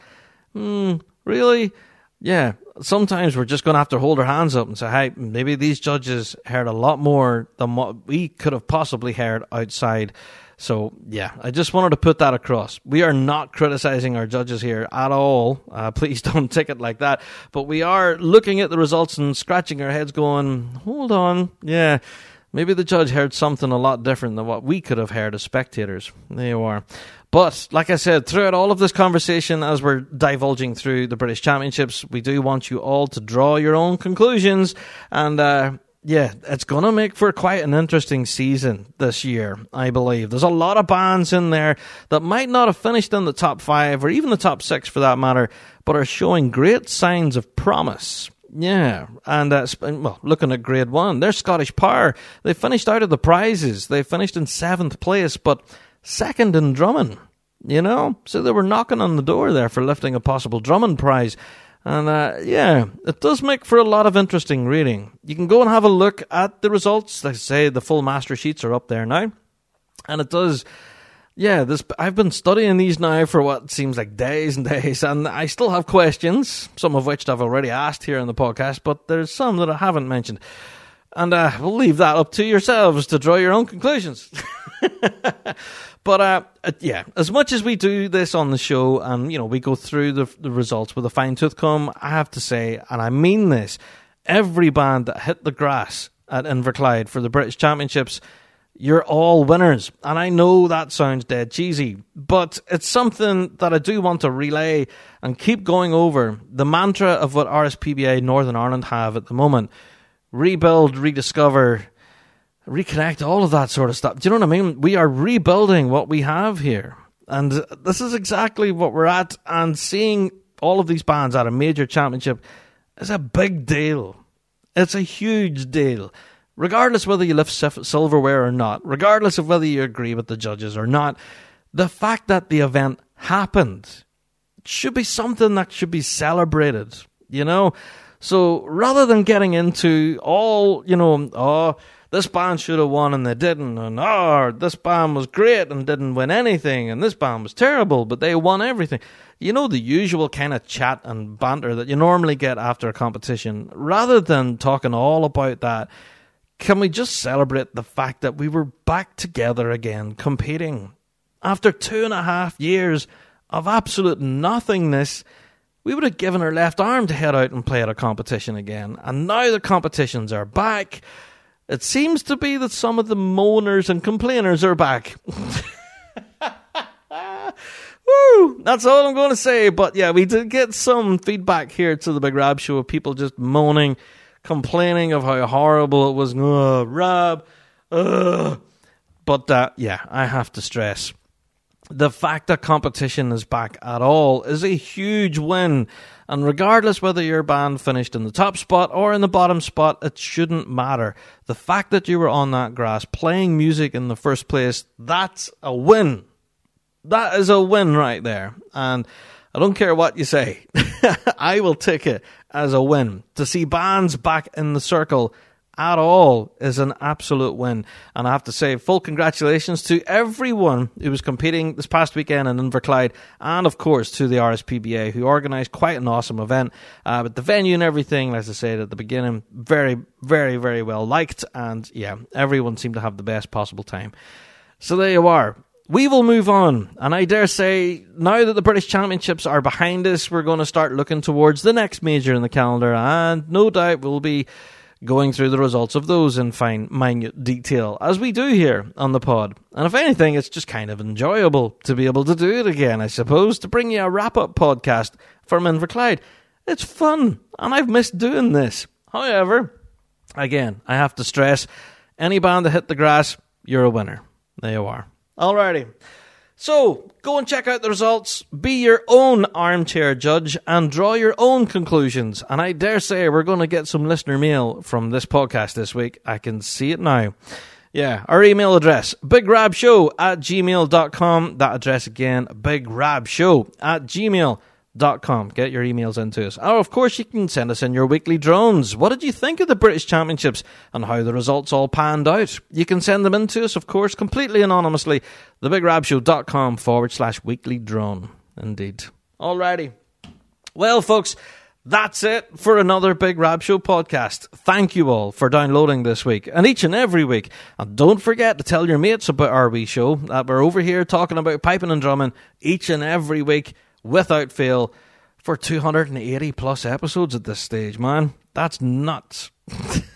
hmm, really? Yeah, sometimes we're just going to have to hold our hands up and say, hey, maybe these judges heard a lot more than what we could have possibly heard outside. So, yeah, I just wanted to put that across. We are not criticizing our judges here at all. Uh, please don't take it like that. But we are looking at the results and scratching our heads going, hold on, yeah, maybe the judge heard something a lot different than what we could have heard as spectators. There you are. But, like I said, throughout all of this conversation, as we're divulging through the British Championships, we do want you all to draw your own conclusions. And, uh, yeah, it's going to make for quite an interesting season this year, I believe. There's a lot of bands in there that might not have finished in the top five, or even the top six for that matter, but are showing great signs of promise. Yeah, and uh, well, looking at grade one, they're Scottish Power. They finished out of the prizes. They finished in seventh place, but second in Drummond, you know? So they were knocking on the door there for lifting a possible Drummond prize. And uh, yeah, it does make for a lot of interesting reading. You can go and have a look at the results. Like I say, the full master sheets are up there now. And it does, yeah, this, I've been studying these now for what seems like days and days. And I still have questions, some of which I've already asked here on the podcast, but there's some that I haven't mentioned. And uh, we'll leave that up to yourselves to draw your own conclusions. But uh, yeah, as much as we do this on the show and, you know, we go through the, the results with a fine tooth comb, I have to say, and I mean this, every band that hit the grass at Inverclyde for the British Championships, you're all winners. And I know that sounds dead cheesy, but it's something that I do want to relay and keep going over. The mantra of what R S P B A Northern Ireland have at the moment: rebuild, rediscover, reconnect, all of that sort of stuff. Do you know what I mean? We are rebuilding what we have here. And this is exactly what we're at. And seeing all of these bands at a major championship is a big deal. It's a huge deal. Regardless whether you lift silverware or not, regardless of whether you agree with the judges or not, the fact that the event happened should be something that should be celebrated, you know? So rather than getting into all, you know, oh, this band should have won and they didn't, and oh, this band was great and didn't win anything, and this band was terrible, but they won everything. You know, the usual kind of chat and banter that you normally get after a competition. Rather than talking all about that, can we just celebrate the fact that we were back together again competing? After two and a half years of absolute nothingness, we would have given our left arm to head out and play at a competition again. And now the competitions are back. It seems to be that some of the moaners and complainers are back. Woo! That's all I'm going to say. But yeah, we did get some feedback here to the Big Rab Show of people just moaning, complaining of how horrible it was. Oh, Rab. Ugh. But uh, yeah, I have to stress, the fact that competition is back at all is a huge win. And regardless whether your band finished in the top spot or in the bottom spot, it shouldn't matter. The fact that you were on that grass playing music in the first place, that's a win. That is a win right there. And I don't care what you say. I will take it as a win. To see bands back in the circle at all is an absolute win. And I have to say, full congratulations to everyone who was competing this past weekend in Inverclyde, and of course to the R S P B A, who organised quite an awesome event. Uh, but the venue and everything, as I said at the beginning, very, very, very well liked, and yeah, everyone seemed to have the best possible time. So there you are. We will move on, and I dare say, now that the British Championships are behind us, we're going to start looking towards the next major in the calendar, and no doubt we'll be going through the results of those in fine minute detail, as we do here on the pod. And if anything, it's just kind of enjoyable to be able to do it again, I suppose, to bring you a wrap-up podcast from Inverclyde. It's fun, and I've missed doing this. However, again, I have to stress, any band that hit the grass, you're a winner. There you are. Alrighty. So, go and check out the results, be your own armchair judge, and draw your own conclusions. And I dare say we're going to get some listener mail from this podcast this week. I can see it now. Yeah, our email address, bigrabshow at gmail dot com. That address again, bigrabshow at gmail dot com. Get your emails into us. Oh, of course, you can send us in your weekly drones. What did you think of the British Championships and how the results all panned out? You can send them in to us, of course, completely anonymously. thebigrabshow.com forward slash weekly drone. Indeed. Alrighty. Well, folks, that's it for another Big Rab Show podcast. Thank you all for downloading this week and each and every week. And don't forget to tell your mates about our wee show that we're over here talking about piping and drumming each and every week, without fail, for two hundred eighty plus episodes at this stage, man. That's nuts.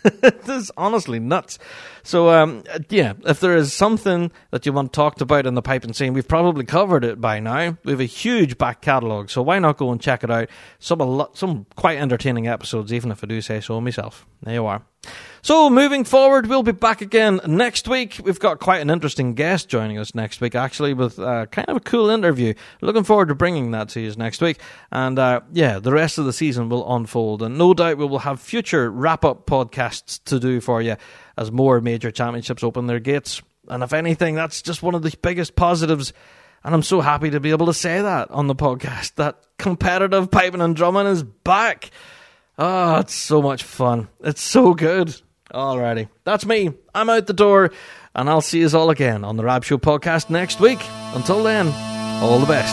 This is honestly nuts. So, um, yeah, if there is something that you want talked about in the piping scene, we've probably covered it by now. We have a huge back catalogue, so why not go and check it out? Some a lot, some quite entertaining episodes, even if I do say so myself. There you are. So, moving forward, we'll be back again next week. We've got quite an interesting guest joining us next week, actually, with uh, kind of a cool interview. Looking forward to bringing that to you next week. And, uh, yeah, the rest of the season will unfold, and no doubt we will have future wrap-up podcasts to do for you as more major championships open their gates. And if anything, that's just one of the biggest positives, and I'm so happy to be able to say that on the podcast, that competitive piping and drumming is back. Oh, it's so much fun. It's so good. Alrighty. That's me. I'm out the door, and I'll see you all again on the Rab Show podcast next week. Until then, all the best.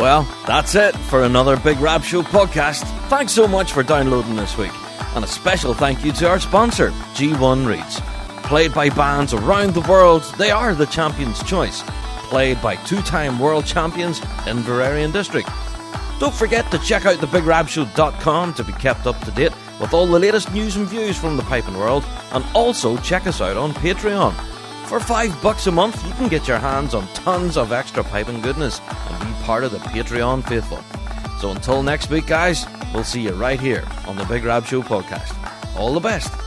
Well, that's it for another Big Rab Show podcast. Thanks so much for downloading this week. And a special thank you to our sponsor, G one Reeds. Played by bands around the world, they are the champion's choice. Played by two-time world champions in Verarian District. Don't forget to check out the big rab show dot com to be kept up to date with all the latest news and views from the piping world. And also check us out on Patreon. For five bucks a month, you can get your hands on tons of extra piping goodness and be part of the Patreon faithful. So until next week, guys, we'll see you right here on the Big Rab Show podcast. All the best.